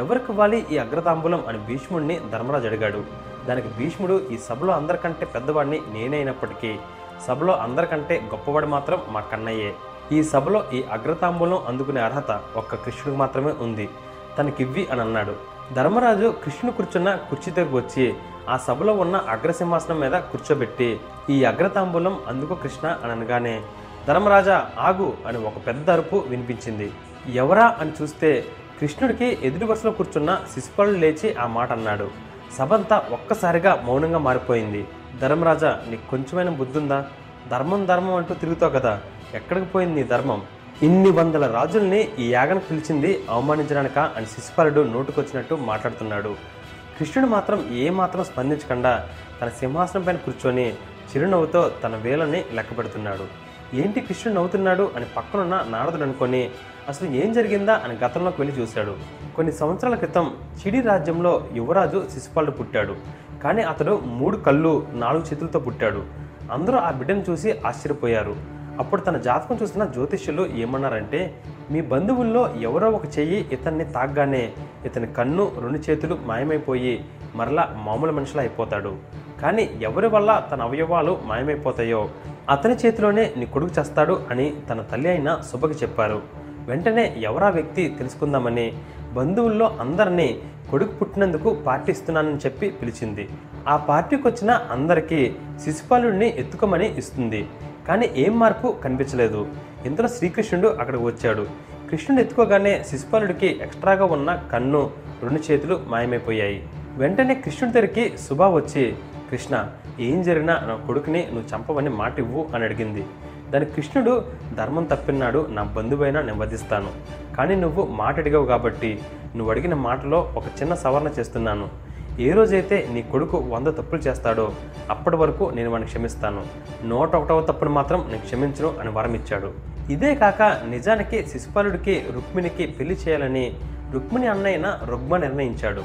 ఎవరికి ఇవ్వాలి ఈ అగ్రతాంబూలం అని భీష్ముడిని ధర్మరాజు అడిగాడు. దానికి భీష్ముడు, ఈ సభలో అందరికంటే పెద్దవాడిని నేనైనప్పటికీ సభలో అందరికంటే గొప్పవాడు మాత్రం మా కన్నయ్యే. ఈ సభలో ఈ అగ్రతాంబూలం అందుకునే అర్హత ఒక్క కృష్ణుడికి మాత్రమే ఉంది, తనకివ్వి అని అన్నాడు. ధర్మరాజు కృష్ణుడు కూర్చున్న కుర్చీ దగ్గరకు వచ్చి ఆ సభలో ఉన్న అగ్రసింహాసనం మీద కూర్చోబెట్టి ఈ అగ్రతాంబూలం అందుకో కృష్ణ అని అనగానే, ధర్మరాజా ఆగు అని ఒక పెద్ద అరుపు వినిపించింది. ఎవరా అని చూస్తే కృష్ణుడికి ఎదురు వరుసలో కూర్చున్న శిశుపాలుడు లేచి ఆ మాట అన్నాడు. సభంతా ఒక్కసారిగా మౌనంగా మారిపోయింది. ధర్మరాజా, నీకు కొంచెమైన బుద్ధుందా? ధర్మం ధర్మం అంటూ తిరుగుతావు కదా, ఎక్కడికి పోయింది నీ ధర్మం? 200 రాజుల్ని ఈ యాగానికి పిలిచింది అవమానించడానిక అని శిశుపాలుడు నోటుకొచ్చినట్టు మాట్లాడుతున్నాడు. కృష్ణుడు మాత్రం ఏమాత్రం స్పందించకుండా తన సింహాసనం పైన కూర్చొని చిరునవ్వుతో తన వేలని లెక్క పెడుతున్నాడు. ఏంటి కృష్ణుడు నవ్వుతున్నాడు అని పక్కనున్న నారదుడు అనుకొని అసలు ఏం జరిగిందా అని గతంలోకి వెళ్ళి చూశాడు. కొన్ని సంవత్సరాల క్రితం చిడి రాజ్యంలో యువరాజు శిశుపాలుడు పుట్టాడు. కానీ అతడు 3 కళ్ళు 4 చేతులతో పుట్టాడు. అందరూ ఆ బిడ్డను చూసి ఆశ్చర్యపోయారు. అప్పుడు తన జాతకం చూసిన జ్యోతిష్యులు ఏమన్నారంటే, మీ బంధువుల్లో ఎవరో ఒక చెయ్యి ఇతన్ని తాగ్గానే ఇతని కన్ను 2 చేతులు మాయమైపోయి మరలా మామూలు మనిషిలా అయిపోతాడు. కానీ ఎవరి వల్ల తన అవయవాలు మాయమైపోతాయో అతని చేతిలోనే నీ కొడుకు చేస్తాడు అని తన తల్లి అయిన శుభకి చెప్పారు. వెంటనే ఎవరా వ్యక్తి తెలుసుకుందామని బంధువుల్లో అందరినీ కొడుకు పుట్టినందుకు పార్టీ ఇస్తున్నానని చెప్పి పిలిచింది. ఆ పార్టీకి వచ్చిన అందరికీ శిశుపాలుడిని ఎత్తుకోమని ఇస్తుంది. కానీ ఏం మార్పు కనిపించలేదు. ఇంతలో శ్రీకృష్ణుడు అక్కడికి వచ్చాడు. కృష్ణుడు ఎత్తుకోగానే శిశుపాలుడికి ఎక్స్ట్రాగా ఉన్న కన్ను 2 చేతులు మాయమైపోయాయి. వెంటనే కృష్ణుడి దగ్గరికి శుభ వచ్చి, కృష్ణ, ఏం జరిగినా నా కొడుకుని నువ్వు చంపవని మాట ఇవ్వు అని అడిగింది. దానికి కృష్ణుడు, ధర్మం తప్పినాడు నా బంధువైనా నిందిస్తాను, కానీ నువ్వు మాట అడిగావు కాబట్టి నువ్వు అడిగిన మాటలో ఒక చిన్న సవరణ చేస్తున్నాను. ఏ రోజైతే నీ కొడుకు 100 తప్పులు చేస్తాడో అప్పటి వరకు నేను వాడిని క్షమిస్తాను, 101వ తప్పును మాత్రం నేను క్షమించను అని వరం ఇచ్చాడు. ఇదే కాక నిజానికి శిశుపాలుడికి రుక్మిణికి పెళ్లి చేయాలని రుక్మిణి అన్నయ్యన రుగ్మ నిర్ణయించాడు.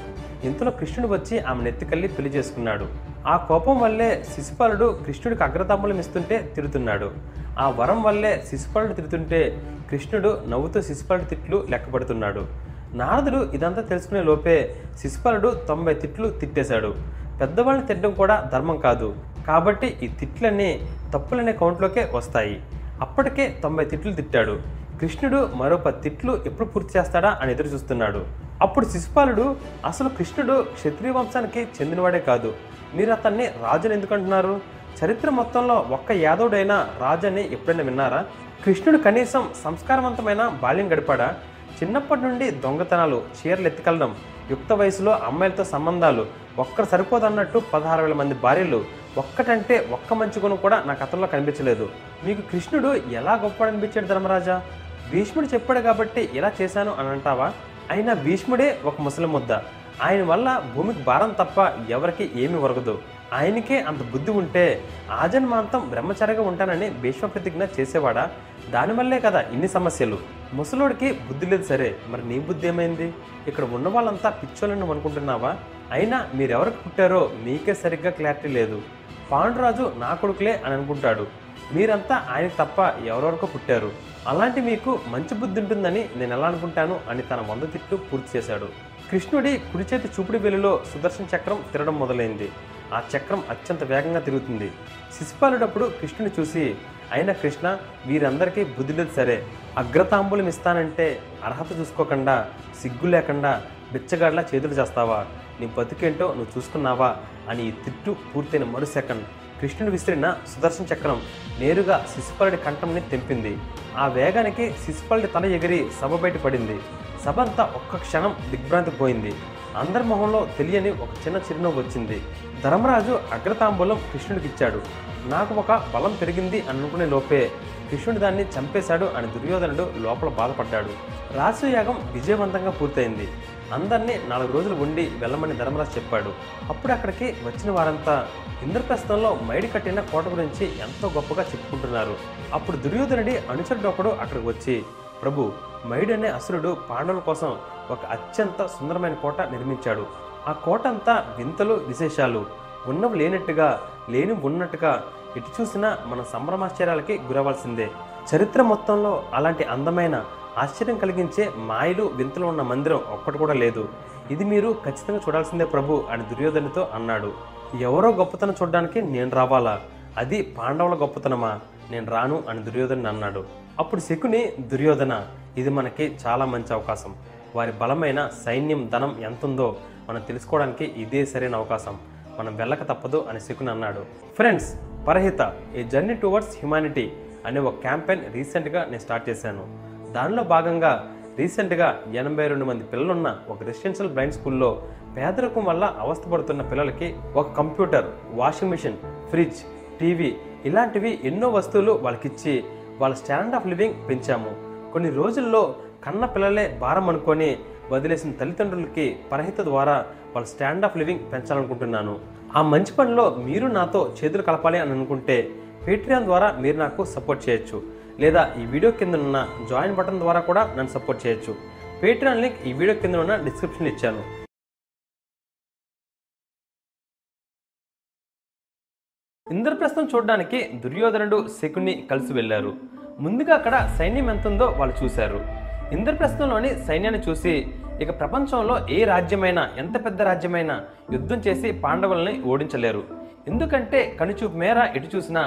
ఇంతలో కృష్ణుడు వచ్చి ఆమె నెత్తికల్లి పెళ్లి చేసుకున్నాడు. ఆ కోపం వల్లే శిశుపాలుడు కృష్ణుడికి అగ్రతాంబూలం ఇస్తుంటే తిడుతున్నాడు. ఆ వరం వల్లే శిశుపాలుడు తిడుతుంటే కృష్ణుడు నవ్వుతూ శిశుపాలుడి తిట్లు లెక్కబడుతున్నాడు. నారదుడు ఇదంతా తెలుసుకునే లోపే శిశుపాలుడు 90 తిట్లు తిట్టేశాడు. పెద్దవాళ్ళని తిట్టడం కూడా ధర్మం కాదు కాబట్టి ఈ తిట్లన్నీ తప్పులనే కౌంట్లోకే వస్తాయి. అప్పటికే 90 తిట్లు తిట్టాడు. కృష్ణుడు మరో 10 తిట్లు ఎప్పుడు పూర్తి చేస్తాడా అని ఎదురు చూస్తున్నాడు. అప్పుడు శిశుపాలుడు, అసలు కృష్ణుడు క్షత్రియ వంశానికి చెందినవాడే కాదు, మీరు అతన్ని రాజుని ఎందుకంటున్నారు? చరిత్ర మొత్తంలో ఒక్క యాదవుడైనా రాజని ఎప్పుడైనా విన్నారా? కృష్ణుడు కనీసం సంస్కారవంతమైన బాల్యం గడిపాడా? చిన్నప్పటి నుండి దొంగతనాలు, చీరలు ఎత్తుకెళ్ళడం, యుక్త వయసులో అమ్మాయిలతో సంబంధాలు, ఒక్కరు సరిపోదన్నట్టు 16,000 మంది భార్యలు, ఒక్కటంటే ఒక్క మంచి గుణం కూడా నా కథల్లో కనిపించలేదు. మీకు కృష్ణుడు ఎలా గొప్ప అనిపించాడు ధర్మరాజా? భీష్ముడు చెప్పాడు కాబట్టి ఇలా చేశాను అని అంటావా? అయినా భీష్ముడే ఒక ముసలి ముద్ద. ఆయన వల్ల భూమికి భారం తప్ప ఎవరికి ఏమీ ఒరగదు. ఆయనకే అంత బుద్ధి ఉంటే ఆజన్మాంతం బ్రహ్మచారిగా ఉంటానని భీష్మ ప్రతిజ్ఞ చేసేవాడా? దానివల్లే కదా ఇన్ని సమస్యలు. ముసలోడికి బుద్ధి లేదు సరే, మరి నీ బుద్ధి ఏమైంది? ఇక్కడ ఉన్న వాళ్ళంతా పిచ్చోళ్ళని అనుకుంటున్నావా? అయినా మీరెవరికి పుట్టారో మీకే సరిగ్గా క్లారిటీ లేదు. పాండురాజు నా కొడుకులే అని అనుకుంటాడు, మీరంతా ఆయన తప్ప ఎవరెవరికో పుట్టారు. అలాంటి మీకు మంచి బుద్ధి ఉంటుందని నేను ఎలా అనుకుంటాను అని తన 100 తిట్లు పూర్తి చేశాడు. కృష్ణుడి కుడి చేతి చూపుడు వేలులో సుదర్శన చక్రం తిరగడం మొదలైంది. ఆ చక్రం అత్యంత వేగంగా తిరుగుతుంది. శిశుపాలుడప్పుడు కృష్ణుని చూసి, అయినా కృష్ణ, వీరందరికీ బుద్ధి లేదు సరే, అగ్రతాంబూలం ఇస్తానంటే అర్హత చూసుకోకుండా సిగ్గు లేకుండా బిచ్చగాడ్లా చేతులు చేస్తావా? నీ బతికేంటో నువ్వు చూసుకున్నావా అని ఈ తిట్టు పూర్తయిన మరో సెకండ్ కృష్ణుడు విసిరిన సుదర్శన చక్రం నేరుగా శిశుపాలుడి కంఠంని తెంపింది. ఆ వేగానికి శిశుపాలుడి తల ఎగిరి సభ బయటపడింది. సభ అంతా ఒక్క క్షణం దిగ్భ్రాంతిపోయింది. అందరి మొహంలో తెలియని ఒక చిన్న చిరునవ్వు వచ్చింది. ధర్మరాజు అగ్రతాంబూలం కృష్ణుడికి ఇచ్చాడు. నాకు ఒక బలం పెరిగింది అనుకునే లోపే కృష్ణుడు దాన్ని చంపేశాడు అని దుర్యోధనుడు లోపల బాధపడ్డాడు. రాజసూయాగం విజయవంతంగా పూర్తయింది. అందరినీ 4 రోజులు ఉండి వెళ్ళమని ధర్మరాజు చెప్పాడు. అప్పుడు అక్కడికి వచ్చిన వారంతా ఇంద్రప్రస్థంలో మైడి కట్టిన కోట గురించి ఎంతో గొప్పగా చెప్పుకుంటున్నారు. అప్పుడు దుర్యోధనుడి అనుచరుడు ఒకడు అక్కడికి వచ్చి, ప్రభు, మైడి అనే అసురుడు పాండవుల కోసం ఒక అత్యంత సుందరమైన కోట నిర్మించాడు. ఆ కోట అంతా వింతలు విశేషాలు, ఉన్నవి లేనట్టుగా లేని ఉన్నట్టుగా ఎటు చూసినా మన సంభ్రమాశ్చర్యాలకి గురవాల్సిందే. చరిత్ర మొత్తంలో అలాంటి అందమైన ఆశ్చర్యం కలిగించే మాయలు వింతలు ఉన్న మందిరం ఒక్కటి కూడా లేదు. ఇది మీరు ఖచ్చితంగా చూడాల్సిందే ప్రభు అని దుర్యోధనుడితో అన్నాడు. ఎవరో గొప్పతనం చూడడానికి నేను రావాలా? అది పాండవుల గొప్పతనమా? నేను రాను అని దుర్యోధనుడు అన్నాడు. అప్పుడు శకుని, దుర్యోధన, ఇది మనకి చాలా మంచి అవకాశం. వారి బలమైన సైన్యం, ధనం ఎంతుందో మనం తెలుసుకోవడానికి ఇదే సరైన అవకాశం. మనం వెళ్ళక తప్పదు అని శకుని అన్నాడు. Friends, Parahita a journey towards humanity అనే ఒక క్యాంపెయిన్ రీసెంట్గా నేను స్టార్ట్ చేశాను. దానిలో భాగంగా రీసెంట్గా 82 మంది పిల్లలున్న ఒక రెసిడెన్షియల్ బ్లైండ్ స్కూల్లో పేదరికం వల్ల అవస్థపడుతున్న పిల్లలకి ఒక computer, washing machine, fridge, TV ఇలాంటివి ఎన్నో వస్తువులు వాళ్ళకిచ్చి వాళ్ళ స్టాండర్డ్ ఆఫ్ లివింగ్ పెంచాము. కొన్ని రోజుల్లో కన్న పిల్లలే భారం అనుకొని వదిలేసిన తల్లిదండ్రులకి పరహిత ద్వారా వాళ్ళ స్టాండర్డ్ ఆఫ్ లివింగ్ పెంచాలనుకుంటున్నాను. ఆ మంచి పనిలో మీరు నాతో చేతులు కలపాలి అని అనుకుంటే పేట్రియన్ ద్వారా మీరు నాకు సపోర్ట్ చేయొచ్చు, లేదా ఈ వీడియో కింద ఉన్న జాయిన్ బటన్ ద్వారా కూడా నన్ను సపోర్ట్ చేయొచ్చు. పేట్రియన్ లింక్ ఈ వీడియో కింద ఉన్న డిస్క్రిప్షన్ ఇచ్చాను. ఇంద్రప్రస్థం చూడడానికి దుర్యోధనుడు శకుని కలిసి వెళ్ళారు. ముందుగా అక్కడ సైన్యం ఎంతుందో వాళ్ళు చూశారు. ఇంద్రప్రస్థంలోని సైన్యాన్ని చూసి, ఇక ప్రపంచంలో ఏ రాజ్యమైనా ఎంత పెద్ద రాజ్యమైనా యుద్ధం చేసి పాండవుల్ని ఓడించలేరు. ఎందుకంటే కనుచూపు మేర ఎటు చూసినా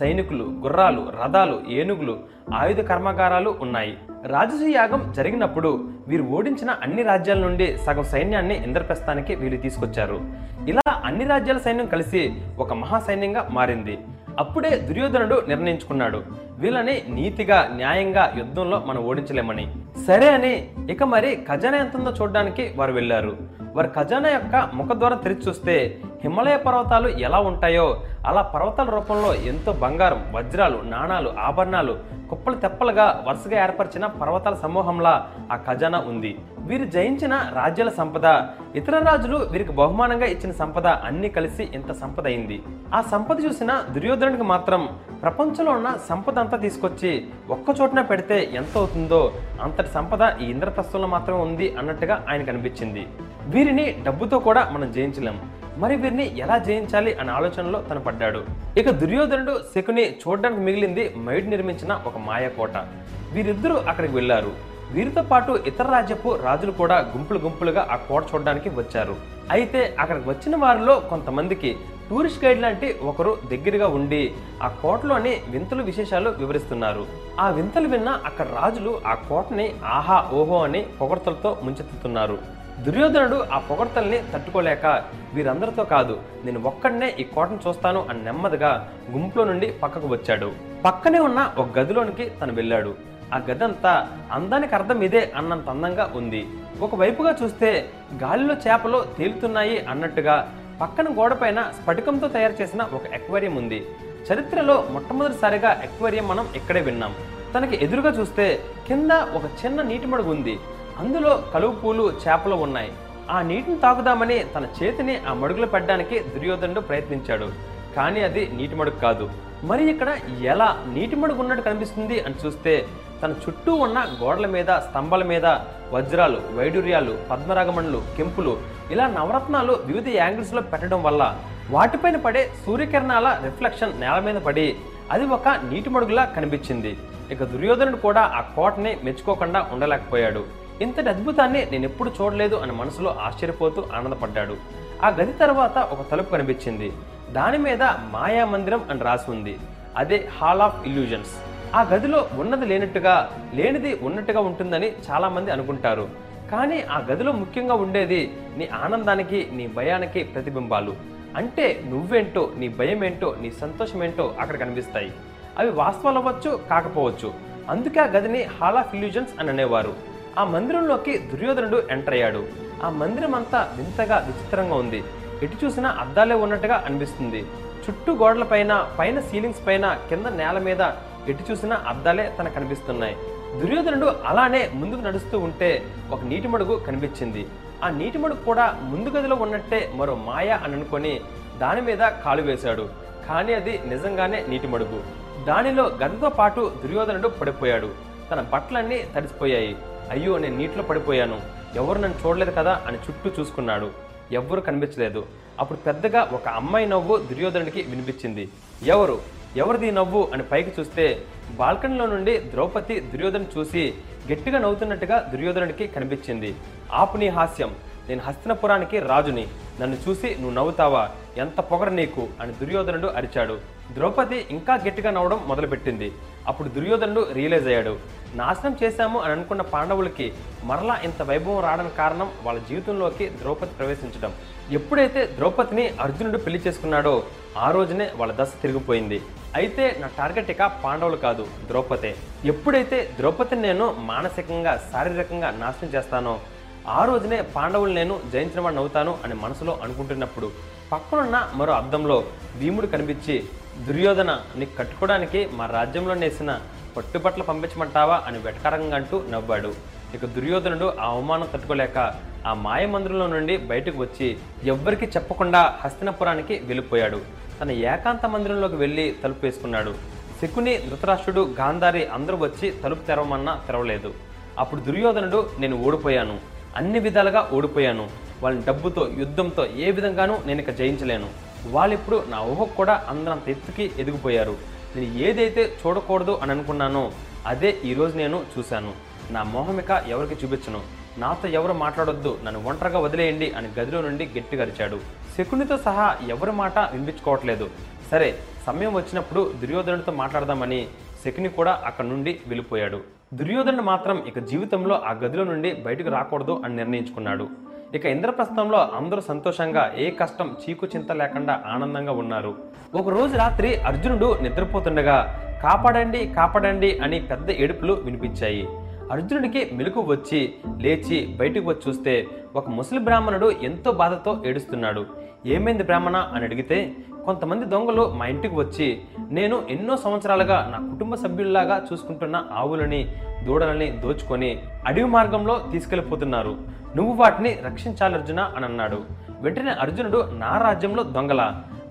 సైనికులు, గుర్రాలు, రథాలు, ఏనుగులు, ఆయుధ కర్మాగారాలు ఉన్నాయి. రాజసూయాగం జరిగినప్పుడు వీరు ఓడించిన అన్ని రాజ్యాల నుండి సగం సైన్యాన్ని ఇంద్రప్రస్థానికి వీళ్ళు తీసుకొచ్చారు. ఇలా అన్ని రాజ్యాల సైన్యం కలిసి ఒక మహాసైన్యంగా మారింది. అప్పుడే దుర్యోధనుడు నిర్ణయించుకున్నాడు, వీళ్ళని నీతిగా న్యాయంగా యుద్ధంలో మనం ఓడించలేమని. సరే అని ఇక మరి ఖజానా ఎంతుందో చూడడానికి వారు వెళ్ళారు. వారు ఖజానా యొక్క ముఖద్వారం తెరిచి చూస్తే హిమాలయ పర్వతాలు ఎలా ఉంటాయో అలా పర్వతాల రూపంలో ఎంతో బంగారం, వజ్రాలు, నాణాలు, ఆభరణాలు కుప్పలు తెప్పలుగా వరుసగా ఏర్పరిచిన పర్వతాల సమూహంలా ఆ ఖజానా ఉంది. వీరు జయించిన రాజ్యాల సంపద, ఇతర రాజులు వీరికి బహుమానంగా ఇచ్చిన సంపద అన్ని కలిసి ఇంత సంపద అయింది. ఆ సంపద చూసిన దుర్యోధనుడికి మాత్రం ప్రపంచంలో ఉన్న సంపద అంతా తీసుకొచ్చి ఒక్కచోటన పెడితే ఎంత అవుతుందో అంతటి సంపద ఈ ఇంద్రప్రస్థంలో మాత్రమే ఉంది అన్నట్టుగా ఆయనకు అనిపించింది. వీరిని డబ్బుతో కూడా మనం జయించలేం, మరి వీరిని ఎలా జయించాలి అనే ఆలోచనలో తను పడ్డాడు. ఇక దుర్యోధనుడు శకుని చూడడానికి మిగిలింది మైడు నిర్మించిన ఒక మాయకోట. వీరిద్దరూ అక్కడికి వెళ్లారు. వీరితో పాటు ఇతర రాజ్యపు రాజులు కూడా గుంపులు గుంపులుగా ఆ కోట చూడడానికి వచ్చారు. అయితే అక్కడికి వచ్చిన వారిలో కొంతమందికి టూరిస్ట్ గైడ్ లాంటి ఒకరు దగ్గరగా ఉండి ఆ కోటలోని వింతలు విశేషాలు వివరిస్తున్నారు. ఆ వింతలు విన్న అక్కడ రాజులు ఆ కోటని ఆహా ఓహో అని పొగడ్తలతో ముంచెత్తుతున్నారు. దుర్యోధనుడు ఆ పొగడ్తల్ని తట్టుకోలేక వీరందరితో కాదు నేను ఒక్కడనే ఈ కోటను చూస్తాను అని నెమ్మదిగా గుంపులో నుండి పక్కకు వచ్చాడు. పక్కనే ఉన్న ఒక గదిలోనికి తను వెళ్ళాడు. ఆ గదంతా అందానికి అర్థం ఇదే అన్నంత అందంగా ఉంది. ఒకవైపుగా చూస్తే గాలిలో చేపలు తేలుతున్నాయి అన్నట్టుగా పక్కన గోడపైన స్ఫటికంతో తయారు చేసిన ఒక ఎక్వేరియం ఉంది. చరిత్రలో మొట్టమొదటిసారిగా ఎక్వేరియం మనం ఇక్కడే విన్నాం. తనకి ఎదురుగా చూస్తే కింద ఒక చిన్న నీటి మడుగు ఉంది. అందులో కలువ పూలు, చేపలు ఉన్నాయి. ఆ నీటిని తాగుదామని తన చేతిని ఆ మడుగులో పెట్టడానికి దుర్యోధనుడు ప్రయత్నించాడు. కానీ అది నీటి మడుగు కాదు. మరి ఇక్కడ ఎలా నీటి మడుగు ఉన్నట్టు కనిపిస్తుంది అని చూస్తే తన చుట్టూ ఉన్న గోడల మీద, స్తంభాల మీద వజ్రాలు, వైడూర్యాలు, పద్మరాగమణులు, కెంపులు ఇలా నవరత్నాలు వివిధ యాంగిల్స్లో పెట్టడం వల్ల వాటిపైన పడే సూర్యకిరణాల రిఫ్లెక్షన్ నేల మీద పడి అది ఒక నీటి మడుగులా కనిపించింది. ఇక దుర్యోధనుడు కూడా ఆ కోటని మెచ్చుకోకుండా ఉండలేకపోయాడు. ఇంతటి అద్భుతాన్ని నేను ఎప్పుడు చూడలేదు అని మనసులో ఆశ్చర్యపోతూ ఆనందపడ్డాడు. ఆ గది తర్వాత ఒక తలుపు కనిపించింది. దాని మీద మాయా మందిరం అని రాసి ఉంది. అదే హాల్ ఆఫ్ ఇల్యూజన్స్. ఆ గదిలో ఉన్నది లేనట్టుగా, లేనిది ఉన్నట్టుగా ఉంటుందని చాలామంది అనుకుంటారు. కానీ ఆ గదిలో ముఖ్యంగా ఉండేది నీ ఆనందానికి, నీ భయానికి ప్రతిబింబాలు. అంటే నువ్వేంటో, నీ భయం ఏంటో, నీ సంతోషం ఏంటో అక్కడ కనిపిస్తాయి. అవి వాస్తవాలు అవ్వచ్చు, కాకపోవచ్చు. అందుకే ఆ గదిని హాల్ ఆఫ్ ఇల్యూజన్స్ అని అనేవారు. ఆ మందిరంలోకి దుర్యోధనుడు ఎంటర్ అయ్యాడు. ఆ మందిరం అంతా వింతగా, విచిత్రంగా ఉంది. ఎటు చూసినా అద్దాలే ఉన్నట్టుగా అనిపిస్తుంది. చుట్టూ గోడల పైన, పైన సీలింగ్స్ పైన, కింద నేల మీద ఎటు చూసినా అద్దాలే తనకు కనిపిస్తున్నాయి. దుర్యోధనుడు అలానే ముందుకు నడుస్తూ ఉంటే ఒక నీటి మడుగు కనిపించింది. ఆ నీటి మడుగు కూడా ముందు గదిలో ఉన్నట్టే మరో మాయ అని అనుకొని దాని మీద కాలు వేశాడు. కానీ అది నిజంగానే నీటి మడుగు. దానిలో గదితో పాటు దుర్యోధనుడు పడిపోయాడు. తన బట్టలన్నీ తడిసిపోయాయి. అయ్యో, నేను నీటిలో పడిపోయాను, ఎవరు నన్ను చూడలేదు కదా అని చుట్టూ చూసుకున్నాడు. ఎవ్వరు కనిపించలేదు. అప్పుడు పెద్దగా ఒక అమ్మాయి నవ్వు దుర్యోధనుడికి వినిపించింది. ఎవరిది నవ్వు అని పైకి చూస్తే బాల్కనీలో నుండి ద్రౌపది దుర్యోధను చూసి గట్టిగా నవ్వుతున్నట్టుగా దుర్యోధనుడికి కనిపించింది. ఆపు నీ హాస్యం, నేను హస్తినపురానికి రాజుని, నన్ను చూసి నువ్వు నవ్వుతావా, ఎంత పొగరు నీకు అని దుర్యోధనుడు అరిచాడు. ద్రౌపది ఇంకా గట్టిగా నవ్వడం మొదలుపెట్టింది. అప్పుడు దుర్యోధనుడు రియలైజ్ అయ్యాడు, నాశనం చేశాము అని అనుకున్న పాండవులకి మరలా ఇంత వైభవం రావడానికి కారణం వాళ్ళ జీవితంలోకి ద్రౌపది ప్రవేశించడం. ఎప్పుడైతే ద్రౌపదిని అర్జునుడు పెళ్లి చేసుకున్నాడో ఆ రోజునే వాళ్ళ దశ తిరిగిపోయింది. అయితే నా టార్గెట్ ఇక పాండవులు కాదు, ద్రౌపదే. ఎప్పుడైతే ద్రౌపదిని నేను మానసికంగా, శారీరకంగా నాశనం చేస్తానో ఆ రోజునే పాండవులు నేను జయించిన వాడిని అవుతాను అని మనసులో అనుకుంటున్నప్పుడు పక్కనున్న మరో అద్దంలో భీముడు కనిపించి, దుర్యోధన, నీకు కట్టుకోవడానికి మా రాజ్యంలో నేసిన పట్టుబట్టలు పంపించమంటావా అని వెటకారంగా అంటూ నవ్వాడు. ఇక దుర్యోధనుడు ఆ అవమానం తట్టుకోలేక ఆ మాయ మందిరంలో నుండి బయటకు వచ్చి ఎవ్వరికీ చెప్పకుండా హస్తినపురానికి వెళ్ళిపోయాడు. తన ఏకాంత మందిరంలోకి వెళ్ళి తలుపు వేసుకున్నాడు. శకుని, ధృతరాష్ట్రుడు, గాంధారి అందరూ వచ్చి తలుపు తెరవమన్నా తెరవలేదు. అప్పుడు దుర్యోధనుడు, నేను ఓడిపోయాను, అన్ని విధాలుగా ఓడిపోయాను, వాళ్ళని డబ్బుతో, యుద్ధంతో ఏ విధంగానూ నేను ఇక జయించలేను, వాళ్ళిప్పుడు నా ఊహకు కూడా అందరంత ఎత్తుకి ఎదిగిపోయారు, నేను ఏదైతే చూడకూడదు అని అనుకున్నానో అదే ఈరోజు నేను చూశాను, నా మోహమిక ఎవరికి చూపించను, నాతో ఎవరు మాట్లాడొద్దు, నన్ను ఒంటరిగా వదిలేయండి అని గదిలో నుండి గట్టిగా అరిచాడు. శకునితో సహా ఎవరి మాట వినిపించుకోవట్లేదు. సరే, సమయం వచ్చినప్పుడు దుర్యోధనుడితో మాట్లాడదామని శకుని కూడా అక్కడ నుండి వెళ్ళిపోయాడు. దుర్యోధనుడు మాత్రం ఇక జీవితంలో ఆ గదిలో నుండి బయటకు రాకూడదు అని నిర్ణయించుకున్నాడు. ఇక ఇంద్రప్రస్థంలో అందరూ సంతోషంగా ఏ కష్టం చీకు చింత లేకుండా ఆనందంగా ఉన్నారు. ఒకరోజు రాత్రి అర్జునుడు నిద్రపోతుండగా కాపాడండి కాపాడండి అని పెద్ద ఏడుపులు వినిపించాయి. అర్జునుడికి మెలకువ వచ్చి లేచి బయటకు వచ్చి చూస్తే ఒక ముసలి బ్రాహ్మణుడు ఎంతో బాధతో ఏడుస్తున్నాడు. ఏమైంది బ్రాహ్మణ అని అడిగితే, కొంతమంది దొంగలు మా ఇంటికి వచ్చి నేను ఎన్నో సంవత్సరాలుగా నా కుటుంబ సభ్యుల్లాగా చూసుకుంటున్న ఆవులని దూడలని దోచుకొని అడవి మార్గంలో తీసుకెళ్లిపోతున్నారు. నువ్వు వాటిని రక్షించాలి అర్జున అని అన్నాడు. వెంటనే అర్జునుడు, నా రాజ్యంలో దొంగల,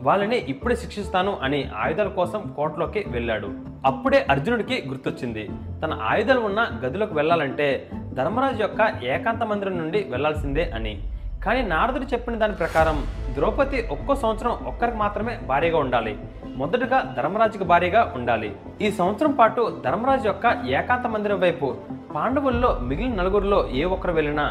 వాళ్ళని ఇప్పుడే శిక్షిస్తాను అని ఆయుధాల కోసం కోటలోకి వెళ్ళాడు. అప్పుడే అర్జునుడికి గుర్తొచ్చింది, తన ఆయుధాలు ఉన్న గదిలోకి వెళ్ళాలంటే ధర్మరాజు యొక్క ఏకాంత మందిరం నుండి వెళ్లాల్సిందే అని. కానీ నారదుడు చెప్పిన దాని ప్రకారం ద్రౌపది ఒక్కో సంవత్సరం ఒక్కరికి మాత్రమే భార్యగా ఉండాలి, మొదటగా ధర్మరాజుకి భార్యగా ఉండాలి. ఈ సంవత్సరం పాటు ధర్మరాజు యొక్క ఏకాంత మందిరం వైపు పాండవుల్లో మిగిలిన నలుగురిలో ఏ ఒక్కరు వెళ్ళినా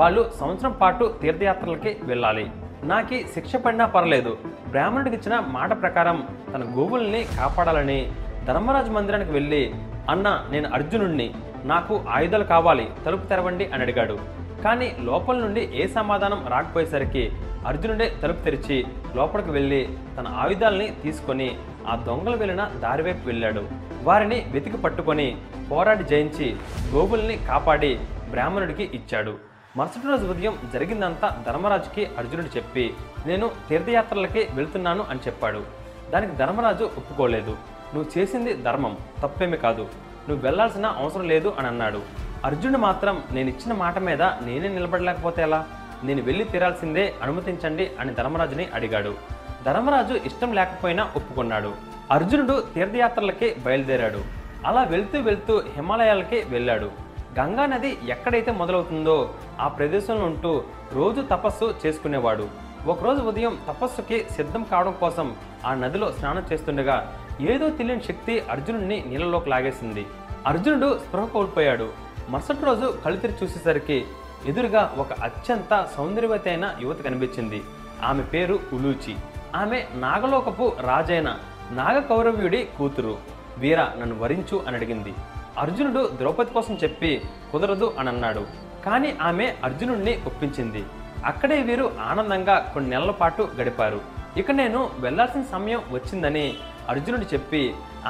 వాళ్ళు సంవత్సరం పాటు తీర్థయాత్రలకి వెళ్ళాలి. నాకు శిక్ష పడినా పర్లేదు, బ్రాహ్మణుడికి ఇచ్చిన మాట ప్రకారం తన గోవుల్ని కాపాడాలని ధర్మరాజు మందిరానికి వెళ్ళి, అన్న నేను అర్జునుడిని, నాకు ఆయుధాలు కావాలి, తలుపు తెరవండి అని అడిగాడు. కానీ లోపల నుండి ఏ సమాధానం రాకపోయేసరికి అర్జునుడే తలుపు తెరిచి లోపలికి వెళ్ళి తన ఆయుధాలని తీసుకొని ఆ దొంగలు వెళ్ళిన దారివైపు వెళ్ళాడు. వారిని వెతికి పట్టుకొని పోరాడి జయించి గోవుల్ని కాపాడి బ్రాహ్మణుడికి ఇచ్చాడు. మరుసటి రోజు ఉదయం జరిగిందంతా ధర్మరాజుకి అర్జునుడు చెప్పి, నేను తీర్థయాత్రలకి వెళ్తున్నాను అని చెప్పాడు. దానికి ధర్మరాజు ఒప్పుకోలేదు. నువ్వు చేసింది ధర్మం, తప్పేమీ కాదు, నువ్వు వెళ్లాల్సిన అవసరం లేదు అని అన్నాడు. అర్జునుడు మాత్రం, నేను ఇచ్చిన మాట మీద నేనే నిలబడలేకపోతే ఎలా, నేను వెళ్ళి తీరాల్సిందే, అనుమతించండి అని ధర్మరాజుని అడిగాడు. ధర్మరాజు ఇష్టం లేకపోయినా ఒప్పుకున్నాడు. అర్జునుడు తీర్థయాత్రలకి బయలుదేరాడు. అలా వెళ్తూ వెళ్తూ హిమాలయాలకి వెళ్ళాడు. గంగా నది ఎక్కడైతే మొదలవుతుందో ఆ ప్రదేశంలో ఉంటూ రోజు తపస్సు చేసుకునేవాడు. ఒకరోజు ఉదయం తపస్సుకి సిద్ధం కావడం కోసం ఆ నదిలో స్నానం చేస్తుండగా ఏదో తెలియని శక్తి అర్జునుడిని నీళ్ళలోకి లాగేసింది. అర్జునుడు స్పృహ కోల్పోయాడు. మరుసటి రోజు కళ్ళు తెరిచి చూసేసరికి ఎదురుగా ఒక అత్యంత సౌందర్యవతి అయిన యువతి కనిపించింది. ఆమె పేరు ఉలూచి. ఆమె నాగలోకపు రాజైన నాగకౌరవ్యుడి కూతురు. వీర, నన్ను వరించు అని అడిగింది. అర్జునుడు ద్రౌపది కోసం చెప్పి కుదరదు అని అన్నాడు. కానీ ఆమె అర్జునుడిని ఒప్పించింది. అక్కడే వీరు ఆనందంగా కొన్ని నెలల పాటు గడిపారు. ఇక నేను వెళ్లాల్సిన సమయం వచ్చిందని అర్జునుడు చెప్పి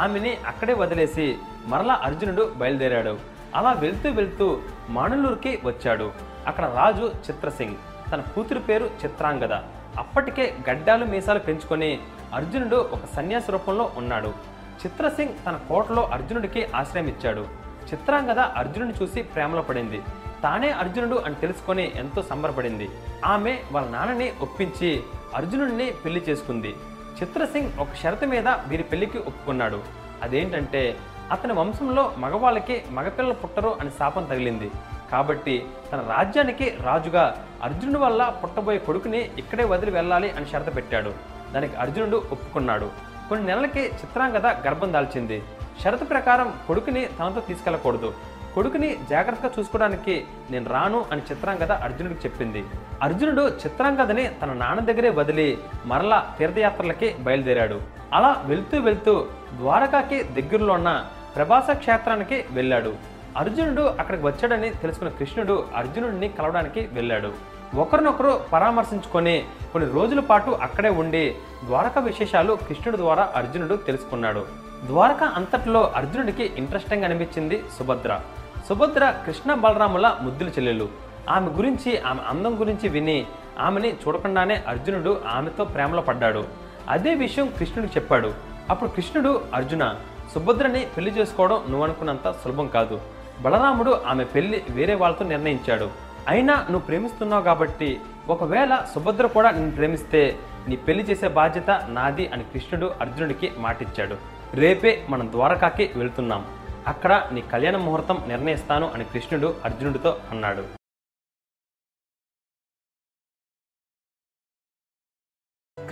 ఆమెని అక్కడే వదిలేసి మరలా అర్జునుడు బయలుదేరాడు. అలా వెళ్తూ వెళ్తూ మాణులూరుకి వచ్చాడు. అక్కడ రాజు చిత్రసింగ్, తన కూతురు పేరు చిత్రాంగద. అప్పటికే గడ్డాలు మీసాలు పెంచుకొని అర్జునుడు ఒక సన్యాసి రూపంలో ఉన్నాడు. చిత్రసింగ్ తన కోటలో అర్జునుడికి ఆశ్రయం ఇచ్చాడు. చిత్రాంగద అర్జునుడిని చూసి ప్రేమలో పడింది. తానే అర్జునుడు అని తెలుసుకొని ఎంతో సంబరపడింది. ఆమె వాళ్ళ నాన్నని ఒప్పించి అర్జునుడిని పెళ్లి చేసుకుంది. చిత్రసింగ్ ఒక షరతు మీద వీరి పెళ్లికి ఒప్పుకున్నాడు. అదేంటంటే, అతని వంశంలో మగవాళ్ళకి మగపిల్లలు పుట్టరు అని శాపం తగిలింది. కాబట్టి తన రాజ్యానికి రాజుగా అర్జునుడి వల్ల పుట్టబోయే కొడుకుని ఇక్కడే వదిలి వెళ్ళాలి అని షరతు పెట్టాడు. దానికి అర్జునుడు ఒప్పుకున్నాడు. కొన్ని నెలలకి చిత్రాంగద గర్భం దాల్చింది. షరతు ప్రకారం కొడుకుని తనతో తీసుకెళ్లకూడదు, కొడుకుని జాగ్రత్తగా చూసుకోవడానికి నేను రాను అని చిత్రాంగద అర్జునుడికి చెప్పింది. అర్జునుడు చిత్రాంగదని తన నాన్న దగ్గరే వదిలి మరలా తీర్థయాత్రలకి బయలుదేరాడు. అలా వెళ్తూ వెళ్తూ ద్వారకాకి దగ్గరలో ఉన్న ప్రభాస క్షేత్రానికి వెళ్ళాడు. అర్జునుడు అక్కడికి వచ్చాడని తెలుసుకున్న కృష్ణుడు అర్జునుడిని కలవడానికి వెళ్ళాడు. ఒకరినొకరు పరామర్శించుకొని కొన్ని రోజుల పాటు అక్కడే ఉండి ద్వారకా విశేషాలు కృష్ణుడి ద్వారా అర్జునుడు తెలుసుకున్నాడు. ద్వారకా అంతట్లో అర్జునుడికి ఇంట్రెస్టింగ్ అనిపించింది సుభద్ర. సుభద్ర కృష్ణ బలరాముల ముద్దుల చెల్లెలు. ఆమె గురించి, ఆమె అందం గురించి విని ఆమెని చూడకుండానే అర్జునుడు ఆమెతో ప్రేమలో పడ్డాడు. అదే విషయం కృష్ణుడికి చెప్పాడు. అప్పుడు కృష్ణుడు, అర్జున, సుభద్రని పెళ్లి చేసుకోవడం నువ్వు అనుకున్నంత సులభం కాదు. బలరాముడు ఆమె పెళ్లి వేరే వాళ్ళతో నిర్ణయించాడు. అయినా నువ్వు ప్రేమిస్తున్నావు కాబట్టి ఒకవేళ సుభద్ర కూడా నిన్ను ప్రేమిస్తే నీ పెళ్లి చేసే బాధ్యత నాది అని కృష్ణుడు అర్జునుడికి మాటిచ్చాడు. రేపే మనం ద్వారకాకి వెళ్తున్నాం, అక్కడ నీ కళ్యాణ ముహూర్తం నిర్ణయిస్తాను అని కృష్ణుడు అర్జునుడితో అన్నాడు.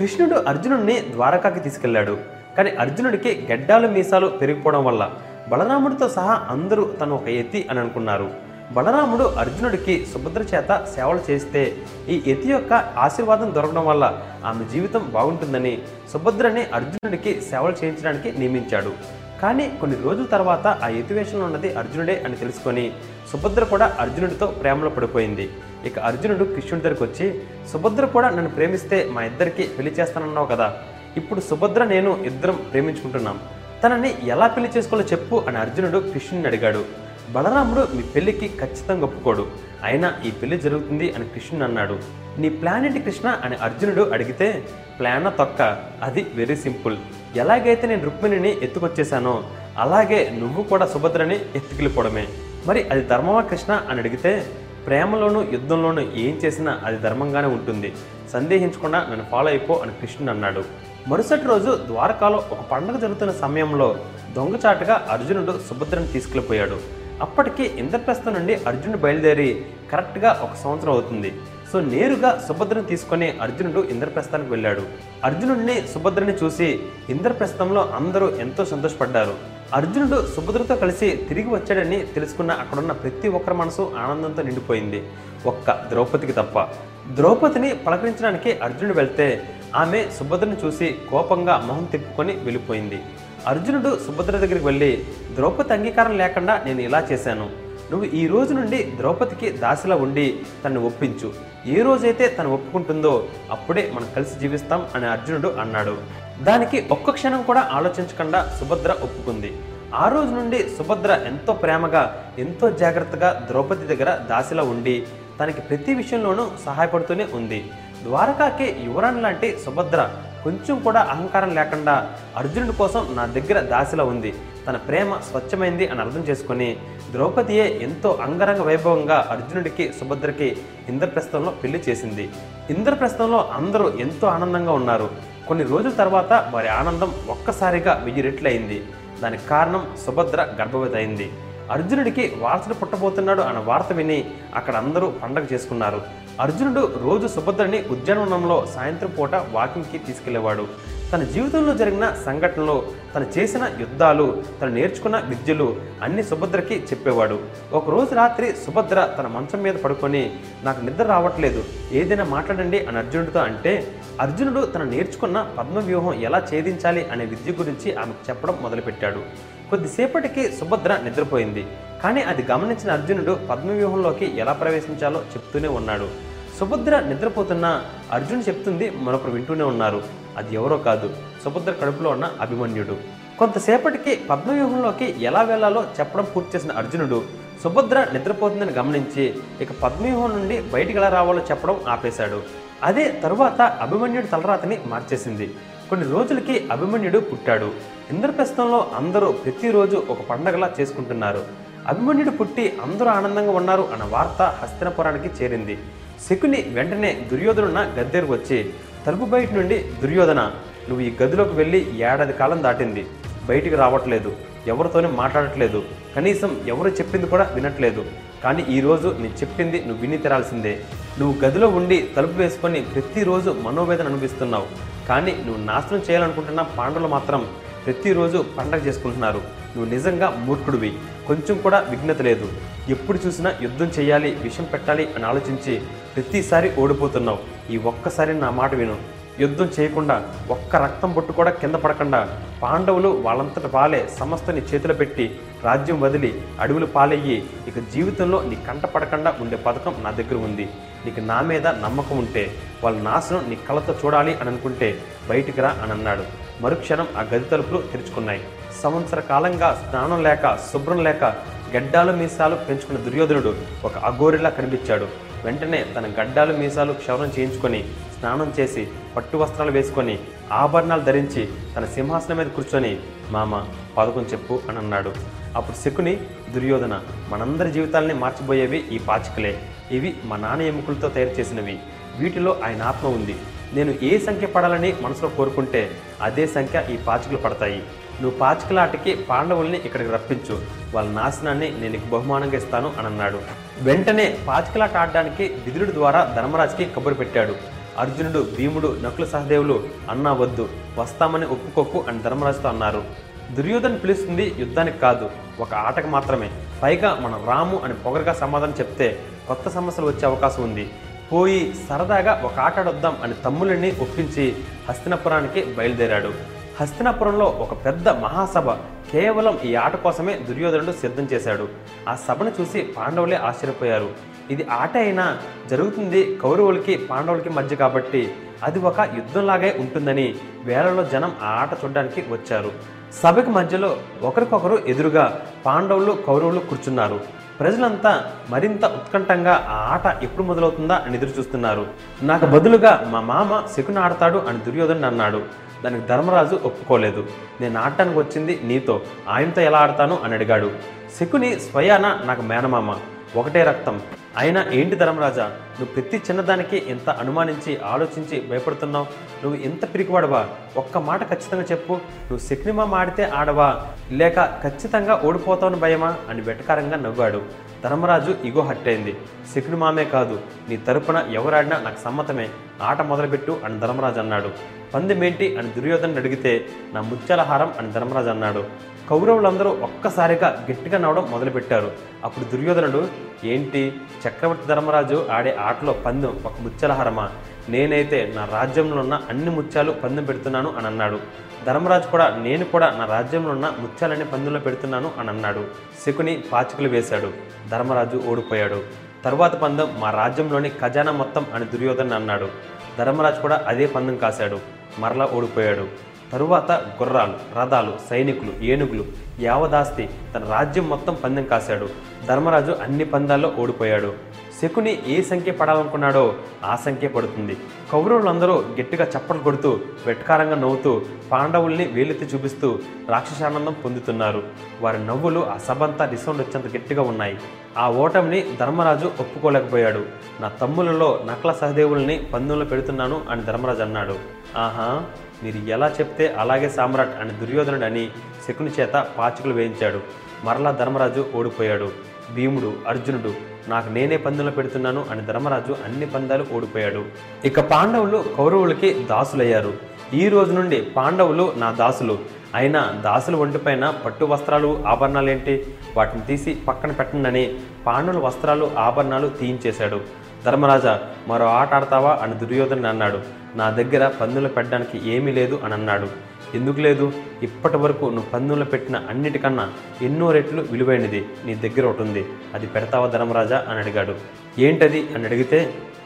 కృష్ణుడు అర్జునుడిని ద్వారకాకి తీసుకెళ్లాడు. కానీ అర్జునుడికి గడ్డాలు మీసాలు పెరిగిపోవడం వల్ల బలరాముడితో సహా అందరూ తను ఒక ఎత్తి అని అనుకున్నారు. బలరాముడు అర్జునుడికి సుభద్ర చేత సేవలు చేస్తే ఈ యతి యొక్క ఆశీర్వాదం దొరకడం వల్ల ఆమె జీవితం బాగుంటుందని సుభద్రని అర్జునుడికి సేవలు చేయించడానికి నియమించాడు. కానీ కొన్ని రోజుల తర్వాత ఆ యుతివేషంలో ఉన్నది అర్జునుడే అని తెలుసుకొని సుభద్ర కూడా అర్జునుడితో ప్రేమలో పడిపోయింది. ఇక అర్జునుడు కృష్ణుడి దగ్గరికి వచ్చి, సుభద్ర కూడా నన్ను ప్రేమిస్తే మా ఇద్దరికి పెళ్లి చేస్తానన్నావు కదా, ఇప్పుడు సుభద్ర నేను ఇద్దరం ప్రేమించుకుంటున్నాం, తనని ఎలా పెళ్లి చేసుకోవాలో చెప్పు అని అర్జునుడు కృష్ణుడిని అడిగాడు. బలరాముడు మీ పెళ్లికి ఖచ్చితంగా ఒప్పుకోడు, అయినా ఈ పెళ్లి జరుగుతుంది అని కృష్ణుడు అన్నాడు. నీ ప్లాన్ ఏంటి కృష్ణ అని అర్జునుడు అడిగితే, ప్లాన్ తొక్క, అది వెరీ సింపుల్, ఎలాగైతే నేను రుక్మిణిని ఎత్తుకొచ్చేసానో అలాగే నువ్వు కూడా సుభద్రని ఎత్తుకెళ్ళిపోవడమే. మరి అది ధర్మమా కృష్ణ అని అడిగితే, ప్రేమలోనూ యుద్ధంలోనూ ఏం చేసినా అది ధర్మంగానే ఉంటుంది, సందేహించకుండా నన్ను ఫాలో అయిపో అని కృష్ణుడు అన్నాడు. మరుసటి రోజు ద్వారకాలో ఒక పండుగ జరుగుతున్న సమయంలో దొంగచాటుగా అర్జునుడు సుభద్రని తీసుకెళ్ళిపోయాడు. అప్పటికి ఇంద్రప్రస్థం నుండి అర్జునుడు బయలుదేరి కరెక్ట్గా 1 సంవత్సరం అవుతుంది. సో నేరుగా సుభద్రని తీసుకొని అర్జునుడు ఇంద్రప్రస్థానికి వెళ్ళాడు. అర్జునుడిని సుభద్రని చూసి ఇంద్రప్రస్థంలో అందరూ ఎంతో సంతోషపడ్డారు. అర్జునుడు సుభద్రతో కలిసి తిరిగి వచ్చాడని తెలుసుకున్న అక్కడున్న ప్రతి ఒక్కరి మనసు ఆనందంతో నిండిపోయింది, ఒక్క ద్రౌపదికి తప్ప. ద్రౌపదిని పలకరించడానికి అర్జునుడు వెళ్తే ఆమె సుభద్రని చూసి కోపంగా మొహం తిప్పుకొని వెళ్ళిపోయింది. అర్జునుడు సుభద్ర దగ్గరికి వెళ్ళి, ద్రౌపది అంగీకారం లేకుండా నేను ఇలా చేశాను, నువ్వు ఈ రోజు నుండి ద్రౌపదికి దాసిలా ఉండి తనను ఒప్పించు, ఏ రోజైతే తను ఒప్పుకుంటుందో అప్పుడే మనం కలిసి జీవిస్తాం అని అర్జునుడు అన్నాడు. దానికి ఒక్క క్షణం కూడా ఆలోచించకుండా సుభద్ర ఒప్పుకుంది. ఆ రోజు నుండి సుభద్ర ఎంతో ప్రేమగా ఎంతో జాగ్రత్తగా ద్రౌపది దగ్గర దాసిలా ఉండి తనకి ప్రతి విషయంలోనూ సహాయపడుతూనే ఉంది. ద్వారకాకి యువరాణి లాంటి సుభద్ర కొంచెం కూడా అహంకారం లేకుండా అర్జునుడి కోసం నా దగ్గర దాసిలా ఉంది, తన ప్రేమ స్వచ్ఛమైంది అని అర్థం చేసుకొని ద్రౌపదియే ఎంతో అంగరంగ వైభవంగా అర్జునుడికి సుభద్రకి ఇంద్రప్రస్థంలో పెళ్లి చేసింది. ఇంద్రప్రస్థంలో అందరూ ఎంతో ఆనందంగా ఉన్నారు. కొన్ని రోజుల తర్వాత వారి ఆనందం ఒక్కసారిగా 1000 రెట్లు అయింది. దానికి కారణం సుభద్ర గర్భవతి అయింది. అర్జునుడికి వారసుడు పుట్టబోతున్నాడు అన్న వార్త విని అక్కడ అందరూ పండగ చేసుకున్నారు. అర్జునుడు రోజు సుభద్రని ఉద్యానవనంలో సాయంత్రం పూట వాకింగ్కి తీసుకెళ్లేవాడు. తన జీవితంలో జరిగిన సంఘటనలు, తను చేసిన యుద్ధాలు, తను నేర్చుకున్న విద్యలు అన్ని సుభద్రకి చెప్పేవాడు. ఒకరోజు రాత్రి సుభద్ర తన మంచం మీద పడుకొని, నాకు నిద్ర రావట్లేదు, ఏదైనా మాట్లాడండి అని అర్జునుడితో అంటే, అర్జునుడు తను నేర్చుకున్న పద్మవ్యూహం ఎలా ఛేదించాలి అనే విద్య గురించి ఆమెకు చెప్పడం మొదలుపెట్టాడు. కొద్దిసేపటికి సుభద్ర నిద్రపోయింది. కానీ అది గమనించిన అర్జునుడు పద్మవ్యూహంలోకి ఎలా ప్రవేశించాలో చెప్తూనే ఉన్నాడు. సుభద్ర నిద్రపోతున్నా అర్జునుడు చెప్తుంది మరొకరు వింటూనే ఉన్నారు. అది ఎవరో కాదు, సుభద్ర కడుపులో ఉన్న అభిమన్యుడు. కొంతసేపటికి పద్మవ్యూహంలోకి ఎలా వెళ్లాలో చెప్పడం పూర్తి చేసిన అర్జునుడు సుభద్ర నిద్రపోతుందని గమనించి ఇక పద్మవ్యూహం నుండి బయటికి ఎలా రావాలో చెప్పడం ఆపేశాడు. అదే తరువాత అభిమన్యుడి తలరాతని మార్చేసింది. కొన్ని రోజులకి అభిమన్యుడు పుట్టాడు. ఇంద్రప్రస్థంలో అందరూ ప్రతిరోజు ఒక పండగలా చేసుకుంటున్నారు. అభిమన్యుడు పుట్టి అందరూ ఆనందంగా ఉన్నారు అన్న వార్త హస్తినపురానికి చేరింది. శకుని వెంటనే దుర్యోధనున్న గద్దెకు వచ్చి, తలుపు బయట నుండి, దుర్యోధన, నువ్వు ఈ గదిలోకి వెళ్ళి 1 ఏడాది కాలం దాటింది, బయటికి రావట్లేదు, ఎవరితోనే మాట్లాడట్లేదు, కనీసం ఎవరు చెప్పింది కూడా వినట్లేదు, కానీ ఈరోజు నేను చెప్పింది నువ్వు విని తెరాల్సిందే. నువ్వు గదిలో ఉండి తలుపు వేసుకొని ప్రతిరోజు మనోవేదన అనిపిస్తున్నావు, కానీ నువ్వు నాశనం చేయాలనుకుంటున్న పాండవులు మాత్రం ప్రతిరోజు పండగ చేసుకుంటున్నారు. నువ్వు నిజంగా మూర్ఖుడివి, కొంచెం కూడా విజ్ఞత లేదు, ఎప్పుడు చూసినా యుద్ధం చేయాలి, విషం పెట్టాలి అని ఆలోచించి ప్రతిసారి ఓడిపోతున్నావు. ఈ ఒక్కసారి నా మాట విను, యుద్ధం చేయకుండా, ఒక్క రక్తం బొట్టు కూడా కింద పడకుండా, పాండవులు వాళ్ళంతట పాలే సమస్తని చేతిలో పెట్టి రాజ్యం వదిలి అడవులు పాలయ్యి ఇక జీవితంలో నీ కంట పడకుండా ఉండే పథకం నా దగ్గర ఉంది. నీకు నా మీద నమ్మకం ఉంటే, వాళ్ళ నాశనం నీ కళ్ళతో చూడాలి అని అనుకుంటే బయటికి రా అని అన్నాడు. మరుక్షణం ఆ గది తలుపులు తెరుచుకున్నాయి. 1 సంవత్సర కాలంగా స్నానం లేక, శుభ్రం లేక, గడ్డాలు మీసాలు పెంచుకున్న దుర్యోధనుడు ఒక అఘోరిలా కనిపించాడు. వెంటనే తన గడ్డాలు మీసాలు క్షవరం చేయించుకొని, స్నానం చేసి, పట్టు వస్త్రాలు వేసుకొని, ఆభరణాలు ధరించి తన సింహాసనం మీద కూర్చొని, మామ పథకం చెప్పు అని అన్నాడు. అప్పుడు శకుని, దుర్యోధన, మనందరి జీవితాలని మార్చిపోయేవి ఈ పాచికలే, ఇవి మా నాన్న ఎముకలతో తయారు చేసినవి, వీటిలో ఆయన ఆత్మ ఉంది, నేను ఏ సంఖ్య పడాలని మనసులో కోరుకుంటే అదే సంఖ్య ఈ పాచికలు పడతాయి, నువ్వు పాచికలాటికి పాండవుల్ని ఇక్కడికి రప్పించు, వాళ్ళ నాశనాన్ని నేను బహుమానంగా ఇస్తాను అని అన్నాడు. వెంటనే పాచికలాట ఆడడానికి విదురుడి ద్వారా ధర్మరాజుకి కబురు పెట్టాడు. అర్జునుడు, భీముడు, నకుల సహదేవులు అన్నా వద్దు, వస్తామని ఒప్పుకోకు అని ధర్మరాజుతో అన్నారు. దుర్యోధన్ పిలుస్తుంది యుద్ధానికి కాదు, ఒక ఆటకు మాత్రమే, పైగా మనం రాము అని పొగరుగా సమాధానం చెప్తే కొత్త సమస్యలు వచ్చే అవకాశం ఉంది, పోయి సరదాగా ఒక ఆట ఆడొద్దాం అని తమ్ముళ్ళని ఒప్పించి హస్తినాపురానికి బయలుదేరాడు. హస్తినాపురంలో ఒక పెద్ద మహాసభ కేవలం ఈ ఆట కోసమే దుర్యోధనుడు సిద్ధం చేశాడు. ఆ సభను చూసి పాండవులే ఆశ్చర్యపోయారు. ఇది ఆట అయినా జరుగుతుంది కౌరవులకి పాండవులకి మధ్య కాబట్టి అది ఒక యుద్ధంలాగే ఉంటుందని వేలలో జనం ఆ ఆట చూడడానికి వచ్చారు. సభకు మధ్యలో ఒకరికొకరు ఎదురుగా పాండవులు కౌరవులు కూర్చున్నారు. ప్రజలంతా మరింత ఉత్కంఠంగా ఆ ఆట ఎప్పుడు మొదలవుతుందా అని ఎదురు చూస్తున్నారు. నాకు బదులుగా మా మామ శకుని ఆడతాడు అని దుర్యోధనుడు అన్నాడు. దానికి ధర్మరాజు ఒప్పుకోలేదు. నేను ఆడటానికి వచ్చింది నీతో, ఆయనతో ఎలా ఆడతాను అని అడిగాడు. శకుని స్వయాన నాకు మేనమామ, ఒకటే రక్తం. అయినా ఏంటి ధర్మరాజా, నువ్వు ప్రతి చిన్నదానికి ఎంత అనుమానించి ఆలోచించి భయపడుతున్నావు? నువ్వు ఎంత పిరికివాడవా? ఒక్క మాట ఖచ్చితంగా చెప్పు. నువ్వు శకునిమా ఆడితే ఆడవా, లేక ఖచ్చితంగా ఓడిపోతావని భయమా అని వెటకారంగా నవ్వాడు. ధర్మరాజు ఇగో హట్టయింది. శకునిమామే కాదు, నీ తరపున ఎవరాడినా నాకు సమ్మతమే, ఆట మొదలుపెట్టు అని ధర్మరాజు అన్నాడు. పందెమేంటి అని దుర్యోధను అడిగితే నా ముత్యాలహారం అని ధర్మరాజు అన్నాడు. కౌరవులందరూ ఒక్కసారిగా గట్టిగా నవ్వడం మొదలుపెట్టారు. అప్పుడు దుర్యోధనుడు, ఏంటి చక్రవర్తి ధర్మరాజు ఆడే ఆటలో పందెం ఒక ముత్యాలహారమా? నేనైతే నా రాజ్యంలో ఉన్న అన్ని ముత్యాలు పందెం పెడుతున్నాను అని అన్నాడు. ధర్మరాజు కూడా, నేను కూడా నా రాజ్యంలో ఉన్న ముత్యాలన్నీ పందెంలో పెడుతున్నాను అని అన్నాడు. శకుని పాచికలు వేశాడు. ధర్మరాజు ఓడిపోయాడు. తర్వాత పందెం మా రాజ్యంలోని ఖజానా మొత్తం అని దుర్యోధను అన్నాడు. ధర్మరాజు కూడా అదే పందెం కాశాడు. మరలా ఓడిపోయాడు. తరువాత గుర్రాలు, రథాలు, సైనికులు, ఏనుగులు, యావదాస్తి తన రాజ్యం మొత్తం పందెం కాశాడు. ధర్మరాజు అన్ని పందాల్లో ఓడిపోయాడు. శకుని ఏ సంఖ్య పడాలనుకున్నాడో ఆ సంఖ్య పడుతుంది. కౌరవులందరూ గట్టిగా చప్పట్లు కొడుతూ వెటకారంగా నవ్వుతూ పాండవుల్ని వేలెత్తి చూపిస్తూ రాక్షసానందం పొందుతున్నారు. వారి నవ్వులు ఆ సభంతా రిసౌండ్ వచ్చేంత గట్టిగా ఉన్నాయి. ఆ ఓటమిని ధర్మరాజు ఒప్పుకోలేకపోయాడు. నా తమ్ములలో నకల సహదేవుల్ని పందెంలో పెడుతున్నాను అని ధర్మరాజు అన్నాడు. ఆహా, మీరు ఎలా చెప్తే అలాగే సామ్రాట్ అని దుర్యోధనుడు అని శకుని చేత పాచికలు వేయించాడు. మరలా ధర్మరాజు ఓడిపోయాడు. భీముడు, అర్జునుడు నాకు నేనే పందెంలో పెడుతున్నాను అని ధర్మరాజు అన్ని పందాలు ఓడిపోయాడు. ఇక పాండవులు కౌరవులకి దాసులయ్యారు. ఈ రోజు నుండి పాండవులు నా దాసులు. అయినా దాసుల ఒంటిపైన పట్టు వస్త్రాలు ఆభరణాలేంటి, వాటిని తీసి పక్కన పెట్టండి. పాండవుల వస్త్రాలు ఆభరణాలు తీయించేశాడు. ధర్మరాజా మరో ఆట ఆడతావా అని దుర్యోధనుడు అన్నాడు. నా దగ్గర పందెంలో పెట్టడానికి ఏమీ లేదు అని అన్నాడు. ఎందుకు లేదు? ఇప్పటి వరకు నువ్వు పందెంలో పెట్టిన అన్నిటికన్నా ఎన్నో రెట్లు విలువైనది నీ దగ్గర ఒకటి ఉంది, అది పెడతావా ధర్మరాజా అని అడిగాడు. ఏంటది అని అడిగితే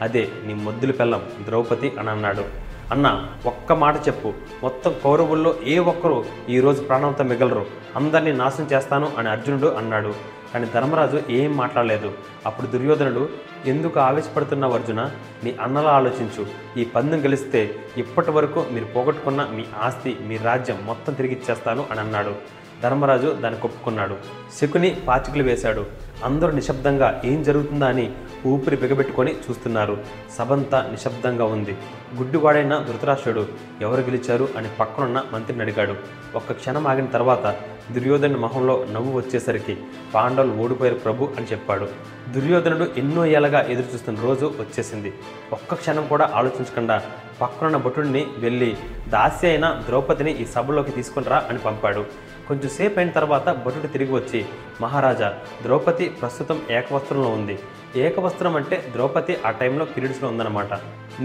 అదే నీ ముద్దుల పిల్లం ద్రౌపది అని అన్నాడు. అన్న, ఒక్క మాట చెప్పు, మొత్తం కౌరవుల్లో ఏ ఒక్కరూ ఈరోజు ప్రాణంతో మిగలరు, అందరినీ నాశనం చేస్తాను అని అర్జునుడు అన్నాడు. కానీ ధర్మరాజు ఏం మాట్లాడలేదు. అప్పుడు దుర్యోధనుడు, ఎందుకు ఆవేశపడుతున్నావు అర్జున? నీ అన్నలా ఆలోచించు. ఈ పందెం గెలిస్తే ఇప్పటి వరకు మీరు పోగొట్టుకున్న మీ ఆస్తి మీ రాజ్యం మొత్తం తిరిగి ఇచ్చేస్తాను అని అన్నాడు. ధర్మరాజు దాన్ని ఒప్పుకున్నాడు. శకుని పాచికలు వేశాడు. అందరూ నిశ్శబ్దంగా ఏం జరుగుతుందా అని ఊపిరి బిగబెట్టుకొని చూస్తున్నారు. సభంతా నిశ్శబ్దంగా ఉంది. గుడ్డివాడైన ధృతరాష్ట్రుడు ఎవరు గెలిచారు అని పక్కనున్న మంత్రిని అడిగాడు. ఒక్క క్షణం ఆగిన తర్వాత దుర్యోధను మొహంలో నవ్వు వచ్చేసరికి పాండవులు ఓడిపోయారు ప్రభు అని చెప్పాడు. దుర్యోధనుడు ఎన్నో ఏళ్ళగా ఎదురు చూస్తున్న రోజు వచ్చేసింది. ఒక్క క్షణం కూడా ఆలోచించకుండా పక్కనున్న భటుడిని వెళ్ళి దాస్య అయిన ద్రౌపదిని ఈ సభలోకి తీసుకుని రా అని పంపాడు. కొంచెంసేపు అయిన తర్వాత భటుడు తిరిగి వచ్చి, మహారాజా, ద్రౌపది ప్రస్తుతం ఏకవస్త్రంలో ఉంది. ఏకవస్త్రం అంటే ద్రౌపది ఆ టైంలో పీరియడ్స్లో ఉందన్నమాట.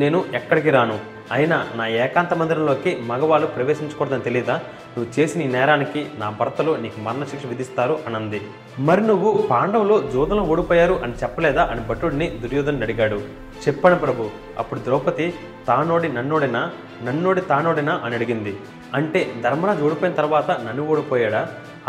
నేను ఎక్కడికి రాను. అయినా నా ఏకాంత మందిరంలోకి మగవాళ్ళు ప్రవేశించకూడదని తెలీదా? నువ్వు చేసిన ఈ నేరానికి నా భర్తలు నీకు మరణశిక్ష విధిస్తారు అనంది. మరి నువ్వు పాండవులు జోదంలో ఓడిపోయారు అని చెప్పలేదా అని భటుడిని దుర్యోధనుడు అడిగాడు. చెప్పాను ప్రభు. అప్పుడు ద్రౌపది, తానోడి నన్నోడినా, నన్నోడి తానోడినా అని అడిగింది. అంటే ధర్మరాజు ఓడిపోయిన తర్వాత నన్ను ఓడిపోయాడా?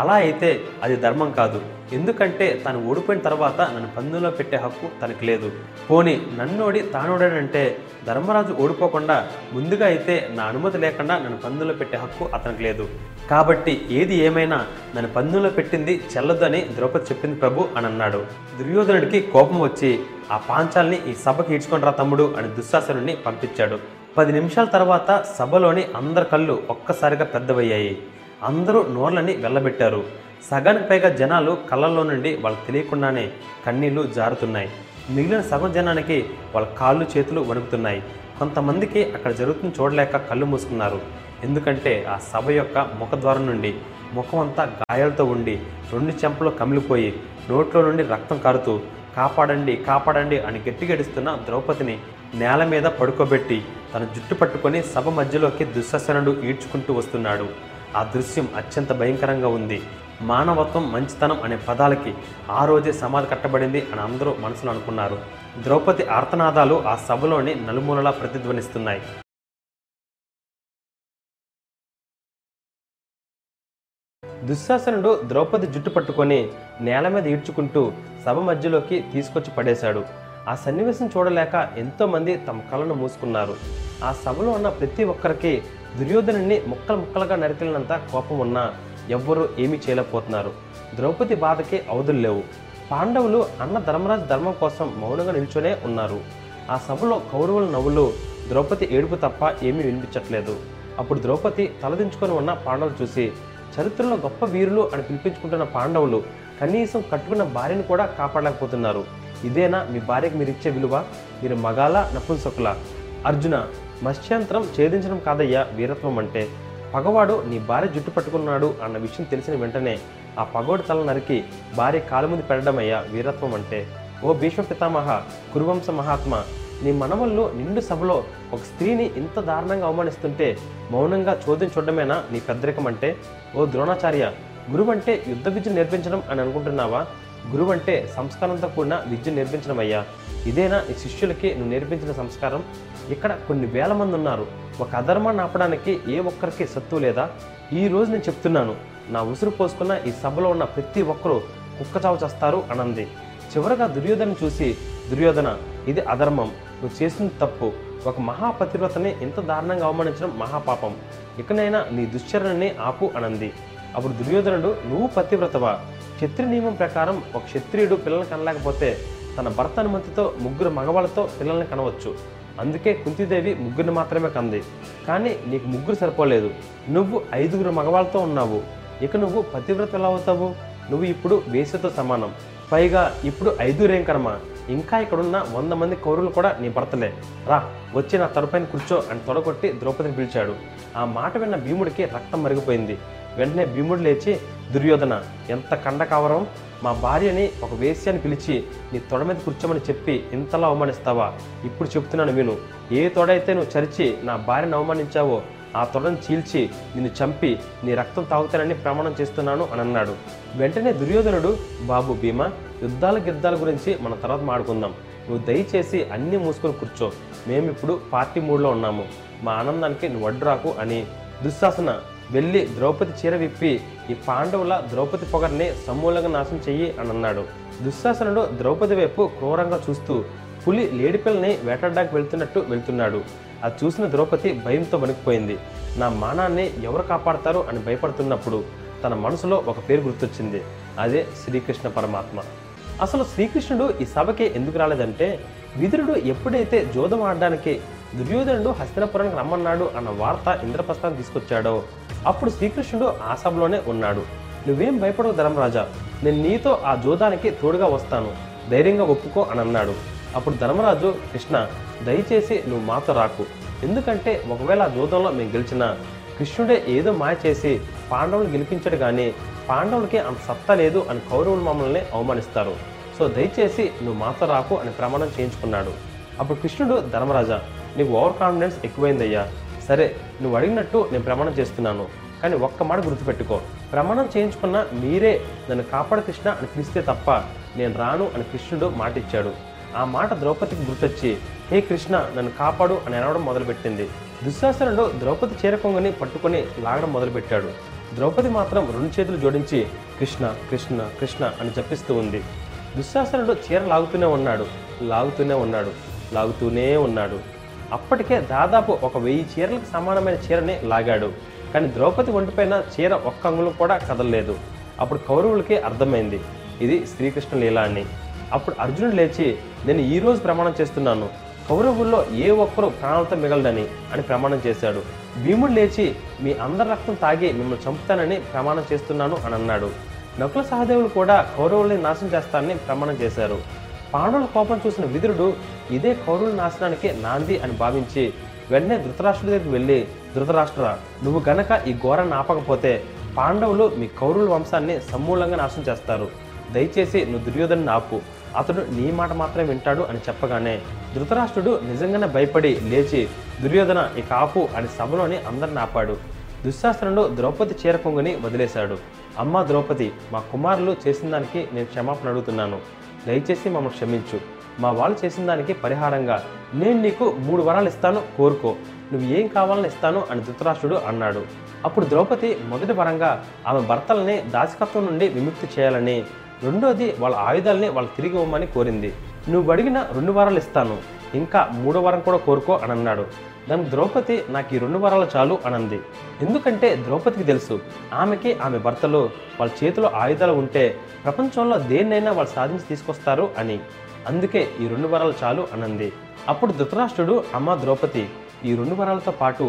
అలా అయితే అది ధర్మం కాదు. ఎందుకంటే తను ఓడిపోయిన తర్వాత నన్ను పందెంలో పెట్టే హక్కు తనకు లేదు. పోనీ నన్నోడి తానోడాడంటే ధర్మరాజు ఓడిపోకుండా ముందుగా అయితే నా అనుమతి లేకుండా నన్ను పందెంలో పెట్టే హక్కు అతనికి లేదు. కాబట్టి ఏది ఏమైనా నన్ను పందెంలో పెట్టింది చెల్లదు అని ద్రౌపది చెప్పింది ప్రభు అని అన్నాడు. దుర్యోధనుడికి కోపం వచ్చి ఆ పాంచాల్ని ఈ సభకి ఈడ్చుకొని రా తమ్ముడు అని దుశ్శాసనుడిని పంపించాడు. 10 నిమిషాల తర్వాత సభలోని అందరి కళ్ళు ఒక్కసారిగా పెద్దవయ్యాయి. అందరూ నోర్లని వెళ్ళబెట్టారు. సగానికి పైగా జనాలు కళ్ళల్లో నుండి వాళ్ళకి తెలియకుండానే కన్నీళ్లు జారుతున్నాయి. మిగిలిన సగం జనానికి వాళ్ళ కాళ్ళు చేతులు వణుకుతున్నాయి. కొంతమందికి అక్కడ జరుగుతుంది చూడలేక కళ్ళు మూసుకున్నారు. ఎందుకంటే ఆ సభ యొక్క ముఖద్వారం నుండి ముఖం అంతా గాయాలతో ఉండి 2 చెంపలు కమిలిపోయి నోట్లో నుండి రక్తం కారుతూ కాపాడండి కాపాడండి అని గట్టిగడుస్తున్న ద్రౌపదిని నేల మీద పడుకోబెట్టి తన జుట్టు పట్టుకొని సభ మధ్యలోకి దుశ్శాసనుడు ఈడ్చుకుంటూ వస్తున్నాడు. ఆ దృశ్యం అత్యంత భయంకరంగా ఉంది. మానవత్వం, మంచితనం అనే పదాలకి ఆ రోజే సమాధి కట్టబడింది అని అందరూ మనసులో అనుకున్నారు. ద్రౌపది ఆర్తనాదాలు ఆ సభలోని నలుమూలలా ప్రతిధ్వనిస్తున్నాయి. దుశ్శాసనుడు ద్రౌపది జుట్టు పట్టుకొని నేల మీద ఈడ్చుకుంటూ సభ మధ్యలోకి తీసుకొచ్చి పడేశాడు. ఆ సన్నివేశం చూడలేక ఎంతోమంది తమ కళ్ళను మూసుకున్నారు. ఆ సభలో ఉన్న ప్రతి ఒక్కరికి దుర్యోధనుడిని ముక్కలు ముక్కలుగా నరికినంత కోపం ఉన్నా ఎవ్వరూ ఏమీ చేయలేకపోతున్నారు. ద్రౌపది బాధకి అవధులు లేవు. పాండవులు అన్న ధర్మరాజు ధర్మం కోసం మౌనంగా నిల్చొనే ఉన్నారు. ఆ సభలో కౌరవుల నవ్వులు, ద్రౌపది ఏడుపు తప్ప ఏమీ వినిపించట్లేదు. అప్పుడు ద్రౌపది తలదించుకొని ఉన్న పాండవులు చూసి, చరిత్రలో గొప్ప వీరులు అని పిలిపించుకుంటున్న పాండవులు కనీసం కట్టుకున్న భార్యను కూడా కాపాడలేకపోతున్నారు. ఇదేనా మీ భార్యకు మీరిచ్చే విలువ? మీరు మగాల, నపుంసకుల? అర్జున, మత్స్యంత్రం ఛేదించడం కాదయ్యా వీరత్వం అంటే. పగవాడు నీ భార్య జుట్టు పట్టుకున్నాడు అన్న విషయం తెలిసిన వెంటనే ఆ పగోడి తల నరికి భార్య కాలు ముందు పెట్టడమయ్యా వీరత్వం అంటే. ఓ భీష్మ పితామహ, కురువంశ మహాత్మ, నీ మనవళ్ళు నిండు సభలో ఒక స్త్రీని ఇంత దారుణంగా అవమానిస్తుంటే మౌనంగా చోదించడమేనా నీ పెద్దరికం అంటే? ఓ ద్రోణాచార్య, గురువంటే యుద్ధ విద్య నేర్పించడం అని అనుకుంటున్నావా? గురువంటే సంస్కారంతో కూడిన విద్య నేర్పించడం అయ్యా. ఇదేనా నీ శిష్యులకి నువ్వు నేర్పించిన సంస్కారం? ఇక్కడ కొన్ని వేల మంది ఉన్నారు. ఒక అధర్మాన్ని ఆపడానికి ఏ ఒక్కరికి సత్తు లేదా? ఈ రోజు నేను చెప్తున్నాను, నా ఉసురు పోసుకున్న ఈ సభలో ఉన్న ప్రతి ఒక్కరూ కుక్కచావు చేస్తారు అనంది. చివరగా దుర్యోధన చూసి, దుర్యోధన, ఇది అధర్మం, నువ్వు చేసిన తప్పు. ఒక మహాపతివ్రతని ఇంత దారుణంగా అవమానించడం మహాపాపం. ఇకనైనా నీ దుశ్చరణని ఆపు అనంది. అప్పుడు దుర్యోధనుడు, నువ్వు పతివ్రతవా? క్షత్రియ నియమం ప్రకారం ఒక క్షత్రియుడు పిల్లల్ని కనలేకపోతే తన భర్త అనుమతితో ముగ్గురు మగవాళ్ళతో పిల్లల్ని కనవచ్చు. అందుకే కుంతీదేవి ముగ్గురిని మాత్రమే కంది. కానీ నీకు ముగ్గురు సరిపోలేదు, నువ్వు 5 మగవాళ్ళతో ఉన్నావు. ఇక నువ్వు పతివ్రత ఎలా అవుతావు? నువ్వు ఇప్పుడు వేసతో సమానం. పైగా ఇప్పుడు 5 కర్మ. ఇంకా ఇక్కడున్న 100 కౌరులు కూడా నీ భర్తలే. రా, వచ్చి నా తరపైన కూర్చో అని తొడగొట్టి ద్రౌపదిని పిలిచాడు. ఆ మాట విన్న భీముడికి రక్తం మరిగిపోయింది. వెంటనే భీముడు లేచి, దుర్యోధన, ఎంత కండకావరం! మా భార్యని ఒక వేశ్యాన్ని పిలిచి నీ తొడ మీద కూర్చోమని చెప్పి ఇంతలా అవమానిస్తావా? ఇప్పుడు చెప్తున్నాను విను. ఏ తొడైతే నువ్వు చరిచి నా భార్యను అవమానించావో ఆ తొడను చీల్చి నిన్ను చంపి నీ రక్తం తాగుతానని ప్రమాణం చేస్తున్నాను అని అన్నాడు. వెంటనే దుర్యోధనుడు, బాబు భీమా, యుద్ధాల గురించి మనం తర్వాత మాట్లాడుకుందాం. నువ్వు దయచేసి అన్నీ మూసుకొని కూర్చో. మేమిప్పుడు పార్టీ మూడ్లో ఉన్నాము. మా ఆనందానికి నువ్వు అడ్డురాకు అని దుశ్శాసన వెళ్ళి ద్రౌపది చీర విప్పి ఈ పాండవుల ద్రౌపది పొగర్ని సమూలంగా నాశనం చెయ్యి అని అన్నాడు. దుశ్శాసనుడు ద్రౌపది వైపు క్రూరంగా చూస్తూ పులి లేడిపిల్లని వేటాడడానికి వెళ్తున్నాడు. అది చూసిన ద్రౌపది భయంతో వణికిపోయింది. నా మానాన్ని ఎవరు కాపాడతారు అని భయపడుతున్నప్పుడు తన మనసులో ఒక పేరు గుర్తొచ్చింది. అదే శ్రీకృష్ణ పరమాత్మ. అసలు శ్రీకృష్ణుడు ఈ సభకే ఎందుకు రాలేదంటే, విదురుడు ఎప్పుడైతే జోదం ఆడడానికి దుర్యోధనుడు హస్తినపురానికి రమ్మన్నాడు అన్న వార్త ఇంద్రప్రస్థాన్ని తీసుకొచ్చాడో అప్పుడు శ్రీకృష్ణుడు ఆ సభలోనే ఉన్నాడు. నువ్వేం భయపడవు ధర్మరాజా, నేను నీతో ఆ జోదానికి తోడుగా వస్తాను, ధైర్యంగా ఒప్పుకో అని అన్నాడు. అప్పుడు ధర్మరాజు, కృష్ణ, దయచేసి నువ్వు మాతో రాకు. ఎందుకంటే ఒకవేళ ఆ జోదంలో మేము గెలిచినా కృష్ణుడే ఏదో మాయ చేసి పాండవులు గెలిపించాడు, కానీ పాండవులకి అంత సత్తా లేదు అని కౌరవులు మమ్మల్ని అవమానిస్తారు. సో దయచేసి నువ్వు మాతో రాకు అని ప్రమాణం చేయించుకున్నాడు. అప్పుడు కృష్ణుడు, ధర్మరాజా, నీకు ఓవర్ కాన్ఫిడెన్స్ ఎక్కువైందయ్యా. సరే, నువ్వు అడిగినట్టు నేను ప్రమాణం చేస్తున్నాను. కానీ ఒక్క మాట గుర్తుపెట్టుకో, ప్రమాణం చేయించుకున్న మీరే నన్ను కాపాడు కృష్ణ అని పిలిస్తే తప్ప నేను రాను అని కృష్ణుడు మాటిచ్చాడు. ఆ మాట ద్రౌపదికి గుర్తొచ్చి, హే కృష్ణ, నన్ను కాపాడు అని అనవడం మొదలుపెట్టింది. దుశ్శాసనుడు ద్రౌపది చీరకొంగని పట్టుకుని లాగడం మొదలుపెట్టాడు. ద్రౌపది మాత్రం 2 చేతులు జోడించి కృష్ణ కృష్ణ కృష్ణ అని జపిస్తూ ఉంది. దుశ్శాసనుడు చీర లాగుతూనే ఉన్నాడు. అప్పటికే దాదాపు ఒక 1000 చీరలకు సమానమైన చీరని లాగాడు. కానీ ద్రౌపది ఒంటిపైన చీర ఒక్క అంగుళం కూడా కదలలేదు. అప్పుడు కౌరవులకి అర్థమైంది ఇది శ్రీకృష్ణ లీల అని. అప్పుడు అర్జునుడు లేచి, నేను ఈరోజు ప్రమాణం చేస్తున్నాను, కౌరవుల్లో ఏ ఒక్కరూ ప్రాణాలతో మిగలడని అని ప్రమాణం చేశాడు. భీముడు లేచి, మీ అందరి రక్తం తాగి మిమ్మల్ని చంపుతానని ప్రమాణం చేస్తున్నాను అని అన్నాడు. నకుల సహదేవులు కూడా కౌరవుల్ని నాశనం చేస్తానని ప్రమాణం చేశారు. పాండవుల కోపం చూసిన విదురుడు ఇదే కౌరవుల నాశనానికి నాంది అని భావించి వెంటనే ధృతరాష్ట్రుడి దగ్గరికి వెళ్ళి, ధృతరాష్ట్ర, నువ్వు గనక ఈ ఘోరాన్ని ఆపకపోతే పాండవులు మీ కౌరవుల వంశాన్ని సమూలంగా నాశనం చేస్తారు. దయచేసి నువ్వు దుర్యోధను ఆపు, అతడు నీ మాట మాత్రమే వింటాడు అని చెప్పగానే ధృతరాష్ట్రుడు నిజంగానే భయపడి లేచి, దుర్యోధన, ఇక ఆపు అని సభలోని అందరిని ఆపాడు. దుశ్శాసనుడు ద్రౌపది చేరకొంగని వదిలేశాడు. అమ్మ ద్రౌపది, మా కుమారులు చేసిన దానికి నేను క్షమాపణ అడుగుతున్నాను. దయచేసి మమ్మల్ని క్షమించు. మా వాళ్ళు చేసిన దానికి పరిహారంగా నేను నీకు 3 వరాలు ఇస్తాను, కోరుకో, నువ్వు ఏం కావాలని ఇస్తాను అని ధృతరాష్ట్రుడు అన్నాడు. అప్పుడు ద్రౌపది మొదటి వరంగా ఆమె భర్తలని దాసికత్వం నుండి విముక్తి చేయాలని, రెండోది వాళ్ళ ఆయుధాలని వాళ్ళు తిరిగి ఇవ్వమని కోరింది. నువ్వు అడిగిన 2 వరాలు ఇస్తాను, ఇంకా 3వ వరం కూడా కోరుకో అని అన్నాడు. దానికి ద్రౌపది, నాకు ఈ 2 వరాలు చాలు అనంది. ఎందుకంటే ద్రౌపదికి తెలుసు, ఆమెకి ఆమె భర్తలు వాళ్ళ చేతిలో ఆయుధాలు ఉంటే ప్రపంచంలో దేన్నైనా వాళ్ళు సాధించి తీసుకొస్తారు అని. అందుకే ఈ 2 వరాలు చాలు అనంది. అప్పుడు ధృతరాష్ట్రుడు, అమ్మ ద్రౌపది, ఈ 2 వరాలతో పాటు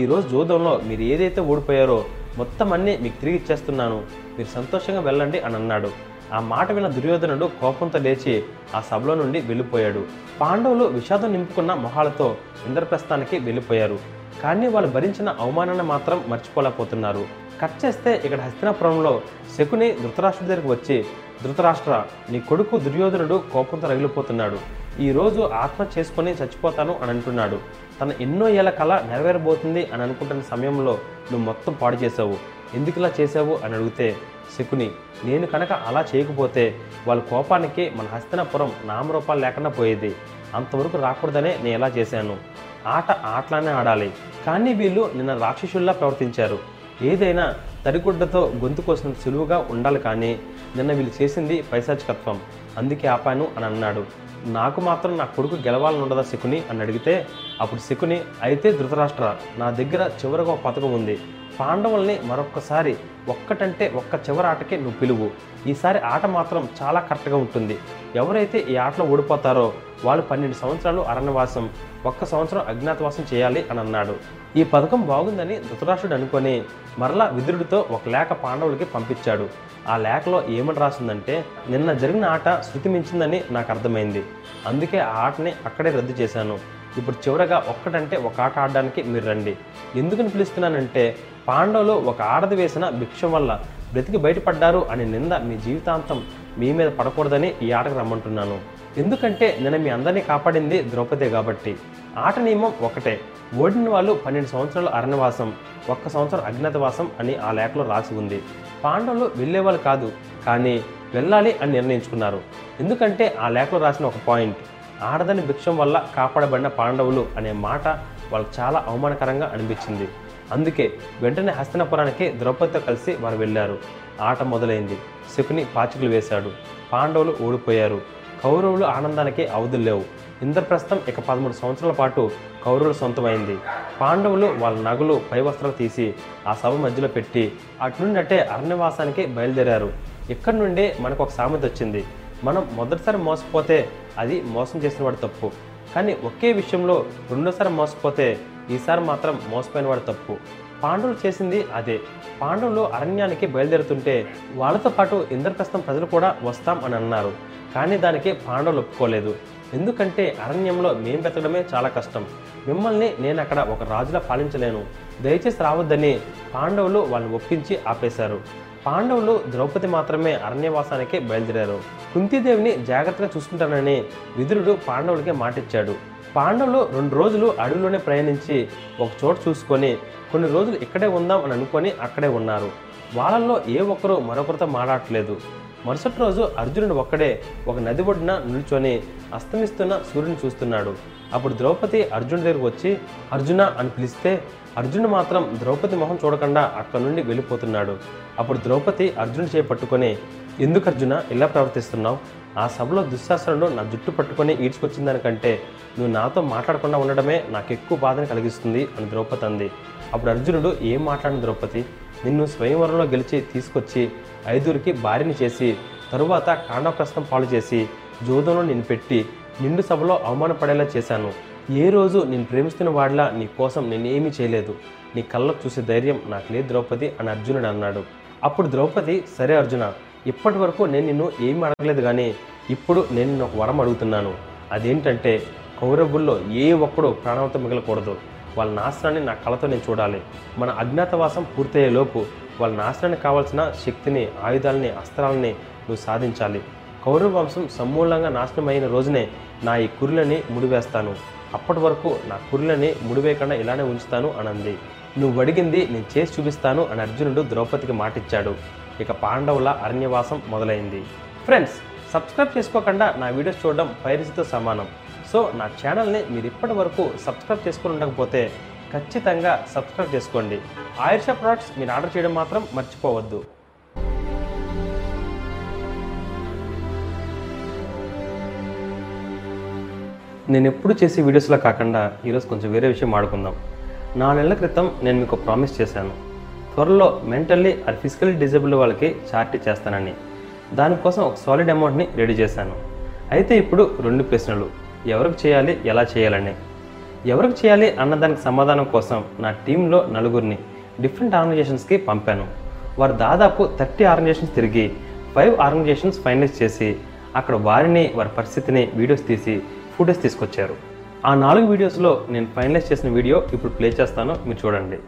ఈరోజు జూదంలో మీరు ఏదైతే ఓడిపోయారో మొత్తం అన్నీ మీకు తిరిగి ఇచ్చేస్తున్నాను, మీరు సంతోషంగా వెళ్ళండి అని అన్నాడు. ఆ మాట విన్న దుర్యోధనుడు కోపంతో లేచి ఆ సభలో నుండి వెళ్ళిపోయాడు. పాండవులు విషాదం నింపుకున్న మొహాలతో ఇంద్రప్రస్థానికి వెళ్ళిపోయారు. కానీ వాళ్ళు భరించిన అవమానాన్ని మాత్రం మర్చిపోలేకపోతున్నారు. కట్ చేస్తే ఇక్కడ హస్తినాపురంలో శకుని ధృతరాష్ట్రుడి దగ్గరికి వచ్చి, ధృతరాష్ట్ర, నీ కొడుకు దుర్యోధనుడు కోపంతో రగిలిపోతున్నాడు, ఈరోజు ఆత్మ చేసుకొని చచ్చిపోతాను అని అంటున్నాడు. తన ఎన్నో ఏళ్ళ కళ నెరవేరబోతుంది అని అనుకుంటున్న సమయంలో నువ్వు మొత్తం పాడు చేసావు, ఎందుకు ఇలా చేసావు అని అడిగితే శకుని, నేను కనుక అలా చేయకపోతే వాళ్ళ కోపానికి మన హస్తినాపురం నామరూపాలు లేకుండా పోయేది, అంతవరకు రాకూడదనే నేను ఇలా చేశాను. ఆట ఆటలానే ఆడాలి, కానీ వీళ్ళు నిన్న రాక్షసుల్లా ప్రవర్తించారు. ఏదైనా తడిగుడ్డతో గొంతు కోసం సులువుగా ఉండాలి, కానీ నిన్న వీళ్ళు చేసింది పైశాచికత్వం, అందుకే ఆపాను అని అన్నాడు. నాకు మాత్రం నా కొడుకు గెలవాలని ఉండదా శకుని అని అడిగితే, అప్పుడు శకుని, అయితే ధృతరాష్ట్ర, నా దగ్గర చివరగా ఒక పథకం ఉంది, పాండవుల్ని మరొక్కసారి ఒక్కటంటే ఒక్క చివరి ఆటకే నువ్వు పిలువు, ఈసారి ఆట మాత్రం చాలా కరెక్ట్గా ఉంటుంది, ఎవరైతే ఈ ఆటలో ఓడిపోతారో వాళ్ళు 12 సంవత్సరాలు అరణ్యవాసం, 1 సంవత్సరం అజ్ఞాతవాసం చేయాలి అని అన్నాడు. ఈ పథకం బాగుందని ధృతరాష్ట్రుడు అనుకొని మరలా విదురుడితో ఒక లేఖ పాండవులకి పంపించాడు. ఆ లేఖలో ఏమని రాసిందంటే, నిన్న జరిగిన ఆట శృతి మించిందని నాకు అర్థమైంది, అందుకే ఆ ఆటని అక్కడే రద్దు చేశాను, ఇప్పుడు చివరగా ఒక్కటంటే ఒక ఆట ఆడడానికి మీరు రండి. ఎందుకని పిలుస్తున్నానంటే పాండవులు ఒక ఆడది వేసిన భిక్షం వల్ల బ్రతికి బయటపడ్డారు అనే నింద మీ జీవితాంతం మీ మీద పడకూడదని ఈ ఆటకు రమ్మంటున్నాను. ఎందుకంటే నేను మీ అందరినీ కాపాడింది ద్రౌపదే కాబట్టి. ఆట నియమం ఒకటే, ఓడిన వాళ్ళు 12 సంవత్సరాలు అరణ్యవాసం, 1 సంవత్సరం అజ్ఞాతవాసం అని ఆ లేఖలో రాసి ఉంది. పాండవులు వెళ్ళేవాళ్ళు కాదు, కానీ వెళ్ళాలి అని నిర్ణయించుకున్నారు. ఎందుకంటే ఆ లేఖలో రాసిన ఒక పాయింట్, ఆడదని భిక్షం వల్ల కాపాడబడిన పాండవులు అనే మాట వాళ్ళకు చాలా అవమానకరంగా అనిపించింది. అందుకే వెంటనే హస్తినాపురానికి ద్రౌపదితో కలిసి వారు వెళ్ళారు. ఆట మొదలైంది. శకుని పాచికలు వేశాడు. పాండవులు ఓడిపోయారు. కౌరవులు ఆనందానికి అవధులు లేవు. ఇంద్రప్రస్థం ఇక 13 సంవత్సరాల పాటు కౌరవులు సొంతమైంది. పాండవులు వాళ్ళ నగలు, పై వస్త్రాలు తీసి ఆ సభ మధ్యలో పెట్టి అటు నుండి అట్టే అరణ్యవాసానికి బయలుదేరారు. ఇక్కడ నుండే మనకు ఒక సామెత వచ్చింది, మనం మొదటిసారి మోసపోతే అది మోసం చేసిన వాడు తప్పు, కానీ ఒకే విషయంలో రెండోసారి మోసపోతే ఈసారి మాత్రం మోసపోయిన వాడు తప్పు. పాండవులు చేసింది అదే. పాండవులు అరణ్యానికి బయలుదేరుతుంటే వాళ్ళతో పాటు ఇంద్రప్రస్థం ప్రజలు కూడా వస్తాం అని అన్నారు. కానీ దానికి పాండవులు ఒప్పుకోలేదు. ఎందుకంటే అరణ్యంలో మేము బ్రతకడమే చాలా కష్టం, మిమ్మల్ని నేను అక్కడ ఒక రాజులా పాలించలేను, దయచేసి రావద్దని పాండవులు వాళ్ళని ఒప్పించి ఆపేశారు. పాండవులు ద్రౌపది మాత్రమే అరణ్యవాసానికి బయలుదేరారు. కుంతీదేవిని జాగ్రత్తగా చూసుకుంటానని విదురుడు పాండవులకి మాటిచ్చాడు. పాండవులు 2 రోజులు అడవిలోనే ప్రయాణించి ఒక చోట చూసుకొని కొన్ని రోజులు ఇక్కడే ఉందాం అని అనుకొని అక్కడే ఉన్నారు. వాళ్ళల్లో ఏ ఒక్కరూ మరొకరితో మాట్లాడలేదు. మరుసటి రోజు అర్జునుడు ఒక్కడే ఒక నది ఒడ్డున నిల్చొని అస్తమిస్తున్న సూర్యుని చూస్తున్నాడు. అప్పుడు ద్రౌపది అర్జునుడి దగ్గరకు వచ్చి అర్జున అని పిలిస్తే అర్జునుడు మాత్రం ద్రౌపది మొహం చూడకుండా అక్కడ నుండి వెళ్ళిపోతున్నాడు. అప్పుడు ద్రౌపది అర్జునుడి చేయి పట్టుకొని, ఎందుకు అర్జున ఇలా ప్రవర్తిస్తున్నావు? ఆ సభలో దుశ్శాసనుడు నా జుట్టు పట్టుకొని ఈడ్చుకొచ్చిన దానికంటే నువ్వు నాతో మాట్లాడకుండా ఉండడమే నాకు ఎక్కువ బాధను కలిగిస్తుంది అని ద్రౌపది అంది. అప్పుడు అర్జునుడు, ఏం మాట్లాడిన ద్రౌపది, నిన్ను స్వయంవరంలో గెలిచి తీసుకొచ్చి 5కి భార్యని చేసి తరువాత కాండవప్రస్థం పాలు చేసి జూదంలో నిన్ను పెట్టి నిండు సభలో అవమానపడేలా చేశాను. ఏ రోజు నేను ప్రేమిస్తున్న వాడిలా నీ కోసం నేనేమీ చేయలేదు, నీ కళ్ళకు చూసే ధైర్యం నాకు లేదు ద్రౌపది అని అర్జునుడు అన్నాడు. అప్పుడు ద్రౌపది, సరే అర్జున, ఇప్పటి వరకు నేను నిన్ను ఏమీ అడగలేదు, కానీ ఇప్పుడు నేను నిన్ను ఒక వరం అడుగుతున్నాను. అదేంటంటే కౌరవుల్లో ఏ ఒక్కడూ ప్రాణంతో మిగలకూడదు, వాళ్ళ నాశనాన్ని నా కళతో నేను చూడాలి. మన అజ్ఞాతవాసం పూర్తయ్యేలోపు వాళ్ళ నాశనానికి కావాల్సిన శక్తిని, ఆయుధాలని, అస్త్రాలని నువ్వు సాధించాలి. కౌరవ వంశం సమూలంగా నాశనమైన రోజునే నా ఈ కురులని ముడివేస్తాను, అప్పటి వరకు నా కురులని ముడివేయకుండా ఇలానే ఉంచుతాను అనంది. నువ్వు అడిగింది నేను చేసి చూపిస్తాను అని అర్జునుడు ద్రౌపదికి మాటిచ్చాడు. ఇక పాండవుల అరణ్యవాసం మొదలైంది. ఫ్రెండ్స్, సబ్స్క్రైబ్ చేసుకోకుండా నా వీడియోస్ చూడడం పైరసీతో సమానం. సో నా ఛానల్ని మీరు ఇప్పటి వరకు సబ్స్క్రైబ్ చేసుకుని ఉండకపోతే ఖచ్చితంగా సబ్స్క్రైబ్ చేసుకోండి. ఆయుర్ష ప్రొడక్ట్స్ మీరు ఆర్డర్ చేయడం మాత్రం మర్చిపోవద్దు. నేను ఎప్పుడు చేసే వీడియోస్లో కాకుండా ఈరోజు కొంచెం వేరే విషయం ఆడుకుందాం. 4 నెలల క్రితం నేను మీకు ప్రామిస్ చేశాను, త్వరలో మెంటల్లీ ఆర్ ఫిజికల్లీ డిజేబుల్ వాళ్ళకి చార్ట్ చేస్తానని. దానికోసం ఒక సాలిడ్ అమౌంట్ని రెడీ చేశాను. అయితే ఇప్పుడు 2 ప్రశ్నలు, ఎవరికి చేయాలి, ఎలా చేయాలని. ఎవరికి చేయాలి అన్నదానికి సమాధానం కోసం నా టీంలో 4 డిఫరెంట్ ఆర్గనైజేషన్స్కి పంపాను. వారు దాదాపు 30 ఆర్గనైజేషన్స్ తిరిగి 5 ఆర్గనైజేషన్స్ ఫైనలైజ్ చేసి అక్కడ వారిని, వారి పరిస్థితిని వీడియోస్ తీసి ఫుటేజ్ తీసుకొచ్చారు. ఆ 4 వీడియోస్లో నేను ఫైనలైజ్ చేసిన వీడియో ఇప్పుడు ప్లే చేస్తాను, మీరు చూడండి.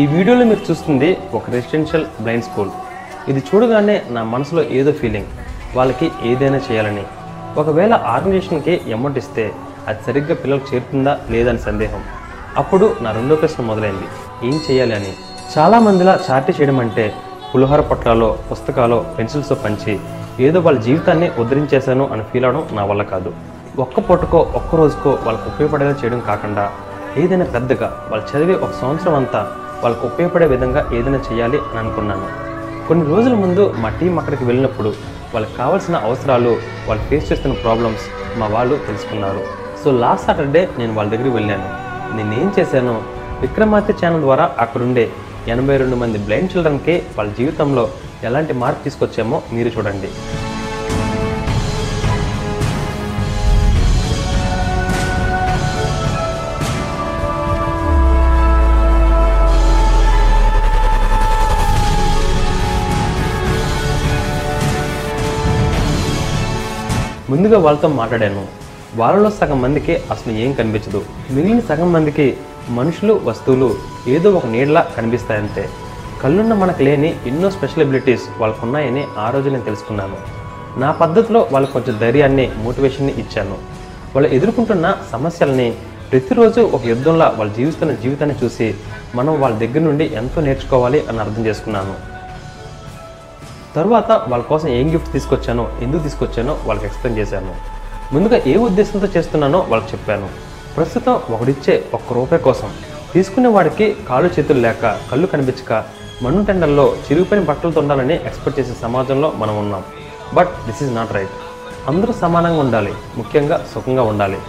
ఈ వీడియోలో మీరు చూస్తుంది ఒక రెసిడెన్షియల్ బ్లైండ్ స్కూల్. ఇది చూడగానే నా మనసులో ఏదో ఫీలింగ్, వాళ్ళకి ఏదైనా చేయాలని. ఒకవేళ ఆర్గనైజేషన్కి అమౌంట్ ఇస్తే అది సరిగ్గా పిల్లలకు చేరుతుందా లేదని సందేహం. అప్పుడు నా 2వ ప్రశ్న మొదలైంది, ఏం చేయాలి అని. చాలామందిలా చార్టీ చేయడం అంటే పులిహోర పొట్లాలో, పుస్తకాలో, పెన్సిల్స్తో పంచి ఏదో వాళ్ళ జీవితాన్ని ఉద్ధరించేశాను అని ఫీల్ అవడం నా వల్ల కాదు. ఒక్క పూటకో, ఒక్క రోజుకో వాళ్ళకు ఉపయోగపడేలా చేయడం కాకుండా ఏదైనా పెద్దగా, వాళ్ళు చదివే ఒక సంవత్సరం అంతా వాళ్ళకు ఉపయోగపడే విధంగా ఏదైనా చేయాలి అని అనుకున్నాను. కొన్ని రోజుల ముందు మా టీం అక్కడికి వెళ్ళినప్పుడు వాళ్ళకి కావాల్సిన అవసరాలు, వాళ్ళు ఫేస్ చేస్తున్న ప్రాబ్లమ్స్ మా వాళ్ళు తెలుసుకున్నారు. సో లాస్ట్ సాటర్డే నేను వాళ్ళ దగ్గరికి వెళ్ళాను. నేనేం చేశాను, విక్రమాదిత్య ఛానల్ ద్వారా అక్కడుండే 82 బ్లైండ్ చిల్డ్రన్కి వాళ్ళ జీవితంలో ఎలాంటి మార్పు తీసుకొచ్చామో మీరు చూడండి. ముందుగా వాళ్ళతో మాట్లాడాను. వాళ్ళలో సగం మందికి అసలు ఏం కనిపించదు, మిగిలిన సగం మందికి మనుషులు, వస్తువులు ఏదో ఒక నీడలా కనిపిస్తాయంతే. కళ్ళున్న మనకు లేని ఎన్నో స్పెషల్ ఎబిలిటీస్ వాళ్ళకు ఉన్నాయని ఆ రోజు నేను తెలుసుకున్నాను. నా పద్ధతిలో వాళ్ళకు కొంచెం ధైర్యాన్ని, మోటివేషన్ని ఇచ్చాను. వాళ్ళు ఎదుర్కొంటున్న సమస్యల్ని, ప్రతిరోజు ఒక యుద్ధంలా వాళ్ళు జీవిస్తున్న జీవితాన్ని చూసి మనం వాళ్ళ దగ్గర నుండి ఎంతో నేర్చుకోవాలి అని అర్థం చేసుకున్నాను. తర్వాత వాళ్ళ కోసం ఏం గిఫ్ట్ తీసుకొచ్చానో, ఎందుకు తీసుకొచ్చానో వాళ్ళకి ఎక్స్ప్లెయిన్ చేశాను. ముందుగా ఏ ఉద్దేశంతో చేస్తున్నానో వాళ్ళకి చెప్పాను. ప్రస్తుతం ఒకడిచ్చే 1 రూపాయి కోసం తీసుకునే వాడికి కాళ్ళు చేతులు లేక, కళ్ళు కనిపించక, మన్ను టెండల్లో చిరిగిపోయిన బట్టలతో ఉండాలని ఎక్స్పెక్ట్ చేసే సమాజంలో మనం ఉన్నాం. But this is not right. అందరూ సమానంగా ఉండాలి, ముఖ్యంగా సుఖంగా ఉండాలి.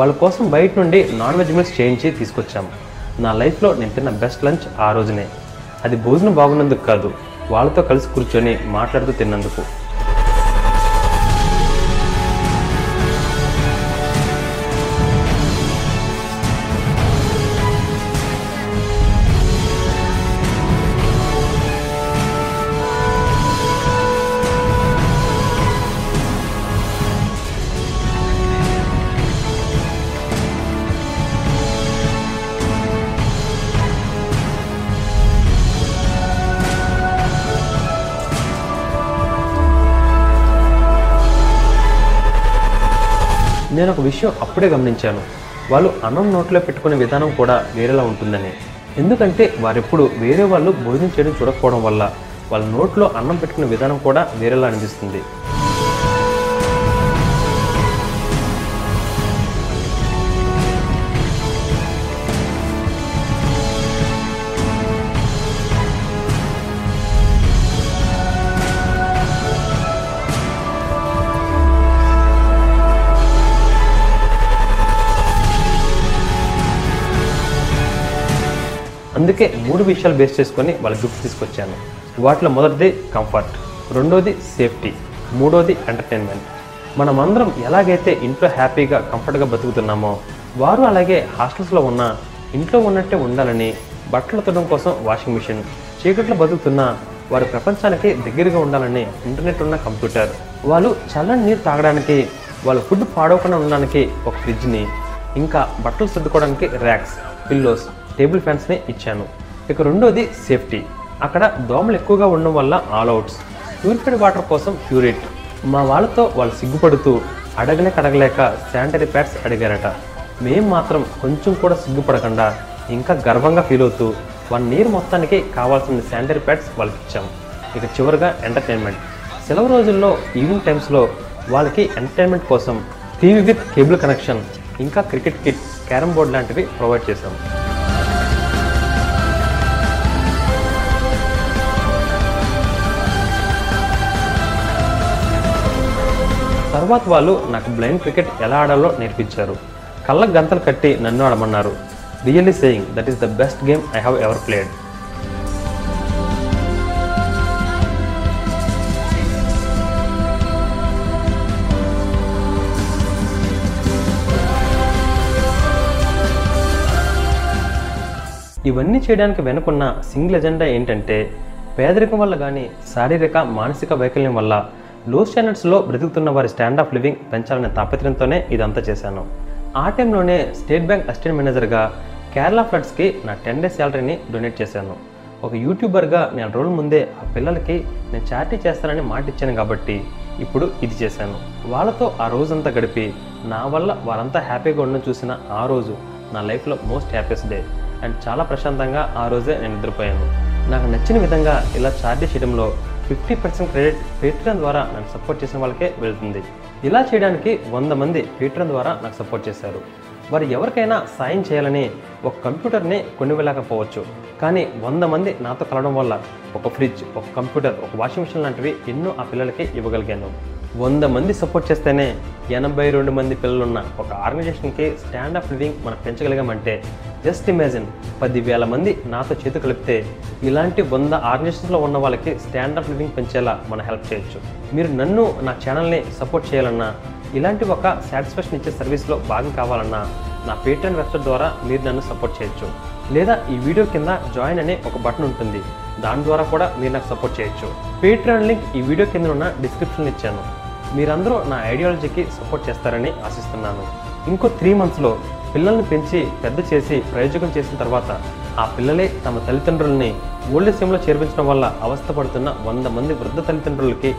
వాళ్ళ కోసం బయట నుండి నాన్ వెజ్ మీల్స్ చేయించి తీసుకొచ్చాము. నా లైఫ్లో నేను తిన్న బెస్ట్ లంచ్ ఆ రోజునే. అది భోజనం బాగున్నందుకు కాదు, వాళ్ళతో కలిసి కూర్చొని మాట్లాడుతూ తిన్నందుకు. నేను ఒక విషయం అప్పుడే గమనించాను, వాళ్ళు అన్నం నోట్లో పెట్టుకునే విధానం కూడా వేరేలా ఉంటుందని. ఎందుకంటే వారెప్పుడు వేరే వాళ్ళు భోజనం చేయడం చూడకపోవడం వల్ల వాళ్ళ నోట్లో అన్నం పెట్టుకునే విధానం కూడా వేరేలా అనిపిస్తుంది. అందుకే మూడు విషయాలు బేస్ చేసుకొని వాళ్ళ గిఫ్ట్స్ తీసుకొచ్చాను. వాటిలో మొదటిది కంఫర్ట్, రెండోది సేఫ్టీ, మూడోది ఎంటర్టైన్మెంట్. మనమందరం ఎలాగైతే ఇంట్లో హ్యాపీగా కంఫర్ట్గా బతుకుతున్నామో వారు అలాగే హాస్టల్స్లో ఉన్న ఇంట్లో ఉన్నట్టే ఉండాలని, బట్టలు ఉతకడం కోసం వాషింగ్ మిషన్, చీకట్లో బతుకుతున్న వారు ప్రపంచానికి దగ్గరగా ఉండాలని ఇంటర్నెట్ ఉన్న కంప్యూటర్, వాళ్ళు చల్లని నీరు తాగడానికి, వాళ్ళ ఫుడ్ పాడవకుండా ఉండడానికి ఒక ఫ్రిడ్జ్ని, ఇంకా బట్టలు సర్దుకోవడానికి ర్యాక్స్, పిల్లోస్, టేబుల్ ఫ్యాన్స్ని ఇచ్చాను. ఇక రెండోది సేఫ్టీ, అక్కడ దోమలు ఎక్కువగా ఉండడం వల్ల ఆల్అవుట్స్, ప్యూరిఫైడ్ వాటర్ కోసం ప్యూరేట్. మా వాళ్ళతో వాళ్ళు సిగ్గుపడుతూ అడగలేక శానిటరీ ప్యాడ్స్ అడిగారట. మేము మాత్రం కొంచెం కూడా సిగ్గుపడకుండా ఇంకా గర్వంగా ఫీల్ అవుతూ వాళ్ళ నీరు మొత్తానికి కావాల్సిన శానిటరీ ప్యాడ్స్ వాళ్ళకి ఇచ్చాము. ఇక చివరిగా ఎంటర్టైన్మెంట్. సెలవు రోజుల్లో ఈవినింగ్ టైమ్స్లో వాళ్ళకి ఎంటర్టైన్మెంట్ కోసం టీవీ విత్ కేబుల్ కనెక్షన్, ఇంకా క్రికెట్ కిట్, క్యారమ్ బోర్డ్ లాంటివి ప్రొవైడ్ చేశాము. తర్వాత వాళ్ళు నాకు బ్లైండ్ క్రికెట్ ఎలా ఆడాలో నేర్పించారు. కళ్ళకు గంతలు కట్టి నన్ను ఆడమన్నారు. Really saying that is the best game I have ever played. ఇవన్నీ చేయడానికి వెనుకున్న సింగిల్ ఎజెండా ఏంటంటే పేదరికం వల్ల కానీ శారీరక మానసిక వైకల్యం వల్ల లో స్టాండర్డ్స్లో బ్రతుకుతున్న వారి స్టాండ్ ఆఫ్ లివింగ్ పెంచాలనే తాపత్రయంతోనే ఇదంతా చేశాను. ఆ టైంలోనే స్టేట్ బ్యాంక్ అసిస్టెంట్ మేనేజర్గా కేరళ ఫ్లడ్స్కి నా 10 days శాలరీని డొనేట్ చేశాను. ఒక యూట్యూబర్గా నేను రోజుల ముందే ఆ పిల్లలకి నేను చారిటీ చేస్తానని మాట ఇచ్చాను కాబట్టి ఇప్పుడు ఇది చేశాను. వాళ్ళతో ఆ రోజంతా గడిపి నా వల్ల వారంతా హ్యాపీగా ఉండడం చూసిన ఆ రోజు నా లైఫ్లో మోస్ట్ హ్యాపీయెస్ట్ డే అండ్ చాలా ప్రశాంతంగా ఆ రోజే నేను నిద్రపోయాను. నాకు నచ్చిన విధంగా ఇలా చార్జీ చేయడంలో 50% క్రెడిట్ పేట్రియన్ ద్వారా నన్ను సపోర్ట్ చేసిన వాళ్ళకే వెళ్తుంది. ఇలా చేయడానికి 100 మంది పేట్రియన్ ద్వారా నాకు సపోర్ట్ చేశారు. వారు ఎవరికైనా సాయం చేయాలని ఒక కంప్యూటర్ని కొనివ్వలేకపోవచ్చు, కానీ 100 మంది నాతో కలవడం వల్ల ఒక ఫ్రిడ్జ్, ఒక కంప్యూటర్, ఒక వాషింగ్ మిషన్ లాంటివి ఎన్నో ఆ పిల్లలకి ఇవ్వగలిగాను. 100 మంది సపోర్ట్ చేస్తేనే 82 మంది పిల్లలున్న ఒక ఆర్గనైజేషన్కి స్టాండ్ ఆఫ్ లివింగ్ మనం పెంచగలిగామంటే జస్ట్ ఇమాజిన్ 10,000 మంది నాతో చేతు కలిపితే ఇలాంటి 100 ఆర్గనైజేషన్స్లో ఉన్న వాళ్ళకి స్టాండ్ ఆఫ్ లివింగ్ పెంచేలా మనం హెల్ప్ చేయొచ్చు. మీరు నన్ను, నా ఛానల్ని సపోర్ట్ చేయాలన్నా, ఇలాంటి ఒక సాటిస్ఫాక్షన్ ఇచ్చే సర్వీస్లో భాగం కావాలన్నా నా పేట్రియన్ వెబ్సైట్ ద్వారా మీరు నన్ను సపోర్ట్ చేయొచ్చు. లేదా ఈ వీడియో కింద జాయిన్ అనే ఒక బటన్ ఉంటుంది, దాని ద్వారా కూడా మీరు నాకు సపోర్ట్ చేయొచ్చు. పేట్రియన్ లింక్ ఈ వీడియో కింద ఉన్న డిస్క్రిప్షన్లో ఇచ్చాను. మీరందరూ నా ఐడియాలజీకి సపోర్ట్ చేస్తారని ఆశిస్తున్నాను. ఇంకో 3 monthsలో పిల్లల్ని పెంచి పెద్ద చేసి ప్రయోజకం చేసిన తర్వాత ఆ పిల్లలే తమ తల్లిదండ్రులని ఓల్డ్ ఏజ్లో చేర్పించడం వల్ల అవస్థపడుతున్న 100 మంది వృద్ధ తల్లిదండ్రులకి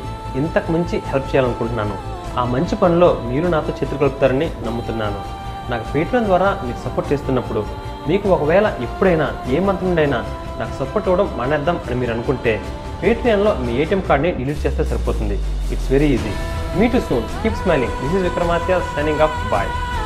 ఇంతకు మించి హెల్ప్ చేయాలనుకుంటున్నాను. ఆ మంచి పనిలో మీరు నాతో చేతులు కలుపుతారని నమ్ముతున్నాను. నాకు పేట్రియన్ ద్వారా మీకు సపోర్ట్ చేస్తున్నప్పుడు మీకు ఒకవేళ ఎప్పుడైనా ఏ మంత్ నుండైనా నాకు సపోర్ట్ ఇవ్వడం మానేద్దాం అని మీరు అనుకుంటే పేట్రియన్లో మీ ATM కార్డ్ని డిలీట్ చేస్తే సరిపోతుంది. It's very easy. Meet you soon. Keep smiling. This is Vikramaditya signing off. Bye.